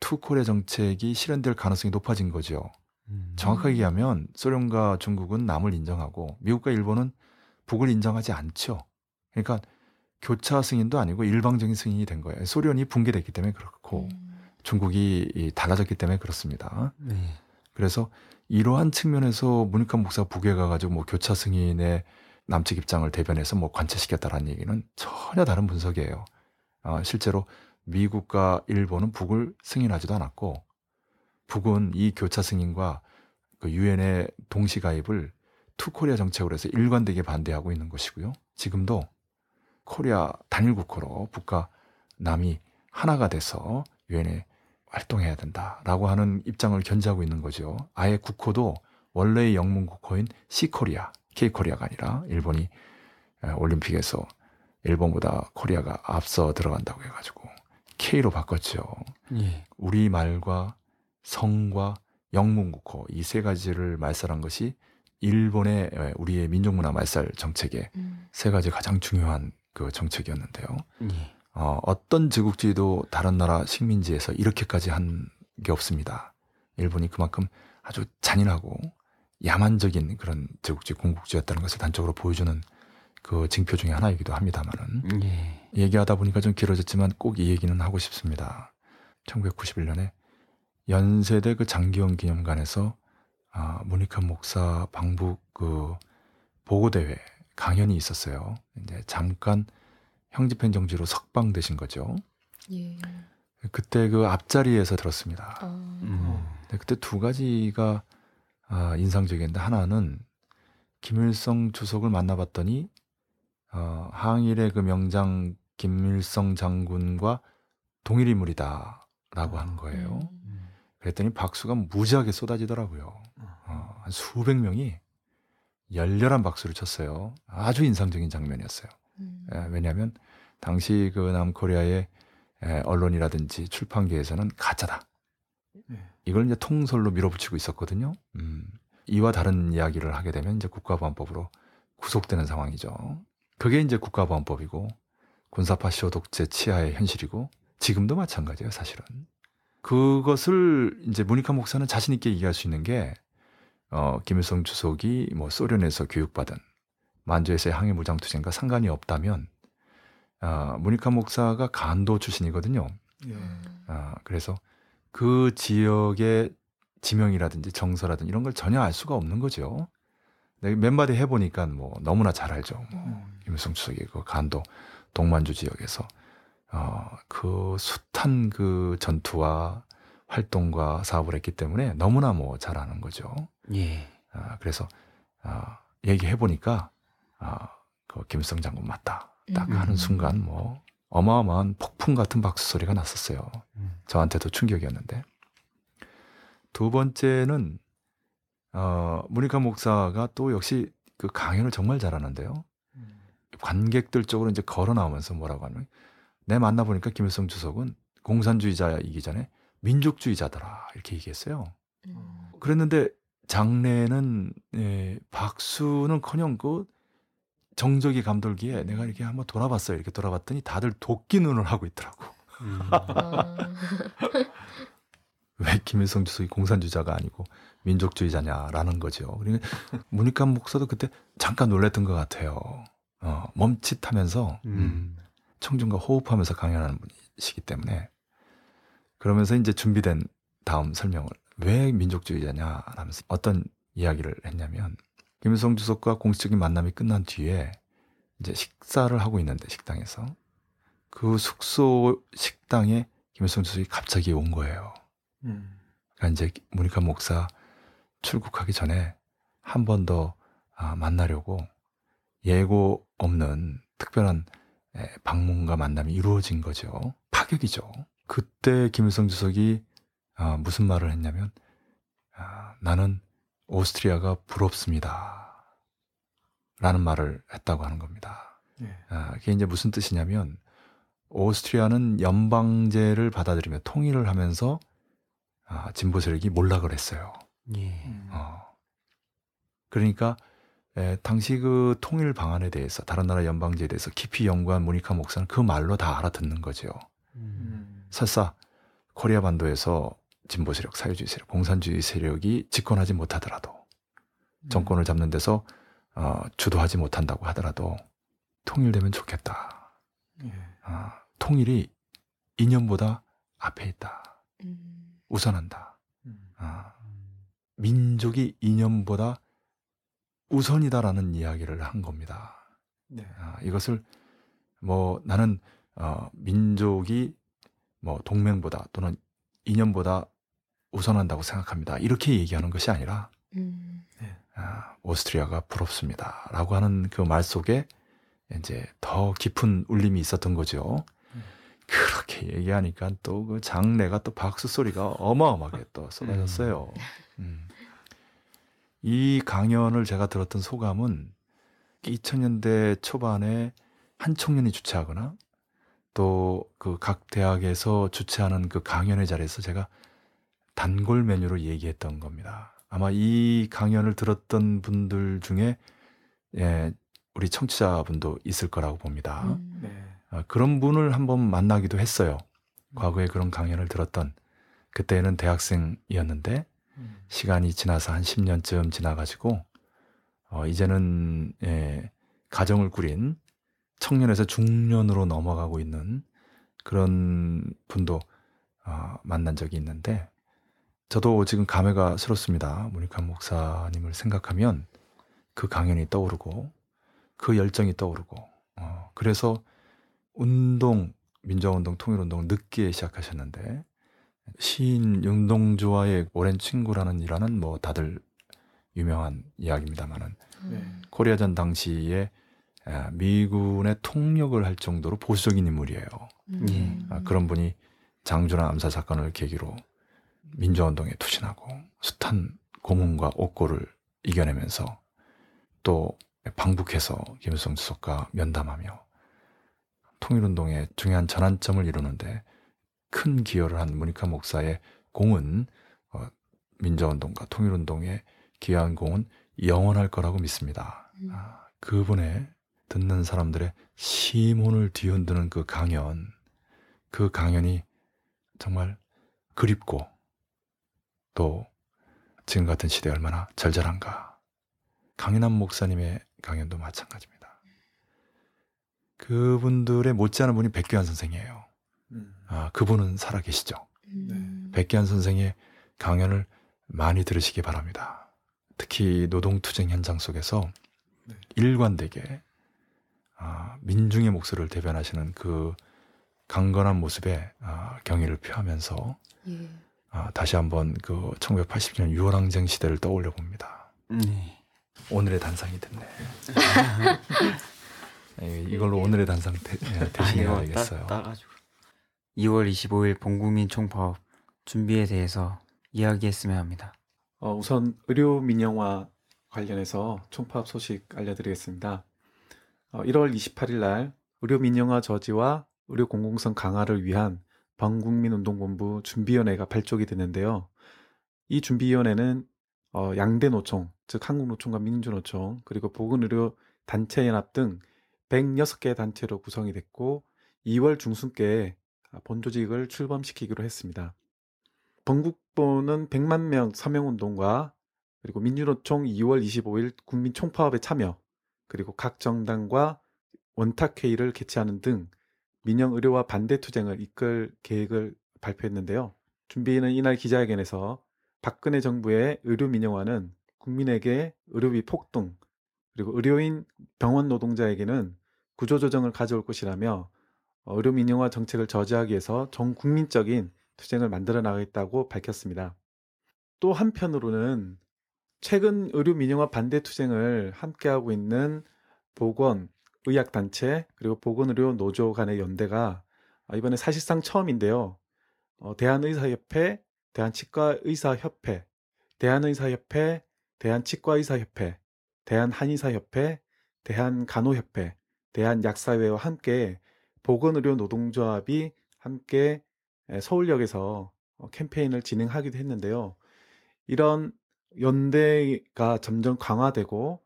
투코리아 정책이 실현될 가능성이 높아진 거죠. 음. 정확하게 얘기하면 소련과 중국은 남을 인정하고 미국과 일본은 북을 인정하지 않죠. 그러니까 교차 승인도 아니고 일방적인 승인이 된 거예요. 소련이 붕괴됐기 때문에 그렇고 음. 중국이 달라졌기 때문에 그렇습니다. 네. 그래서 이러한 측면에서 문익환 목사가 북에 가가지고 뭐 교차 승인의 남측 입장을 대변해서 뭐 관철시켰다라는 얘기는 전혀 다른 분석이에요. 아, 실제로 미국과 일본은 북을 승인하지도 않았고, 북은 이 교차 승인과 그 유엔의 동시 가입을 투코리아 정책으로 해서 일관되게 반대하고 있는 것이고요. 지금도 코리아 단일 국호로 북과 남이 하나가 돼서 유엔에 활동해야 된다라고 하는 입장을 견지하고 있는 거죠. 아예 국호도 원래의 영문 국호인 C코리아, K코리아가 아니라 일본이 올림픽에서 일본보다 코리아가 앞서 들어간다고 해가지고 K로 바꿨죠. 예. 우리말과 성과 영문 국호 이 세 가지를 말살한 것이 일본의 우리의 민족문화 말살 정책의 음. 세 가지 가장 중요한 그 정책이었는데요. 예. 어, 어떤 제국주의도 다른 나라 식민지에서 이렇게까지 한 게 없습니다. 일본이 그만큼 아주 잔인하고 야만적인 그런 제국주의 공국주의였다는 것을 단적으로 보여주는 그 징표 중에 하나이기도 합니다만은 예. 얘기하다 보니까 좀 길어졌지만 꼭 이 얘기는 하고 싶습니다. 천구백구십일 년에 연세대 그 장기영 기념관에서 아, 문익환 목사 방북 그 보고대회 강연이 있었어요. 이제 잠깐 형집행 정지로 석방되신 거죠. 예. 그때 그 앞자리에서 들었습니다. 아. 음. 그때 두 가지가 아, 인상적이었는데, 하나는 김일성 주석을 만나봤더니 어, 항일의 그 명장 김일성 장군과 동일 인물이다라고 아. 하는 거예요. 음. 그랬더니 박수가 무지하게 쏟아지더라고요. 어, 한 수백 명이 열렬한 박수를 쳤어요. 아주 인상적인 장면이었어요. 음. 예, 왜냐하면 당시 그 남코리아의 예, 언론이라든지 출판계에서는 가짜다. 예. 이걸 이제 통설로 밀어붙이고 있었거든요. 음. 이와 다른 이야기를 하게 되면 이제 국가보안법으로 구속되는 상황이죠. 그게 이제 국가보안법이고 군사파 시호 독재 치하의 현실이고 지금도 마찬가지예요, 사실은. 그것을 이제 문익환 목사는 자신 있게 얘기할 수 있는 게 어, 김일성 주석이 뭐 소련에서 교육받은 만주에서의 항해 무장투쟁과 상관이 없다면 어, 문익환 목사가 간도 출신이거든요. 예. 어, 그래서 그 지역의 지명이라든지 정서라든지 이런 걸 전혀 알 수가 없는 거죠. 몇 마디 해보니까 뭐 너무나 잘 알죠. 뭐 김일성 주석이 그 간도 동만주 지역에서 어, 그 숱한 그 전투와 활동과 사업을 했기 때문에 너무나 뭐 잘 아는 거죠. 예. 어, 그래서 어, 얘기해 보니까 어, 그 김일성 장군 맞다. 딱 음. 하는 순간 뭐 어마어마한 폭풍 같은 박수 소리가 났었어요. 음. 저한테도 충격이었는데, 두 번째는 어, 문익환 목사가 또 역시 그 강연을 정말 잘하는데요. 음. 관객들 쪽으로 이제 걸어 나오면서 뭐라고 하면, 내 만나보니까 김일성 주석은 공산주의자이기 전에 민족주의자더라 이렇게 얘기했어요. 음. 그랬는데 장례는 예, 박수는커녕 그 정적이 감돌기에 내가 이렇게 한번 돌아봤어요. 이렇게 돌아봤더니 다들 도끼 눈을 하고 있더라고. 음. 왜 김일성 주석이 공산주의자가 아니고 민족주의자냐라는 거죠. 그러니까 문익환 목사도 그때 잠깐 놀랬던 것 같아요. 어, 멈칫하면서 음. 청중과 호흡하면서 강연하는 분이시기 때문에, 그러면서 이제 준비된 다음 설명을 왜 민족주의자냐 하면서 어떤 이야기를 했냐면, 김일성 주석과 공식적인 만남이 끝난 뒤에 이제 식사를 하고 있는데 식당에서 그 숙소 식당에 김일성 주석이 갑자기 온 거예요. 음. 그러니까 이제 문익환 목사 출국하기 전에 한 번 더 아, 만나려고 예고 없는 특별한 방문과 만남이 이루어진 거죠. 파격이죠. 그때 김일성 주석이 어, 무슨 말을 했냐면, 나는 오스트리아가 부럽습니다 라는 말을 했다고 하는 겁니다. 예. 아, 그게 이제 무슨 뜻이냐면 오스트리아는 연방제를 받아들이며 통일을 하면서 아, 진보 세력이 몰락을 했어요. 예. 어. 그러니까 에, 당시 그 통일 방안에 대해서 다른 나라 연방제에 대해서 깊이 연구한 문익환 목사는 그 말로 다 알아듣는 거죠. 음. 설사 코리아 반도에서 진보 세력, 사회주의 세력, 공산주의 세력이 집권하지 못하더라도 음. 정권을 잡는 데서 어, 주도하지 못한다고 하더라도 통일되면 좋겠다. 예. 어, 통일이 이념보다 앞에 있다. 음. 우선한다. 음. 어, 민족이 이념보다 우선이다라는 이야기를 한 겁니다. 네. 어, 이것을 뭐 나는 어, 민족이 뭐 동맹보다 또는 이념보다 우선한다고 생각합니다. 이렇게 얘기하는 것이 아니라 음. 네. 아, 오스트리아가 부럽습니다라고 하는 그 말 속에 이제 더 깊은 울림이 있었던 거죠. 음. 그렇게 얘기하니까 또 그 장내가 또 박수 소리가 어마어마하게 또 쏟아졌어요. 음. 음. 이 강연을 제가 들었던 소감은 이천 년대 초반에 한 청년이 주최하거나 또 그 각 대학에서 주최하는 그 강연의 자리에서 제가 단골 메뉴로 얘기했던 겁니다. 아마 이 강연을 들었던 분들 중에 예, 우리 청취자분도 있을 거라고 봅니다. 음, 네. 아, 그런 분을 한번 만나기도 했어요. 과거에 그런 강연을 들었던 그때는 대학생이었는데 음. 시간이 지나서 한 십 년쯤 지나가지고 어, 이제는 예, 가정을 꾸린 청년에서 중년으로 넘어가고 있는 그런 분도 어, 만난 적이 있는데 저도 지금 감회가 새롭습니다. 문익환 목사님을 생각하면 그 강연이 떠오르고 그 열정이 떠오르고 어, 그래서 운동, 민주화운동, 통일운동을 늦게 시작하셨는데 시인 윤동주와의 오랜 친구라는 일화는 뭐 다들 유명한 이야기입니다만은 음. 코리아전 당시에 미군의 통역을 할 정도로 보수적인 인물이에요. 음. 아, 그런 분이 장준하 암살 사건을 계기로 민주화운동에 투신하고 숱한 고문과 옥고를 이겨내면서 또 방북해서 김일성 주석과 면담하며 통일운동의 중요한 전환점을 이루는데 큰 기여를 한 문익환 목사의 공은 어, 민주화운동과 통일운동에 기여한 공은 영원할 거라고 믿습니다. 음. 아, 그분의 듣는 사람들의 심혼을 뒤흔드는 그 강연, 그 강연이 정말 그립고 또 지금 같은 시대에 얼마나 절절한가. 강인한 목사님의 강연도 마찬가지입니다. 그분들의 못지않은 분이 백규환 선생이에요. 아, 그분은 살아계시죠. 네. 백규환 선생의 강연을 많이 들으시기 바랍니다. 특히 노동투쟁 현장 속에서 네. 일관되게 아, 민중의 목소리를 대변하시는 그 강건한 모습에 아, 경의를 표하면서 예. 아, 다시 한번 그 천구백팔십 년 유월항쟁 시대를 떠올려 봅니다. 네. 오늘의 단상이 됐네. 네, 이걸로 오늘의 단상 대, 대신해야겠어요. 이월 이십오일 본국민 총파업 준비에 대해서 이야기했으면 합니다. 어, 우선 의료 민영화 관련해서 총파업 소식 알려드리겠습니다. 일월 이십팔일 날 의료민영화 저지와 의료공공성 강화를 위한 범국민운동본부 준비위원회가 발족이 됐는데요. 이 준비위원회는 어, 양대 노총, 즉 한국노총과 민주노총, 그리고 보건의료단체연합 등 백여섯 개 단체로 구성이 됐고 이월 중순께 본조직을 출범시키기로 했습니다. 범국본은 백만 명 서명운동과 그리고 민주노총 이월 이십오일 국민총파업에 참여, 그리고 각 정당과 원탁회의를 개최하는 등 민영의료와 반대투쟁을 이끌 계획을 발표했는데요. 준비위는 이날 기자회견에서 박근혜 정부의 의료민영화는 국민에게 의료비 폭등, 그리고 의료인 병원 노동자에게는 구조조정을 가져올 것이라며 의료민영화 정책을 저지하기 위해서 전국민적인 투쟁을 만들어 나가겠다고 밝혔습니다. 또 한편으로는 최근 의료민영화 반대투쟁을 함께하고 있는 보건, 의학단체, 그리고 보건의료노조 간의 연대가 이번에 사실상 처음인데요. 어, 대한의사협회, 대한치과의사협회, 대한의사협회, 대한치과의사협회, 대한한의사협회, 대한간호협회, 대한약사회와 함께 보건의료노동조합이 함께 서울역에서 캠페인을 진행하기도 했는데요. 이런 연대가 점점 강화되고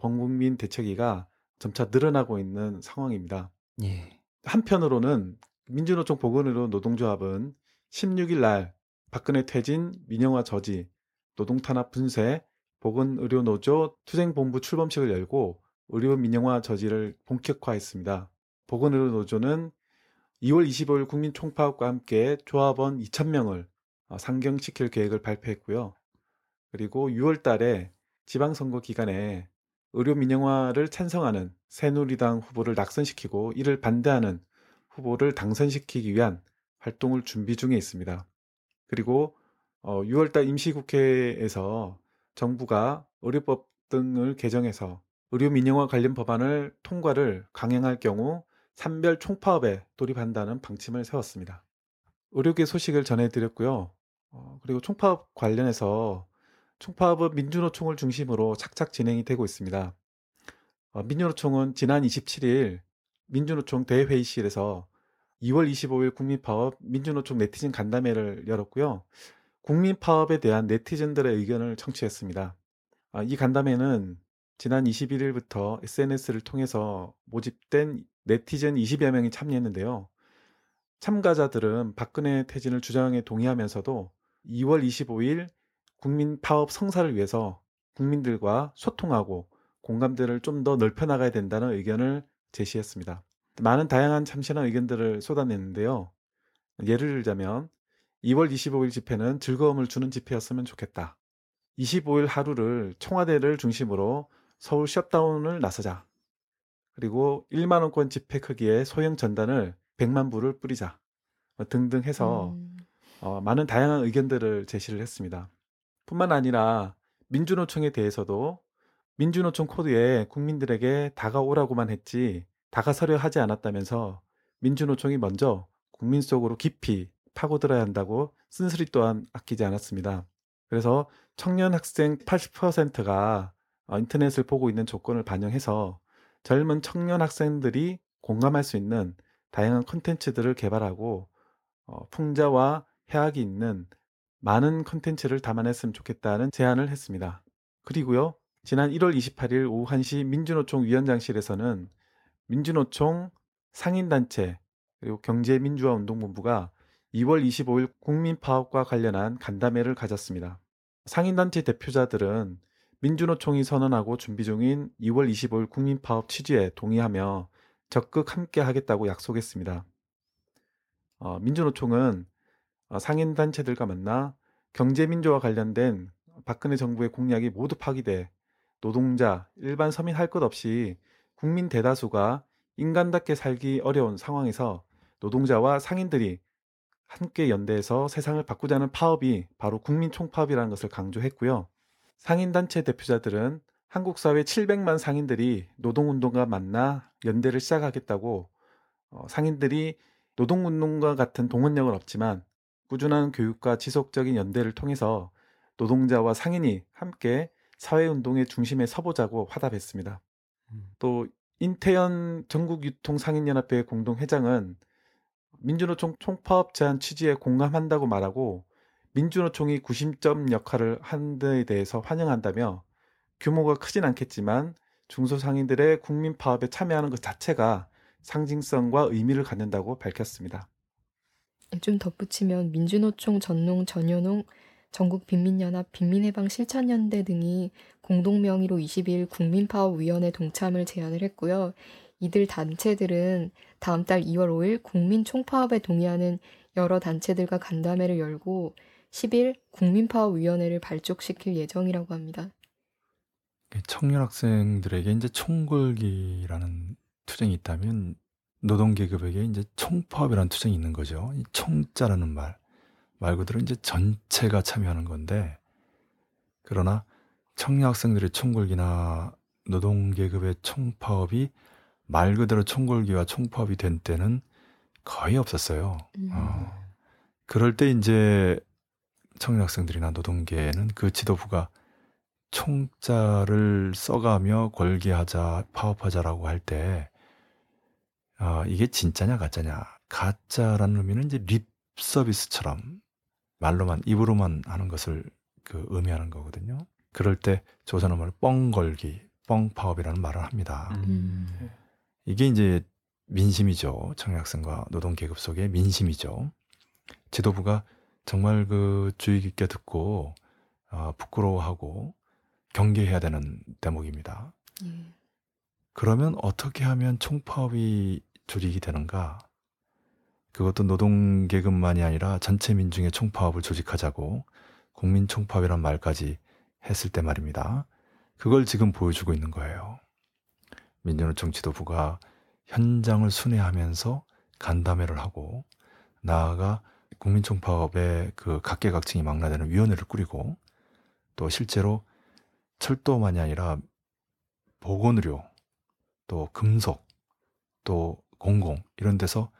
범국민 대책위가 점차 늘어나고 있는 상황입니다. 예. 한편으로는 민주노총 보건의료 노동조합은 십육 일 날 박근혜 퇴진, 민영화 저지, 노동탄압 분쇄, 보건의료노조 투쟁본부 출범식을 열고 의료 민영화 저지를 본격화했습니다. 보건의료노조는 이월 이십오일 국민총파업과 함께 조합원 이천 명을 상경시킬 계획을 발표했고요. 그리고 유월 달에 지방선거 기간에 의료 민영화를 찬성하는 새누리당 후보를 낙선시키고 이를 반대하는 후보를 당선시키기 위한 활동을 준비 중에 있습니다. 그리고 유월 달 임시국회에서 정부가 의료법 등을 개정해서 의료 민영화 관련 법안을 통과를 강행할 경우 산별 총파업에 돌입한다는 방침을 세웠습니다. 의료계 소식을 전해드렸고요. 그리고 총파업 관련해서 총파업은 민주노총을 중심으로 착착 진행이 되고 있습니다. 민주노총은 지난 이십칠일 민주노총 대회의실에서 이월 이십오일 국민파업 민주노총 네티즌 간담회를 열었고요. 국민파업에 대한 네티즌들의 의견을 청취했습니다. 이 간담회는 지난 이십일일부터 에스엔에스를 통해서 모집된 네티즌 이십여 명이 참여했는데요. 참가자들은 박근혜 퇴진을 주장에 동의하면서도 이월 이십오일 국민파업 성사를 위해서 국민들과 소통하고 공감대를 좀 더 넓혀나가야 된다는 의견을 제시했습니다. 많은 다양한 참신한 의견들을 쏟아냈는데요. 예를 들자면 이월 이십오일 집회는 즐거움을 주는 집회였으면 좋겠다. 이십오일 하루를 청와대를 중심으로 서울 셧다운을 나서자. 그리고 일만 원권 집회 크기의 소형 전단을 백만 부를 뿌리자 등등 해서 음. 어, 많은 다양한 의견들을 제시를 했습니다. 뿐만 아니라 민주노총에 대해서도 민주노총 코드에 국민들에게 다가오라고만 했지 다가서려 하지 않았다면서 민주노총이 먼저 국민 속으로 깊이 파고들어야 한다고 쓴소리 또한 아끼지 않았습니다. 그래서 청년 학생 팔십 퍼센트가 인터넷을 보고 있는 조건을 반영해서 젊은 청년 학생들이 공감할 수 있는 다양한 콘텐츠들을 개발하고 어, 풍자와 해학이 있는 많은 콘텐츠를 담아냈으면 좋겠다는 제안을 했습니다. 그리고요, 지난 일월 이십팔일 오후 한 시 민주노총 위원장실에서는 민주노총 상인단체 그리고 경제민주화운동본부가 이월 이십오일 국민파업과 관련한 간담회를 가졌습니다. 상인단체 대표자들은 민주노총이 선언하고 준비 중인 이월 이십오일 국민파업 취지에 동의하며 적극 함께 하겠다고 약속했습니다. 어, 민주노총은 상인단체들과 만나 경제민주화와 관련된 박근혜 정부의 공약이 모두 파기돼 노동자, 일반 서민 할 것 없이 국민 대다수가 인간답게 살기 어려운 상황에서 노동자와 상인들이 함께 연대해서 세상을 바꾸자는 파업이 바로 국민총파업이라는 것을 강조했고요. 상인단체 대표자들은 한국 사회 칠백만 상인들이 노동운동과 만나 연대를 시작하겠다고 상인들이 노동운동과 같은 동원력은 없지만 꾸준한 교육과 지속적인 연대를 통해서 노동자와 상인이 함께 사회운동의 중심에 서보자고 화답했습니다. 음. 또 인태현 전국유통상인연합회 공동회장은 민주노총 총파업 제안 취지에 공감한다고 말하고 민주노총이 구심점 역할을 한 데에 대해서 환영한다며 규모가 크진 않겠지만 중소상인들의 국민파업에 참여하는 것 자체가 상징성과 의미를 갖는다고 밝혔습니다. 좀 덧붙이면 민주노총, 전농, 전현농, 전국빈민연합, 빈민해방 실천연대 등이 공동명의로 이십이일 국민파업위원회 동참을 제안을 했고요. 이들 단체들은 다음 달 이월 오일 국민총파업에 동의하는 여러 단체들과 간담회를 열고 십일 국민파업위원회를 발족시킬 예정이라고 합니다. 청년 학생들에게 이제 총궐기라는 투쟁이 있다면 노동계급에게 이제 총파업이라는 투쟁이 있는 거죠. 이 총자라는 말, 말 그대로 이제 전체가 참여하는 건데, 그러나 청년 학생들의 총궐기나 노동계급의 총파업이 말 그대로 총궐기와 총파업이 된 때는 거의 없었어요. 음. 어. 그럴 때 이제 청년 학생들이나 노동계는 그 지도부가 총자를 써가며 gol개하자, 파업하자라고 할 때 어, 이게 진짜냐 가짜냐, 가짜라는 의미는 이제 립 서비스처럼 말로만 입으로만 하는 것을 그 의미하는 거거든요. 그럴 때 조선음을 뻥걸기, 뻥파업이라는 말을 합니다. 음. 이게 이제 민심이죠. 청약생과 노동계급 속의 민심이죠. 지도부가 정말 그 주의 깊게 듣고 어, 부끄러워하고 경계해야 되는 대목입니다. 음. 그러면 어떻게 하면 총파업이 조직이 되는가? 그것도 노동계급만이 아니라 전체 민중의 총파업을 조직하자고 국민 총파업이란 말까지 했을 때 말입니다. 그걸 지금 보여주고 있는 거예요. 민주노총 지도부가 현장을 순회하면서 간담회를 하고, 나아가 국민총파업에 그 각계각층이 망라되는 위원회를 꾸리고, 또 실제로 철도만이 아니라 보건의료, 또 금속, 또 공공 이런 데서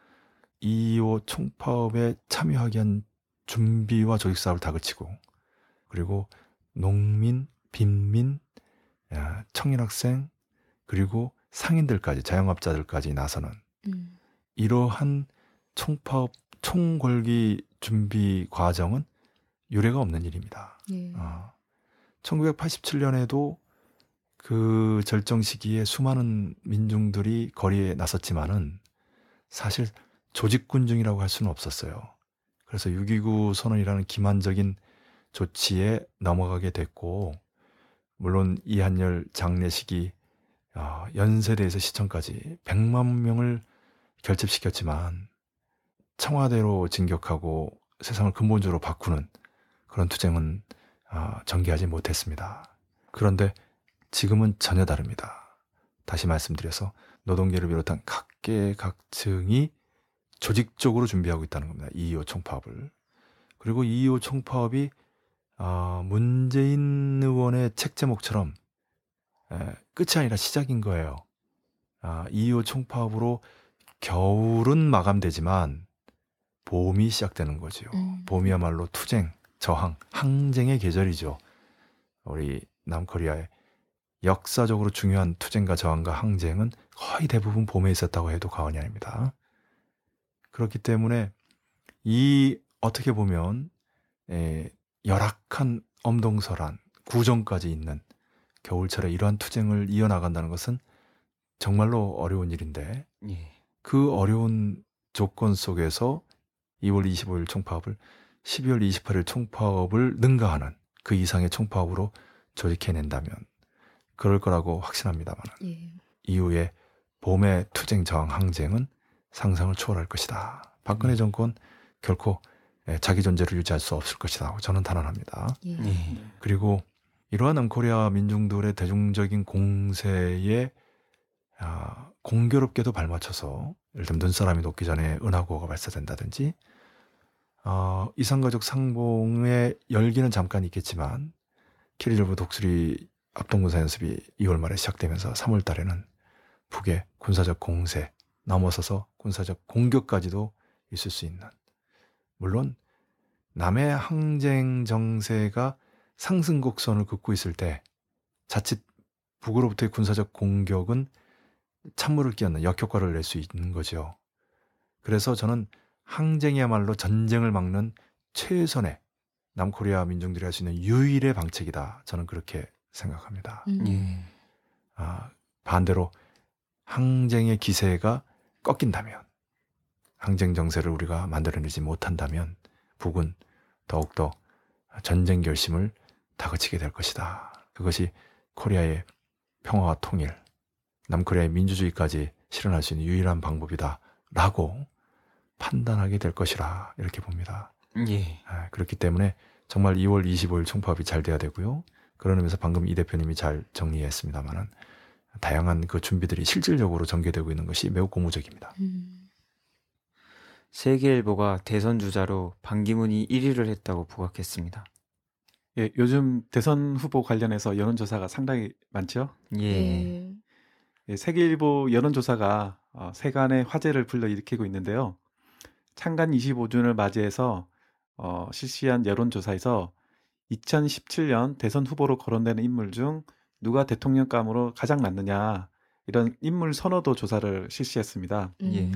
이호 총파업에 참여하기 한 준비와 조직사업을 다 거치고, 그리고 농민, 빈민, 청년학생, 그리고 상인들까지, 자영업자들까지 나서는 음. 이러한 총파업, 총궐기 준비 과정은 유례가 없는 일입니다. 예. 어, 천구백팔십칠 년에도 그 절정 시기에 수많은 민중들이 거리에 나섰지만은 사실 조직군중이라고 할 수는 없었어요. 그래서 육이구 선언이라는 기만적인 조치에 넘어가게 됐고, 물론 이한열 장례식이 어, 연세대에서 시청까지 백만 명을 결집시켰지만 청와대로 진격하고 세상을 근본적으로 바꾸는 그런 투쟁은 어, 전개하지 못했습니다. 그런데 지금은 전혀 다릅니다. 다시 말씀드려서 노동계를 비롯한 각계각층이 조직적으로 준비하고 있다는 겁니다. 이이오 총파업을. 그리고 이이오 총파업이 어, 문재인 의원의 책 제목처럼 에, 끝이 아니라 시작인 거예요. 아, 이이오 총파업으로 겨울은 마감되지만 봄이 시작되는 거죠. 음. 봄이야말로 투쟁, 저항, 항쟁의 계절이죠. 우리 남코리아의 역사적으로 중요한 투쟁과 저항과 항쟁은 거의 대부분 봄에 있었다고 해도 과언이 아닙니다. 그렇기 때문에 이 어떻게 보면 에, 열악한 엄동설한 구정까지 있는 겨울철에 이러한 투쟁을 이어나간다는 것은 정말로 어려운 일인데, 예. 그 어려운 조건 속에서 이월 이십오일 총파업을, 십이월 이십팔일 총파업을 능가하는 그 이상의 총파업으로 조직해낸다면 그럴 거라고 확신합니다만, 예. 이후에 봄의 투쟁 저항 항쟁은 상상을 초월할 것이다. 박근혜 음. 정권 결코 자기 존재를 유지할 수 없을 것이다. 저는 단언합니다. 예. 예. 그리고 이러한 남코리아 민중들의 대중적인 공세에 아, 공교롭게도 발맞춰서, 예를 들면 눈사람이 녹기 전에 은하구호가 발사된다든지, 어, 이상가족 상봉의 열기는 잠깐 있겠지만 키리졸브 독수리 합동군사 연습이 이월 말에 시작되면서 삼월 달에는 북의 군사적 공세 넘어서서 군사적 공격까지도 있을 수 있는, 물론 남의 항쟁 정세가 상승 곡선을 긋고 있을 때 자칫 북으로부터의 군사적 공격은 찬물을 끼얹는 역효과를 낼 수 있는 거죠. 그래서 저는 항쟁이야말로 전쟁을 막는 최선의 남코리아 민중들이 할 수 있는 유일의 방책이다. 저는 그렇게 생각합니다. 음. 아, 반대로 항쟁의 기세가 꺾인다면, 항쟁 정세를 우리가 만들어내지 못한다면 북은 더욱더 전쟁 결심을 다그치게 될 것이다. 그것이 코리아의 평화와 통일, 남코리아의 민주주의까지 실현할 수 있는 유일한 방법이다라고 판단하게 될 것이라, 이렇게 봅니다. 예. 아, 그렇기 때문에 정말 이월 이십오일 총파업이 잘 돼야 되고요. 그런 의미에서 방금 이 대표님이 잘 정리했습니다만은 다양한 그 준비들이 실질적으로 전개되고 있는 것이 매우 고무적입니다. 음. 세계일보가 대선 주자로 반기문이 일 위를 했다고 부각했습니다. 예, 요즘 대선 후보 관련해서 여론조사가 상당히 많죠. 예. 예, 세계일보 여론조사가 어, 세간의 화제를 불러일으키고 있는데요. 창간 이십오주년을 맞이해서 어, 실시한 여론조사에서 이천십칠 년 대선 후보로 거론되는 인물 중 누가 대통령감으로 가장 맞느냐 이런 인물 선호도 조사를 실시했습니다. 예.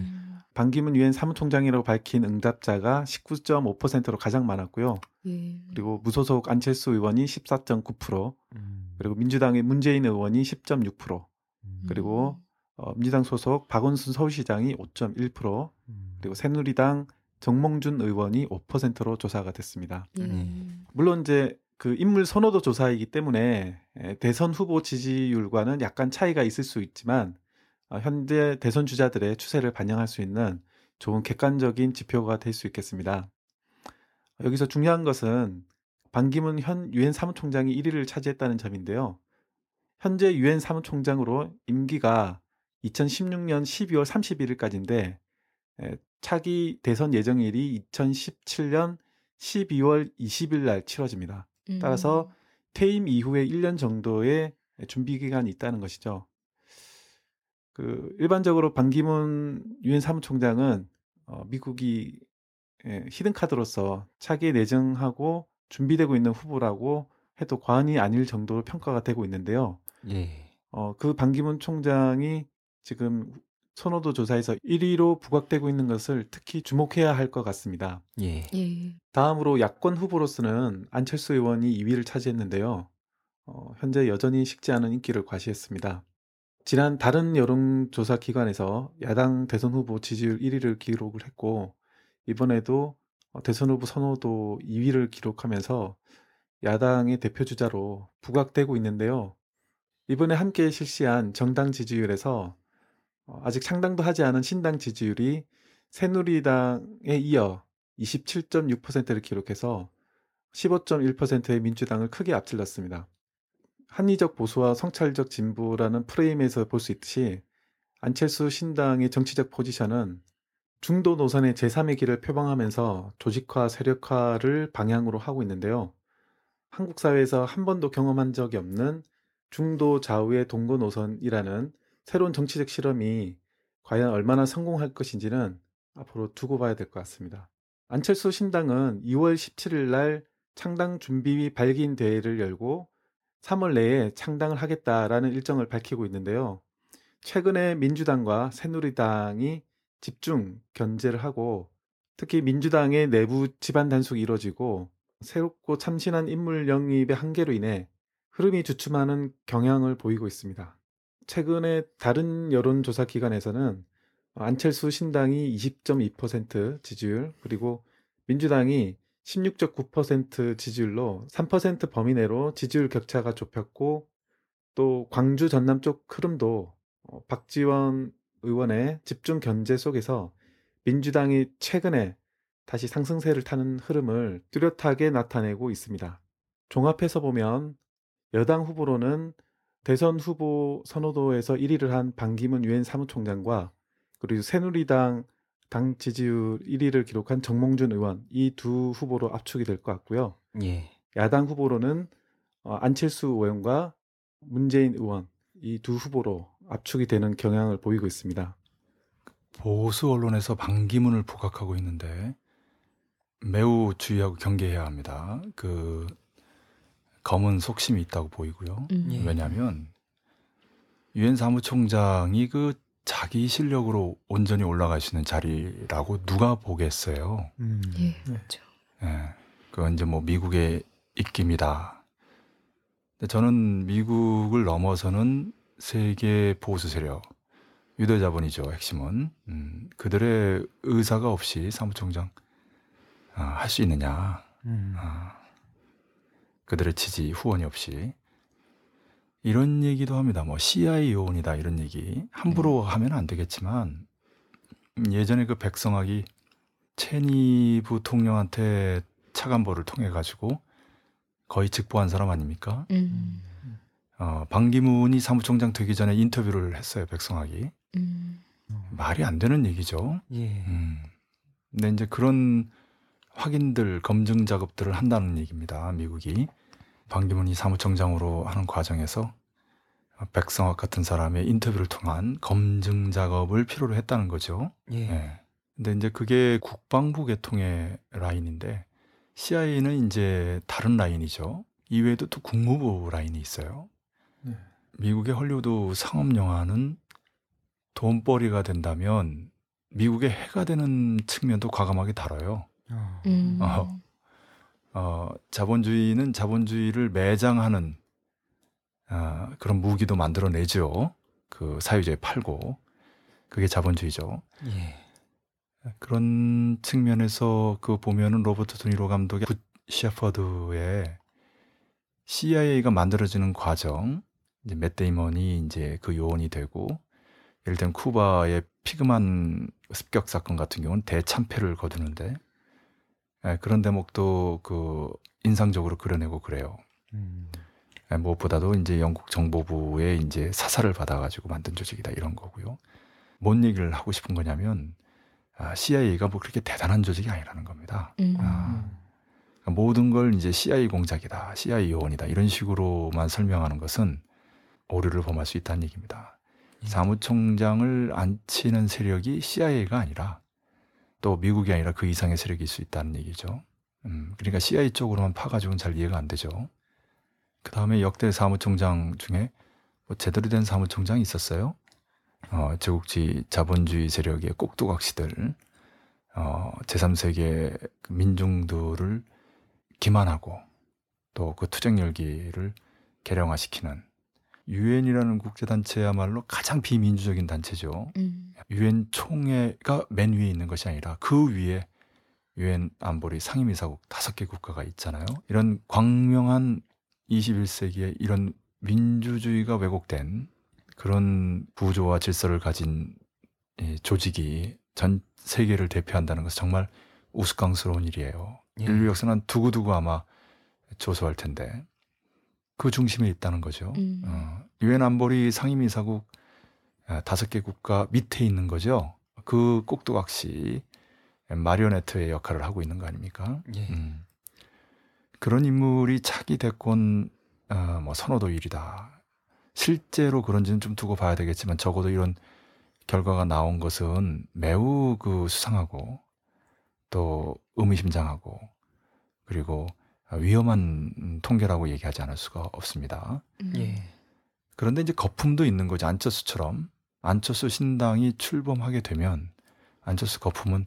반기문 유엔 사무총장이라고 밝힌 응답자가 십구 점 오 퍼센트로 가장 많았고요. 예. 그리고 무소속 안철수 의원이 십사 점 구 퍼센트, 음. 그리고 민주당의 문재인 의원이 십 점 육 퍼센트, 음. 그리고 어, 민주당 소속 박원순 서울시장이 오 점 일 퍼센트, 음. 그리고 새누리당 정몽준 의원이 오 퍼센트로 조사가 됐습니다. 음. 물론 이제 그 인물 선호도 조사이기 때문에 대선 후보 지지율과는 약간 차이가 있을 수 있지만 어, 현재 대선 주자들의 추세를 반영할 수 있는 좋은 객관적인 지표가 될 수 있겠습니다. 여기서 중요한 것은 반기문 현 유엔 사무총장이 일 위를 차지했다는 점인데요. 현재 유엔 사무총장으로 임기가 이천십육 년 십이월 삼십일일까지인데 차기 대선 예정일이 이천십칠 년 십이월 이십일 날 치러집니다. 음. 따라서 퇴임 이후에 일 년 정도의 준비 기간이 있다는 것이죠. 그 일반적으로 반기문 유엔 사무총장은 어, 미국이 예, 히든카드로서 차기에 내정하고 준비되고 있는 후보라고 해도 과언이 아닐 정도로 평가가 되고 있는데요. 예. 어, 그 반기문 총장이 지금 선호도 조사에서 일 위로 부각되고 있는 것을 특히 주목해야 할 것 같습니다. 예. 예. 다음으로 야권 후보로서는 안철수 의원이 이 위를 차지했는데요. 어, 현재 여전히 식지 않은 인기를 과시했습니다. 지난 다른 여론조사 기관에서 야당 대선 후보 지지율 일 위를 기록을 했고 이번에도 대선 후보 선호도 이 위를 기록하면서 야당의 대표 주자로 부각되고 있는데요. 이번에 함께 실시한 정당 지지율에서 아직 창당도 하지 않은 신당 지지율이 새누리당에 이어 이십칠 점 육 퍼센트를 기록해서 십오 점 일 퍼센트의 민주당을 크게 앞질렀습니다. 한의적 보수와 성찰적 진보라는 프레임에서 볼 수 있듯이 안철수 신당의 정치적 포지션은 중도 노선의 제삼의 길을 표방하면서 조직화, 세력화를 방향으로 하고 있는데요. 한국 사회에서 한 번도 경험한 적이 없는 중도 좌우의 동거 노선이라는 새로운 정치적 실험이 과연 얼마나 성공할 것인지는 앞으로 두고 봐야 될 것 같습니다. 안철수 신당은 이월 십칠일 날 창당 준비 발기인 대회를 열고 삼월 내에 창당을 하겠다라는 일정을 밝히고 있는데요. 최근에 민주당과 새누리당이 집중 견제를 하고 특히 민주당의 내부 집안 단속이 이뤄지고 새롭고 참신한 인물 영입의 한계로 인해 흐름이 주춤하는 경향을 보이고 있습니다. 최근에 다른 여론조사 기관에서는 안철수 신당이 이십 점 이 퍼센트 지지율 그리고 민주당이 십육 점 구 퍼센트 지지율로 삼 퍼센트 범위 내로 지지율 격차가 좁혔고 또 광주 전남 쪽 흐름도 박지원 의원의 집중 견제 속에서 민주당이 최근에 다시 상승세를 타는 흐름을 뚜렷하게 나타내고 있습니다. 종합해서 보면 여당 후보로는 대선 후보 선호도에서 일 위를 한 반기문 유엔 사무총장과 그리고 새누리당 당 지지율 일 위를 기록한 정몽준 의원 이 두 후보로 압축이 될 것 같고요. 예. 야당 후보로는 안철수 의원과 문재인 의원 이 두 후보로 압축이 되는 경향을 보이고 있습니다. 보수 언론에서 반기문을 부각하고 있는데 매우 주의하고 경계해야 합니다. 그 검은 속심이 있다고 보이고요. 예. 왜냐하면 유엔 사무총장이 그 자기 실력으로 온전히 올라갈 수 있는 자리라고 누가 보겠어요. 음. 예, 그렇죠. 예, 그건 이제 뭐 미국의 입김이다. 근데 저는 미국을 넘어서는 세계 보수 세력, 유대자본이죠, 핵심은. 음, 그들의 의사가 없이 사무총장 아, 할 수 있느냐. 음. 아, 그들의 지지, 후원이 없이. 이런 얘기도 합니다. 뭐 씨아이에이 요원이다 이런 얘기. 함부로 네. 하면 안 되겠지만 예전에 그 백성학이 체니 부통령한테 차관보를 통해 가지고 거의 직보한 사람 아닙니까? 음. 어, 반기문이 사무총장 되기 전에 인터뷰를 했어요. 백성학이. 음. 말이 안 되는 얘기죠. 예. 음. 근데 이제 그런 확인들, 검증 작업들을 한다는 얘기입니다. 미국이. 반기문이 사무총장으로 하는 과정에서 백성학 같은 사람의 인터뷰를 통한 검증 작업을 필요로 했다는 거죠. 예. 예. 근데 이제 그게 국방부 계통의 라인인데 씨아이에이는 이제 다른 라인이죠. 이외에도 또 국무부 라인이 있어요. 네. 미국의 헐리우드 상업 영화는 돈벌이가 된다면 미국의 해가 되는 측면도 과감하게 다뤄요. 어. 음. 어, 어, 자본주의는 자본주의를 매장하는 어, 그런 무기도 만들어내죠. 그 사유제 팔고 그게 자본주의죠. 예. 그런 측면에서 그 보면은 로버트 드니로 감독의 굿 셰퍼드의 씨아이에이가 만들어지는 과정, 이제 맷 데이먼이 이제 그 요원이 되고, 예를 들면 쿠바의 피그만 습격 사건 같은 경우는 대참패를 거두는데, 예, 그런 대목도 그 인상적으로 그려내고 그래요. 음. 예, 무엇보다도 이제 영국 정보부의 이제 사사를 받아가지고 만든 조직이다 이런 거고요. 뭔 얘기를 하고 싶은 거냐면, 아, 씨아이에이가 뭐 그렇게 대단한 조직이 아니라는 겁니다. 음. 아, 그러니까 모든 걸 이제 씨아이에이 공작이다, 씨아이에이 요원이다 이런 식으로만 설명하는 것은 오류를 범할 수 있다는 얘기입니다. 음. 사무총장을 앉히는 세력이 씨아이에이가 아니라 또 미국이 아니라 그 이상의 세력일 수 있다는 얘기죠. 음, 그러니까 씨아이에이 쪽으로만 파가지고는 잘 이해가 안 되죠. 그 다음에 역대 사무총장 중에 뭐 제대로 된 사무총장이 있었어요? 어, 제국주의 자본주의 세력의 꼭두각시들, 어, 제삼 세계 민중들을 기만하고 또 그 투쟁 열기를 계량화시키는 유엔이라는 국제단체야말로 가장 비민주적인 단체죠. 유엔 음. 총회가 맨 위에 있는 것이 아니라 그 위에 유엔 안보리 상임이사국 다섯 개 국가가 있잖아요. 이런 광명한 이십일 세기에 이런 민주주의가 왜곡된 그런 구조와 질서를 가진 이 조직이 전 세계를 대표한다는 것은 정말 우스꽝스러운 일이에요. 예. 인류 역사는 두고두고 아마 조소할 텐데 그 중심에 있다는 거죠. 음. 어, 유엔 안보리 상임이사국 다섯 개 국가 밑에 있는 거죠. 그 꼭두각시 마리오네트의 역할을 하고 있는 거 아닙니까? 예. 음. 그런 인물이 차기 대권 어, 뭐 선호도 일이다. 실제로 그런지는 좀 두고 봐야 되겠지만 적어도 이런 결과가 나온 것은 매우 그 수상하고 또 의미심장하고 그리고 위험한 통계라고 얘기하지 않을 수가 없습니다. 예. 그런데 이제 거품도 있는 거죠. 안철수처럼 안철수 신당이 출범하게 되면 안철수 거품은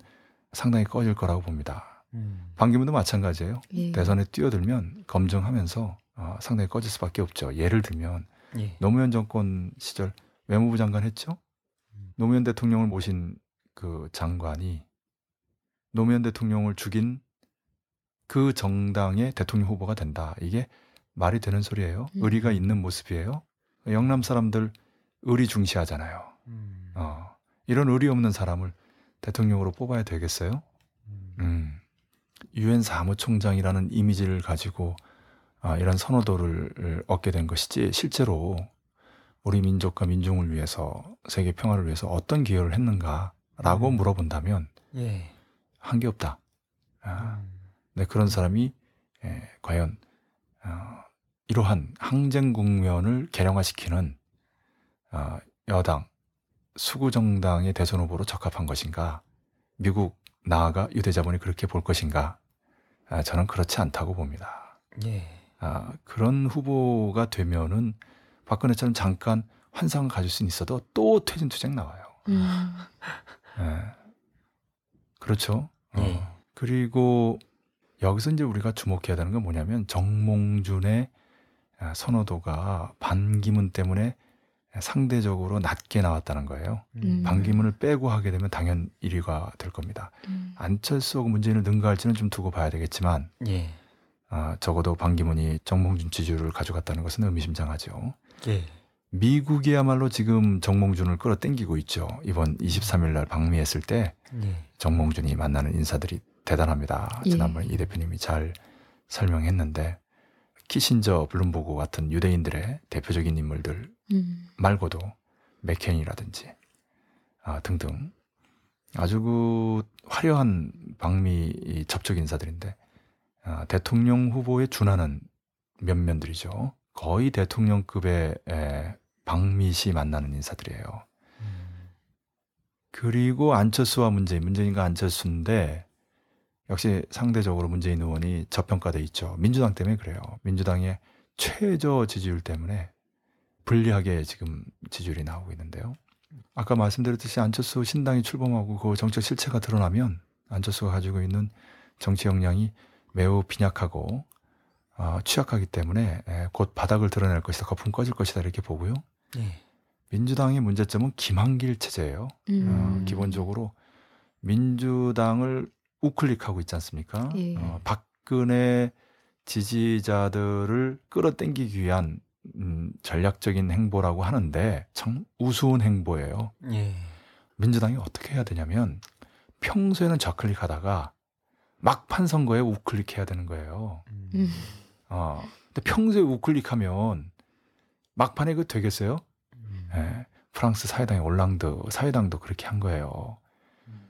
상당히 꺼질 거라고 봅니다. 음. 반기문도 마찬가지예요. 예. 대선에 뛰어들면 검증하면서 어, 상당히 꺼질 수밖에 없죠. 예를 들면 예. 노무현 정권 시절 외무부 장관 했죠. 음. 노무현 대통령을 모신 그 장관이 노무현 대통령을 죽인 그 정당의 대통령 후보가 된다. 이게 말이 되는 소리예요. 음. 의리가 있는 모습이에요. 영남 사람들 의리 중시하잖아요. 음. 어, 이런 의리 없는 사람을 대통령으로 뽑아야 되겠어요? 음. 유엔 사무총장이라는 이미지를 가지고 아, 이런 선호도를 얻게 된 것이지 실제로 우리 민족과 민중을 위해서 세계 평화를 위해서 어떤 기여를 했는가라고 음. 물어본다면 예. 한 게 없다. 아. 음. 네, 그런 사람이 예, 과연 어, 이러한 항쟁 국면을 계량화시키는 어, 여당, 수구정당의 대선 후보로 적합한 것인가? 미국 나아가 유대자본이 그렇게 볼 것인가? 아, 저는 그렇지 않다고 봅니다. 예. 아, 그런 후보가 되면은 박근혜처럼 잠깐 환상을 가질 수는 있어도 또 퇴진투쟁 나와요. 음. 예. 그렇죠. 어. 예. 그리고 여기서 이제 우리가 주목해야 되는 건 뭐냐면 정몽준의 선호도가 반기문 때문에 상대적으로 낮게 나왔다는 거예요. 음. 반기문을 빼고 하게 되면 당연 일 위가 될 겁니다. 음. 안철수하고 문재인을 능가할지는 좀 두고 봐야 되겠지만 예. 아, 적어도 반기문이 정몽준 지지율을 가져갔다는 것은 의미심장하죠. 예. 미국이야말로 지금 정몽준을 끌어당기고 있죠. 이번 이십삼 일 날 방미했을 때 예. 정몽준이 만나는 인사들이 대단합니다. 예. 지난번에 이 대표님이 잘 설명했는데 키신저, 블룸버그 같은 유대인들의 대표적인 인물들 음. 말고도 맥케인이라든지 아, 등등 아주 그 화려한 방미 접촉 인사들인데 아, 대통령 후보에 준하는 면면들이죠. 거의 대통령급의 에, 방미시 만나는 인사들이에요. 음. 그리고 안철수와 문재인, 문재인과 안철수인데 역시 상대적으로 문재인 의원이 저평가돼 있죠. 민주당 때문에 그래요. 민주당의 최저 지지율 때문에 불리하게 지금 지지율이 나오고 있는데요. 아까 말씀드렸듯이 안철수 신당이 출범하고 그 정책 실체가 드러나면 안철수가 가지고 있는 정치 역량이 매우 빈약하고 어, 취약하기 때문에 곧 바닥을 드러낼 것이다. 거품 꺼질 것이다. 이렇게 보고요. 네. 민주당의 문제점은 김한길 체제예요. 음. 어, 기본적으로 민주당을 우클릭하고 있지 않습니까? 예. 어, 박근혜 지지자들을 끌어당기기 위한 음, 전략적인 행보라고 하는데 참 우스운 행보예요. 예. 민주당이 어떻게 해야 되냐면 평소에는 좌클릭하다가 막판 선거에 우클릭해야 되는 거예요. 음. 어, 근데 평소에 우클릭하면 막판에 그 되겠어요? 음. 예, 프랑스 사회당의 올랑드 사회당도 그렇게 한 거예요.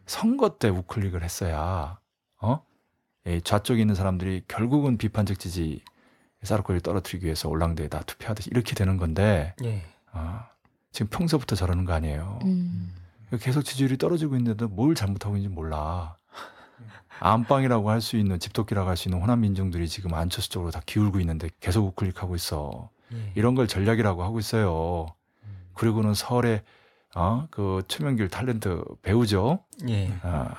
선거 때 우클릭을 했어야 어? 좌쪽에 있는 사람들이 결국은 비판적 지지 사르코지를 떨어뜨리기 위해서 올랑드에다 투표하듯이 이렇게 되는 건데 예. 어, 지금 평소부터 저러는 거 아니에요. 음. 계속 지지율이 떨어지고 있는데도 뭘 잘못하고 있는지 몰라. 안방이라고 할 수 있는 집토끼라고 할 수 있는 호남 민중들이 지금 안철수 쪽으로 다 기울고 있는데 계속 우클릭하고 있어. 예. 이런 걸 전략이라고 하고 있어요. 음. 그리고는 서울에 어, 그 최명길 탤런트 배우죠. 예. 어,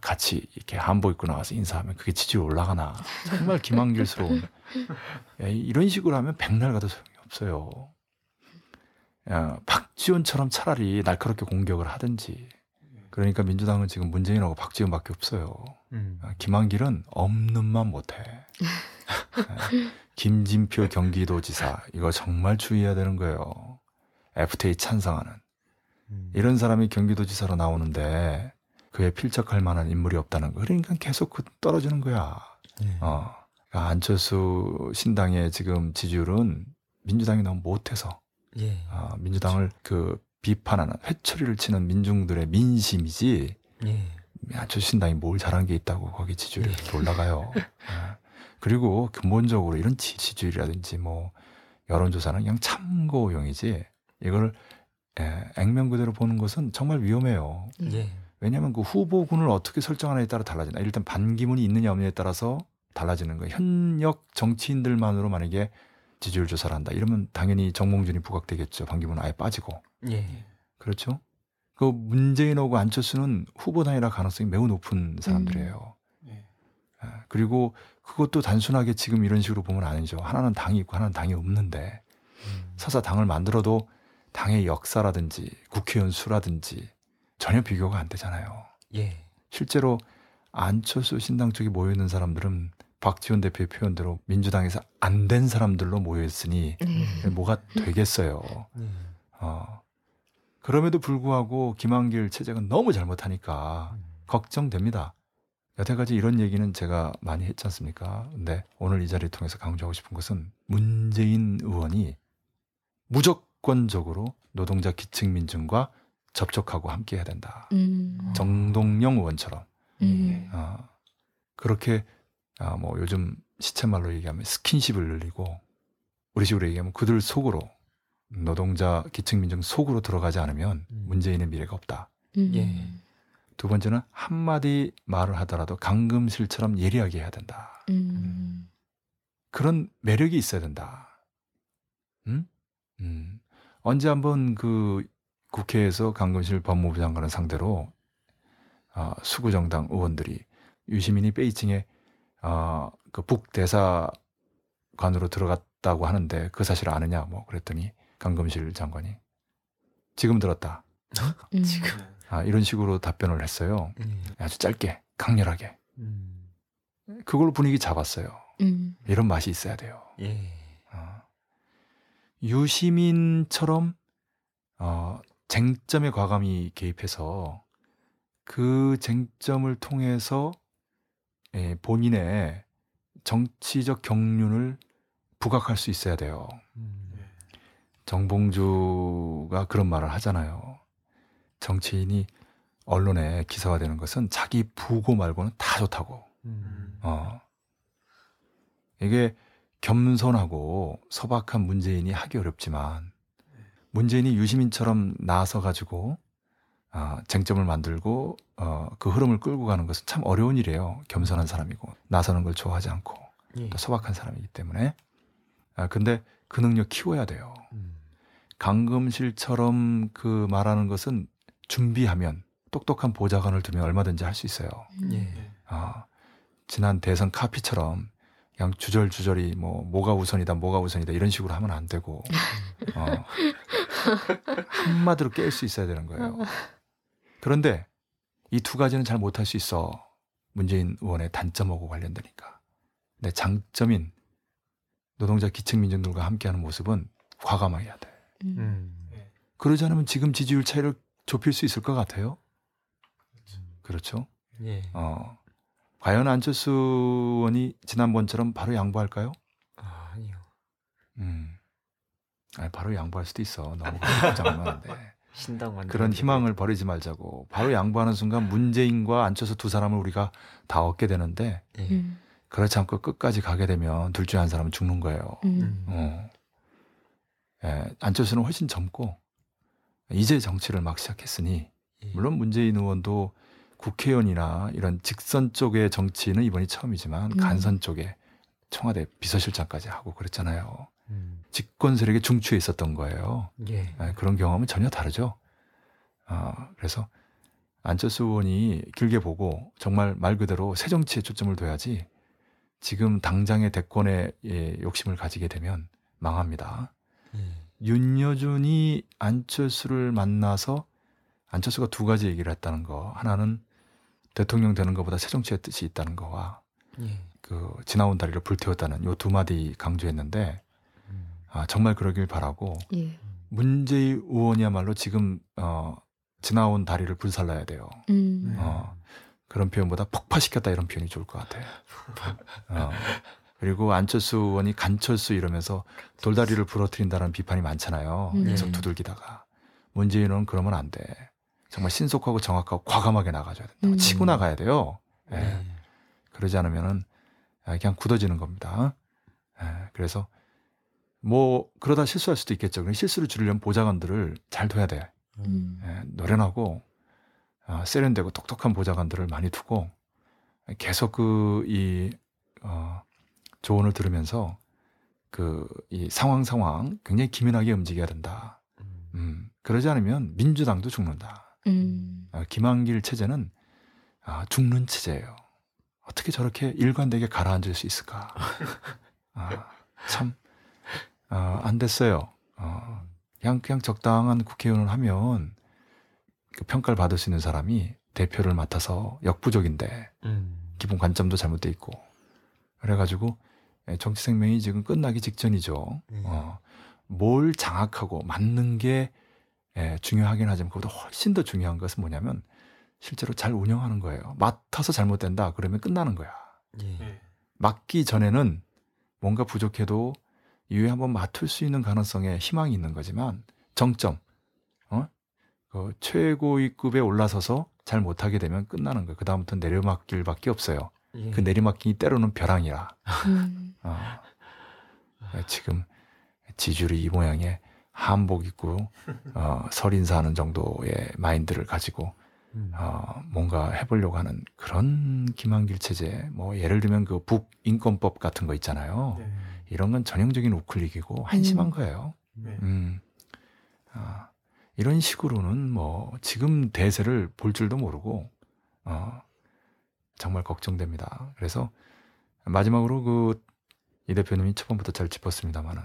같이 이렇게 한복 입고 나와서 인사하면 그게 지지율 올라가나. 정말 김한길스러운. 예, 이런 식으로 하면 백날 가도 소용이 없어요. 어, 박지원처럼 차라리 날카롭게 공격을 하든지. 그러니까 민주당은 지금 문재인하고 박지원밖에 없어요. 음. 어, 김한길은 없는 만 못해. 예, 김진표 경기도지사 이거 정말 주의해야 되는 거예요. 에프티에이 찬성하는. 이런 사람이 경기도지사로 나오는데 그에 필적할 만한 인물이 없다는 거. 그러니까 계속 떨어지는 거야. 예. 어, 그러니까 안철수 신당의 지금 지지율은 민주당이 너무 못해서 예. 어, 민주당을 그렇죠. 그 비판하는 회초리를 치는 민중들의 민심이지 예. 안철수 신당이 뭘 잘한 게 있다고 거기 지지율이 예. 이렇게 올라가요. 어. 그리고 근본적으로 이런 지지율이라든지 뭐 여론조사는 그냥 참고용이지 이걸 예, 액면 그대로 보는 것은 정말 위험해요. 예. 왜냐하면 그 후보군을 어떻게 설정하느냐에 따라 달라진다. 일단 반기문이 있느냐 없느냐에 따라서 달라지는 거예요. 현역 정치인들만으로 만약에 지지율 조사를 한다. 이러면 당연히 정몽준이 부각되겠죠. 반기문은 아예 빠지고. 예. 그렇죠? 그 문재인하고 안철수는 후보 단일화 가능성이 매우 높은 사람들이에요. 음. 예. 그리고 그것도 단순하게 지금 이런 식으로 보면 아니죠. 하나는 당이 있고 하나는 당이 없는데 음. 서사 당을 만들어도 당의 역사라든지 국회의원 수라든지 전혀 비교가 안 되잖아요. 예. 실제로 안철수 신당 쪽에 모여있는 사람들은 박지원 대표의 표현대로 민주당에서 안 된 사람들로 모여있으니 음. 뭐가 되겠어요. 음. 어. 그럼에도 불구하고 김한길 체제가 너무 잘못하니까 음. 걱정됩니다. 여태까지 이런 얘기는 제가 많이 했지 않습니까? 근데 오늘 이 자리를 통해서 강조하고 싶은 것은 문재인 의원이 무조건 권적으로 노동자 기층 민중과 접촉하고 함께해야 된다. 음. 정동영 의원처럼 음. 어, 그렇게 어, 뭐 요즘 시체말로 얘기하면 스킨십을 늘리고 우리식으로 얘기하면 그들 속으로 노동자 기층 민중 속으로 들어가지 않으면 음. 문재인의 미래가 없다. 음. 예. 두 번째는 한마디 말을 하더라도 강금실처럼 예리하게 해야 된다. 음. 그런 매력이 있어야 된다. 음? 음. 언제 한번 그 국회에서 강금실 법무부 장관을 상대로 어, 수구정당 의원들이 유시민이 베이징에 어, 그 북대사관으로 들어갔다고 하는데 그 사실 아느냐 뭐 그랬더니 강금실 장관이 지금 들었다. 지금 아, 이런 식으로 답변을 했어요. 음. 아주 짧게 강렬하게 음. 그걸로 분위기 잡았어요. 음. 이런 맛이 있어야 돼요. 예. 어. 유시민처럼 어, 쟁점에 과감히 개입해서 그 쟁점을 통해서 예, 본인의 정치적 경륜을 부각할 수 있어야 돼요. 음, 네. 정봉주가 그런 말을 하잖아요. 정치인이 언론에 기사화되는 것은 자기 부고 말고는 다 좋다고. 음. 어. 이게 겸손하고 소박한 문재인이 하기 어렵지만 문재인이 유시민처럼 나서가지고 어, 쟁점을 만들고 어, 그 흐름을 끌고 가는 것은 참 어려운 일이에요. 겸손한 사람이고 나서는 걸 좋아하지 않고 예. 또 소박한 사람이기 때문에. 아, 근데 그 능력 키워야 돼요. 음. 강금실처럼 그 말하는 것은 준비하면 똑똑한 보좌관을 두면 얼마든지 할 수 있어요. 예. 아, 지난 대선 카피처럼 그냥 주절주절이 뭐 뭐가 우선이다 뭐가 우선이다 이런 식으로 하면 안 되고 어, 한마디로 깰 수 있어야 되는 거예요. 그런데 이 두 가지는 잘 못할 수 있어. 문재인 의원의 단점하고 관련되니까. 근데 장점인 노동자 기층민중들과 함께하는 모습은 과감해야 돼. 음. 그러지 않으면 지금 지지율 차이를 좁힐 수 있을 것 같아요. 그렇죠. 예. 어, 과연 안철수 의원이 지난번처럼 바로 양보할까요? 아, 아니요. 음, 아니, 바로 양보할 수도 있어. 너무 장난한데. 그런 희망을 버리지 말자고. 바로 양보하는 순간 문재인과 안철수 두 사람을 우리가 다 얻게 되는데 예. 그렇지 않고 끝까지 가게 되면 둘 중에 한 사람은 죽는 거예요. 음. 어. 예, 안철수는 훨씬 젊고 이제 정치를 막 시작했으니 예. 물론 문재인 의원도 국회의원이나 이런 직선 쪽의 정치는 이번이 처음이지만 음. 간선 쪽에 청와대 비서실장까지 하고 그랬잖아요. 음. 집권 세력의 중추에 있었던 거예요. 예. 네, 그런 경험은 전혀 다르죠. 어, 그래서 안철수 의원이 길게 보고 정말 말 그대로 새 정치에 초점을 둬야지 지금 당장의 대권에 예, 욕심을 가지게 되면 망합니다. 음. 윤여준이 안철수를 만나서 안철수가 두 가지 얘기를 했다는 거. 하나는 대통령 되는 것보다 새 정치의 뜻이 있다는 거와 예. 그 지나온 다리를 불태웠다는 요 두 마디 강조했는데 음. 아, 정말 그러길 바라고 예. 문재인 의원이야말로 지금 어, 지나온 다리를 불살라야 돼요. 음. 어, 그런 표현보다 폭파시켰다 이런 표현이 좋을 것 같아요. 어, 그리고 안철수 의원이 간철수 이러면서 돌다리를 부러뜨린다는 비판이 많잖아요. 음. 계속 두들기다가. 문재인 의원은 그러면 안 돼. 정말 신속하고 정확하고 과감하게 나가줘야 된다. 음. 치고 나가야 돼요. 예. 네. 그러지 않으면은 그냥 굳어지는 겁니다. 예. 그래서 뭐 그러다 실수할 수도 있겠죠. 실수를 줄이려면 보좌관들을 잘 둬야 돼. 음. 예. 노련하고 어, 세련되고 똑똑한 보좌관들을 많이 두고 계속 그 이 어, 조언을 들으면서 그 이 상황 상황 굉장히 기민하게 움직여야 된다. 음. 그러지 않으면 민주당도 죽는다. 음. 아, 김한길 체제는 아, 죽는 체제예요. 어떻게 저렇게 일관되게 가라앉을 수 있을까? 아, 참 아, 안 됐어요. 어, 그냥, 그냥 적당한 국회의원을 하면 그 평가를 받을 수 있는 사람이 대표를 맡아서 역부족인데 음. 기본 관점도 잘못돼 있고 그래가지고 정치 생명이 지금 끝나기 직전이죠. 음. 어, 뭘 장악하고 맞는 게 예, 중요하긴 하지만 그보다 훨씬 더 중요한 것은 뭐냐면 실제로 잘 운영하는 거예요. 맡아서 잘못된다 그러면 끝나는 거야. 예. 맡기 전에는 뭔가 부족해도 이후에 한번 맡을 수 있는 가능성에 희망이 있는 거지만 정점 어? 그 최고위급에 올라서서 잘 못하게 되면 끝나는 거예요. 그다음부터는 내리막길밖에 없어요. 예. 그 내리막길이 때로는 벼랑이라 음. 어. 지금 지지율이 이 모양에 한복 입고 어, 설 인사하는 정도의 마인드를 가지고 어, 뭔가 해보려고 하는 그런 김한길 체제 뭐 예를 들면 그 북인권법 같은 거 있잖아요. 네. 이런 건 전형적인 우클릭이고 한심한 거예요. 네. 음, 어, 이런 식으로는 뭐 지금 대세를 볼 줄도 모르고 어, 정말 걱정됩니다. 그래서 마지막으로 그 이 대표님이 처음부터 잘 짚었습니다마는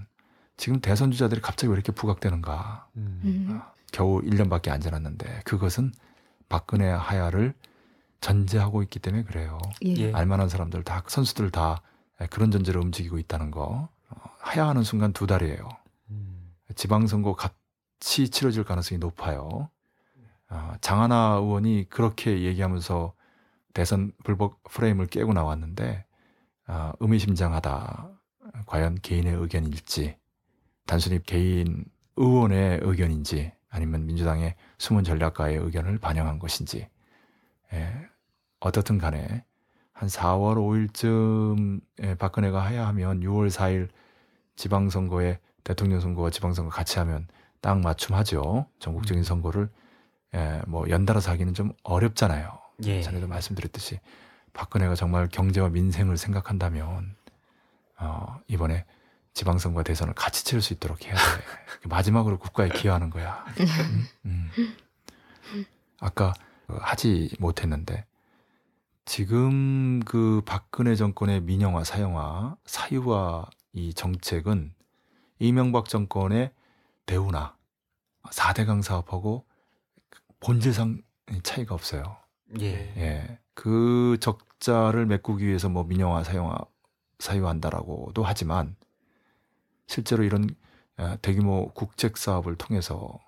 지금 대선 주자들이 갑자기 왜 이렇게 부각되는가. 음. 겨우 일 년밖에 안 지났는데 그것은 박근혜 하야를 전제하고 있기 때문에 그래요. 예. 알만한 사람들 다 선수들 다 그런 전제로 움직이고 있다는 거. 하야하는 순간 두 달이에요. 음. 지방선거 같이 치러질 가능성이 높아요. 장하나 의원이 그렇게 얘기하면서 대선 불법 프레임을 깨고 나왔는데 의미심장하다. 과연 개인의 의견일지 단순히 개인 의원의 의견인지 아니면 민주당의 숨은 전략가의 의견을 반영한 것인지 예, 어떻든 간에 한 사월 오일쯤에 박근혜가 하야 하면 유월 사일 지방선거에 대통령 선거와 지방선거 같이 하면 딱 맞춤하죠. 전국적인 선거를 예, 뭐 연달아서 하기는 좀 어렵잖아요. 예. 전에도 말씀드렸듯이 박근혜가 정말 경제와 민생을 생각한다면 어, 이번에 지방선거와 대선을 같이 치를 수 있도록 해야 돼. 마지막으로 국가에 기여하는 거야. 음? 음. 아까 하지 못했는데 지금 그 박근혜 정권의 민영화, 사형화, 사유화 이 정책은 이명박 정권의 대우나 사대강 사업하고 본질상 차이가 없어요. 예. 예. 그 적자를 메꾸기 위해서 뭐 민영화, 사용화, 사유한다라고도 하지만 실제로 이런 대규모 국책 사업을 통해서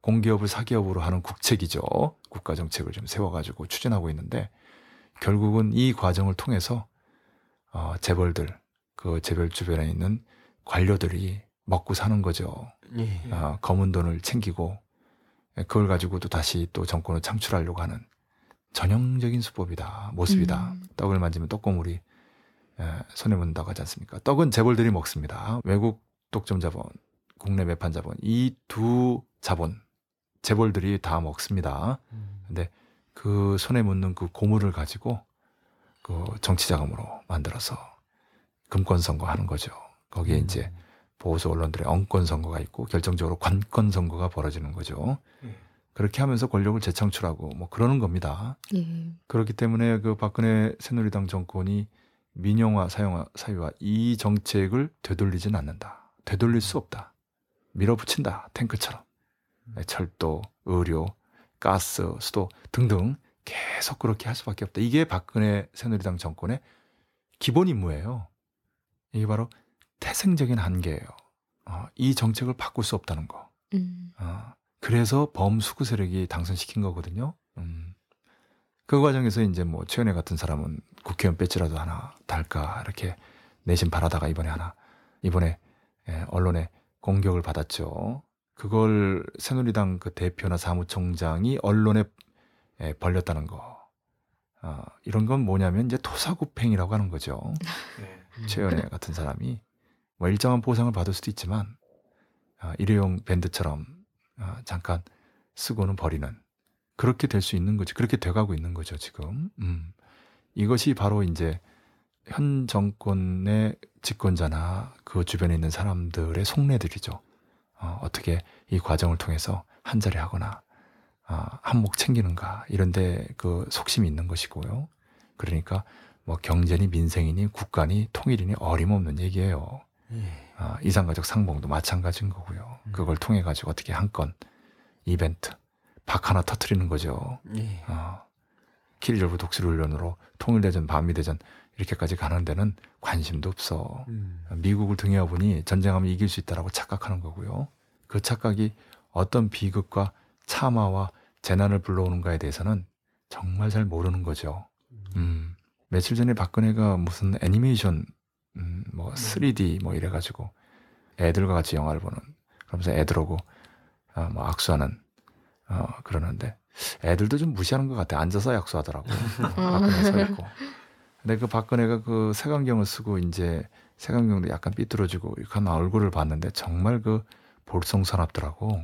공기업을 사기업으로 하는 국책이죠. 국가 정책을 좀 세워가지고 추진하고 있는데 결국은 이 과정을 통해서 어, 재벌들, 그 재벌 주변에 있는 관료들이 먹고 사는 거죠. 예. 어, 검은 돈을 챙기고 그걸 가지고도 다시 또 정권을 창출하려고 하는 전형적인 수법이다, 모습이다. 음. 떡을 만지면 떡고물이 손에 묻는다고 하지 않습니까? 떡은 재벌들이 먹습니다. 외국 독점 자본, 국내 매판 자본, 이 두 자본, 재벌들이 다 먹습니다. 그런데 음. 그 손에 묻는 그 고물을 가지고 그 정치자금으로 만들어서 금권선거 하는 거죠. 거기에 음. 이제 보수 언론들의 엉권선거가 있고 결정적으로 관권선거가 벌어지는 거죠. 음. 그렇게 하면서 권력을 재창출하고 뭐 그러는 겁니다. 예. 그렇기 때문에 그 박근혜 새누리당 정권이 민영화, 사용화, 사유화 이 정책을 되돌리진 않는다. 되돌릴 수 없다. 밀어붙인다. 탱크처럼. 음. 철도, 의료, 가스, 수도 등등 계속 그렇게 할 수밖에 없다. 이게 박근혜 새누리당 정권의 기본 임무예요. 이게 바로 태생적인 한계예요. 어, 이 정책을 바꿀 수 없다는 거. 음. 어. 그래서 범수구 세력이 당선시킨 거거든요. 음. 그 과정에서 이제 뭐 최현혜 같은 사람은 국회의원 배지라도 하나 달까 이렇게 내심 바라다가 이번에 하나 이번에 예, 언론에 공격을 받았죠. 그걸 새누리당 그 대표나 사무총장이 언론에 예, 벌렸다는 거. 어, 이런 건 뭐냐면 이제 토사구팽이라고 하는 거죠. 네. 최현혜 같은 사람이 뭐 일정한 보상을 받을 수도 있지만 어, 일회용 밴드처럼. 어, 잠깐 쓰고는 버리는 그렇게 될 수 있는 거지. 그렇게 돼가고 있는 거죠 지금. 음. 이것이 바로 이제 현 정권의 집권자나 그 주변에 있는 사람들의 속내들이죠. 어, 어떻게 이 과정을 통해서 한 자리 하거나 어, 한몫 챙기는가 이런데 그 속심이 있는 것이고요. 그러니까 뭐 경제니 민생이니 국가니 통일이니 어림없는 얘기예요. 예. 어, 이상가족 상봉도 마찬가지인 거고요. 음. 그걸 통해 가지고 어떻게 한 건 이벤트 박 하나 터뜨리는 거죠. 예. 어, 킬일부 독수리훈련으로 통일대전 반미대전 이렇게까지 가는 데는 관심도 없어. 음. 미국을 등에어 보니 전쟁하면 이길 수 있다라고 착각하는 거고요. 그 착각이 어떤 비극과 참화와 재난을 불러오는가에 대해서는 정말 잘 모르는 거죠. 음. 며칠 전에 박근혜가 무슨 애니메이션 음, 뭐, 쓰리디, 뭐, 이래가지고, 애들과 같이 영화를 보는, 그러면서 애들하고, 어, 뭐, 악수하는, 어, 그러는데, 애들도 좀 무시하는 것 같아. 앉아서 약수하더라고. 어, 박근혜 서 있고. 근데 그 박근혜가 그 색안경을 쓰고, 이제, 색안경도 약간 삐뚤어지고, 이렇게 한 얼굴을 봤는데, 정말 그, 볼썽사납더라고.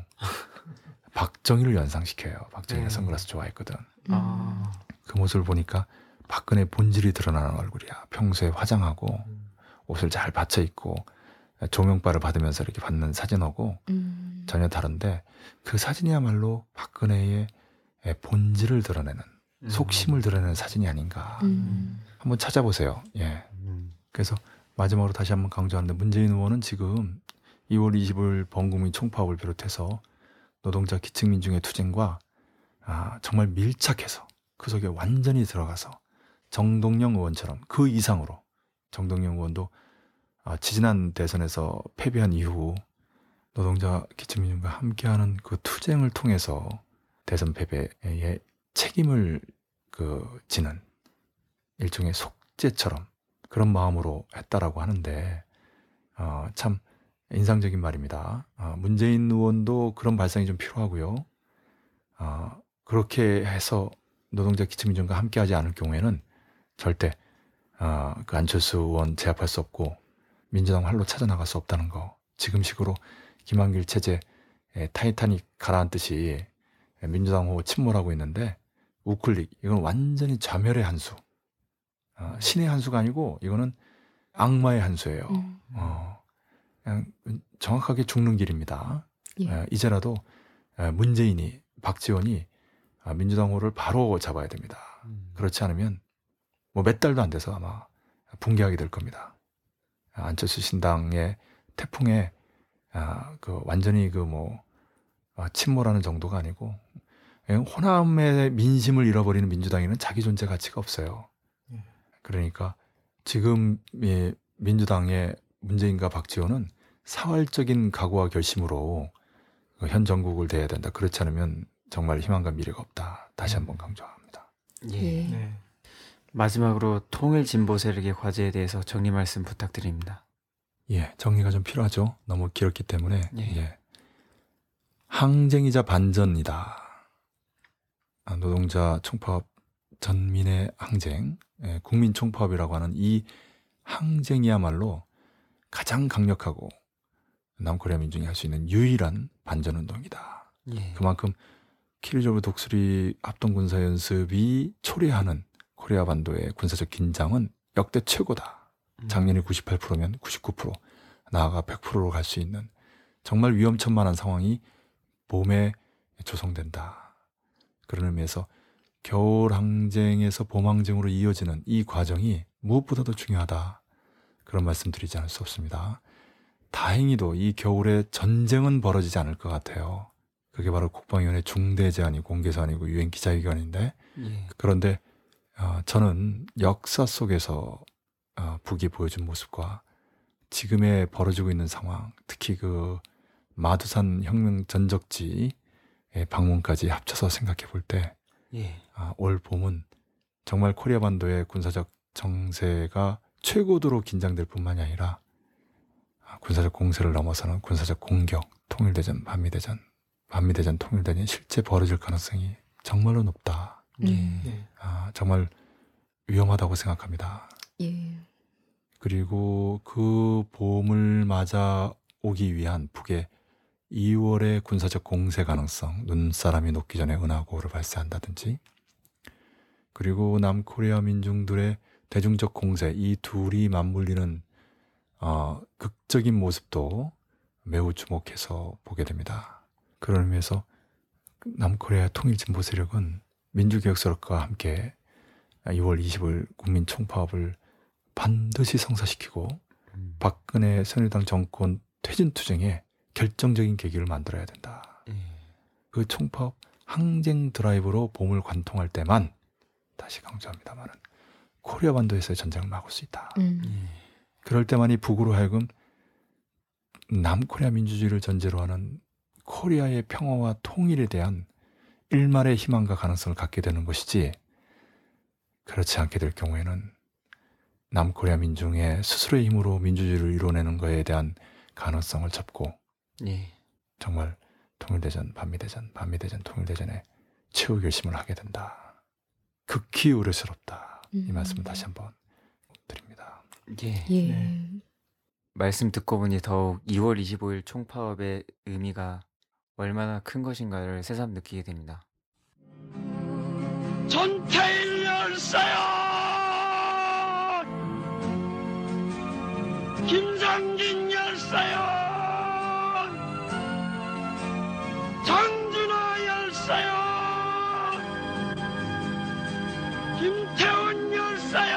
박정희를 연상시켜요. 박정희가 선글라스 좋아했거든. 음. 그 모습을 보니까, 박근혜 본질이 드러나는 얼굴이야. 평소에 화장하고, 옷을 잘 받쳐입고 조명빨을 받으면서 이렇게 받는 사진하고 음. 전혀 다른데 그 사진이야말로 박근혜의 본질을 드러내는 음. 속심을 드러내는 사진이 아닌가 음. 한번 찾아보세요. 예. 음. 그래서 마지막으로 다시 한번 강조하는데 문재인 의원은 지금 이월 이십오일 범국민 총파업을 비롯해서 노동자 기층민중의 투쟁과 아, 정말 밀착해서 그 속에 완전히 들어가서 정동영 의원처럼 그 이상으로 정동영 의원도 지지난 대선에서 패배한 이후 노동자 기층민중과 함께하는 그 투쟁을 통해서 대선 패배에 책임을 그 지는 일종의 속죄처럼 그런 마음으로 했다라고 하는데 어, 참 인상적인 말입니다. 어, 문재인 의원도 그런 발상이 좀 필요하고요. 어, 그렇게 해서 노동자 기층민중과 함께하지 않을 경우에는 절대 어, 그 안철수 의원 제압할 수 없고 민주당 활로 찾아나갈 수 없다는 거. 지금식으로 김한길 체제의 타이타닉 가라앉듯이 민주당 후보 침몰하고 있는데 우클릭 이건 완전히 자멸의 한 수, 어, 신의 한 수가 아니고 이거는 악마의 한 수예요. 음. 어, 그냥 정확하게 죽는 길입니다. 예. 에, 이제라도 문재인이, 박지원이 민주당 후보를 바로 잡아야 됩니다. 음. 그렇지 않으면 뭐 몇 달도 안 돼서 아마 붕괴하게 될 겁니다. 안철수 신당의 태풍에 아, 그 완전히 그 뭐 아, 침몰하는 정도가 아니고, 호남의 민심을 잃어버리는 민주당에는 자기 존재 가치가 없어요. 그러니까 지금 이 민주당의 문재인과 박지원은 사활적인 각오와 결심으로 현 정국을 대해야 된다. 그렇지 않으면 정말 희망과 미래가 없다. 다시 한번 강조합니다. 예. 네. 마지막으로 통일 진보 세력의 과제에 대해서 정리 말씀 부탁드립니다. 예, 정리가 좀 필요하죠. 너무 길었기 때문에. 예. 예. 항쟁이자 반전이다. 아, 노동자 총파업, 전민의 항쟁, 예, 국민 총파업이라고 하는 이 항쟁이야말로 가장 강력하고 남코리아 민중이 할 수 있는 유일한 반전 운동이다. 예. 그만큼 킬조브 독수리 합동군사연습이 초래하는 코리아 반도의 군사적 긴장은 역대 최고다. 작년이 구십팔 퍼센트면 구십구 퍼센트, 나아가 백 퍼센트로 갈 수 있는 정말 위험천만한 상황이 봄에 조성된다. 그런 의미에서 겨울 항쟁에서 봄 항쟁으로 이어지는 이 과정이 무엇보다도 중요하다. 그런 말씀 드리지 않을 수 없습니다. 다행히도 이 겨울에 전쟁은 벌어지지 않을 것 같아요. 그게 바로 국방위원회 중대 제안이 공개서 아니고 유엔 기자회견인데, 예. 그런데 어, 저는 역사 속에서 어, 북이 보여준 모습과 지금의 벌어지고 있는 상황, 특히 그 마두산 혁명 전적지의 방문까지 합쳐서 생각해 볼 때, 예. 아, 올 봄은 정말 코리아 반도의 군사적 정세가 최고도로 긴장될 뿐만이 아니라 아, 군사적 공세를 넘어서는 군사적 공격, 통일대전, 반미대전, 반미대전, 통일대전이 실제 벌어질 가능성이 정말로 높다. 예. 아, 정말 위험하다고 생각합니다. 예. 그리고 그 봄을 맞아 오기 위한 북의 이월의 군사적 공세 가능성, 눈사람이 녹기 전에 은하고를 발사한다든지, 그리고 남코리아 민중들의 대중적 공세, 이 둘이 맞물리는 어, 극적인 모습도 매우 주목해서 보게 됩니다. 그런 의미에서 남코리아 통일진보세력은 민주개혁세력과 함께 이월 이십오일 국민 총파업을 반드시 성사시키고 음. 박근혜 새누리당 정권 퇴진투쟁에 결정적인 계기를 만들어야 된다. 예. 그 총파업 항쟁 드라이브로 봄을 관통할 때만, 다시 강조합니다만, 코리아 반도에서의 전쟁을 막을 수 있다. 음. 예. 그럴 때만이 북으로 하여금 남코리아 민주주의를 전제로 하는 코리아의 평화와 통일에 대한 일말의 희망과 가능성을 갖게 되는 것이지, 그렇지 않게 될 경우에는 남코리아 민중의 스스로의 힘으로 민주주의를 이뤄내는 것에 대한 가능성을 접고, 예. 정말 통일대전, 반미대전, 반미대전, 통일대전에 최후 결심을 하게 된다. 극히 우려스럽다. 음. 이 말씀을 다시 한번 드립니다. 예. 예. 네. 말씀 듣고 보니 더욱 이월 이십오일 총파업의 의미가 얼마나 큰 것인가를 새삼 느끼게 됩니다. 전태일 열사여! 김상진 열사여! 장준하 열사여! 김태훈 열사여!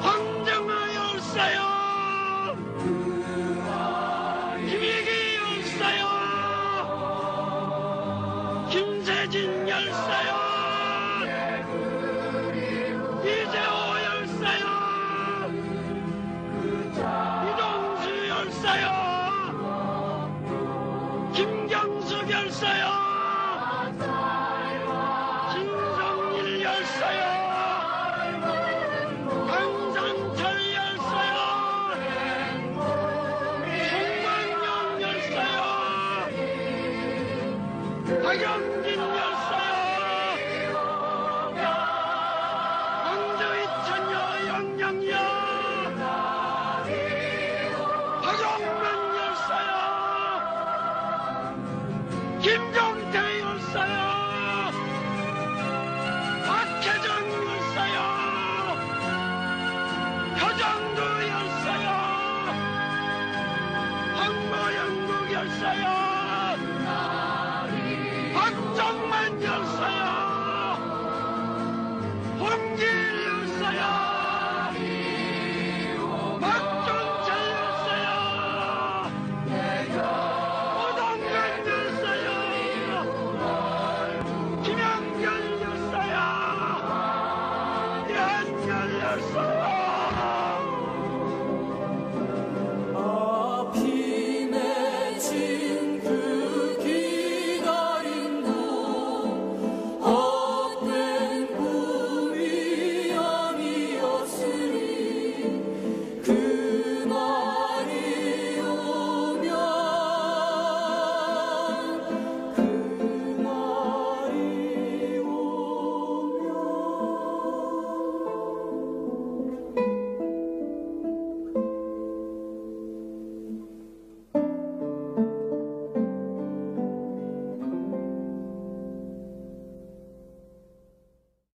황정아 열사여! 열사요! 강상철 열사요! 김정은!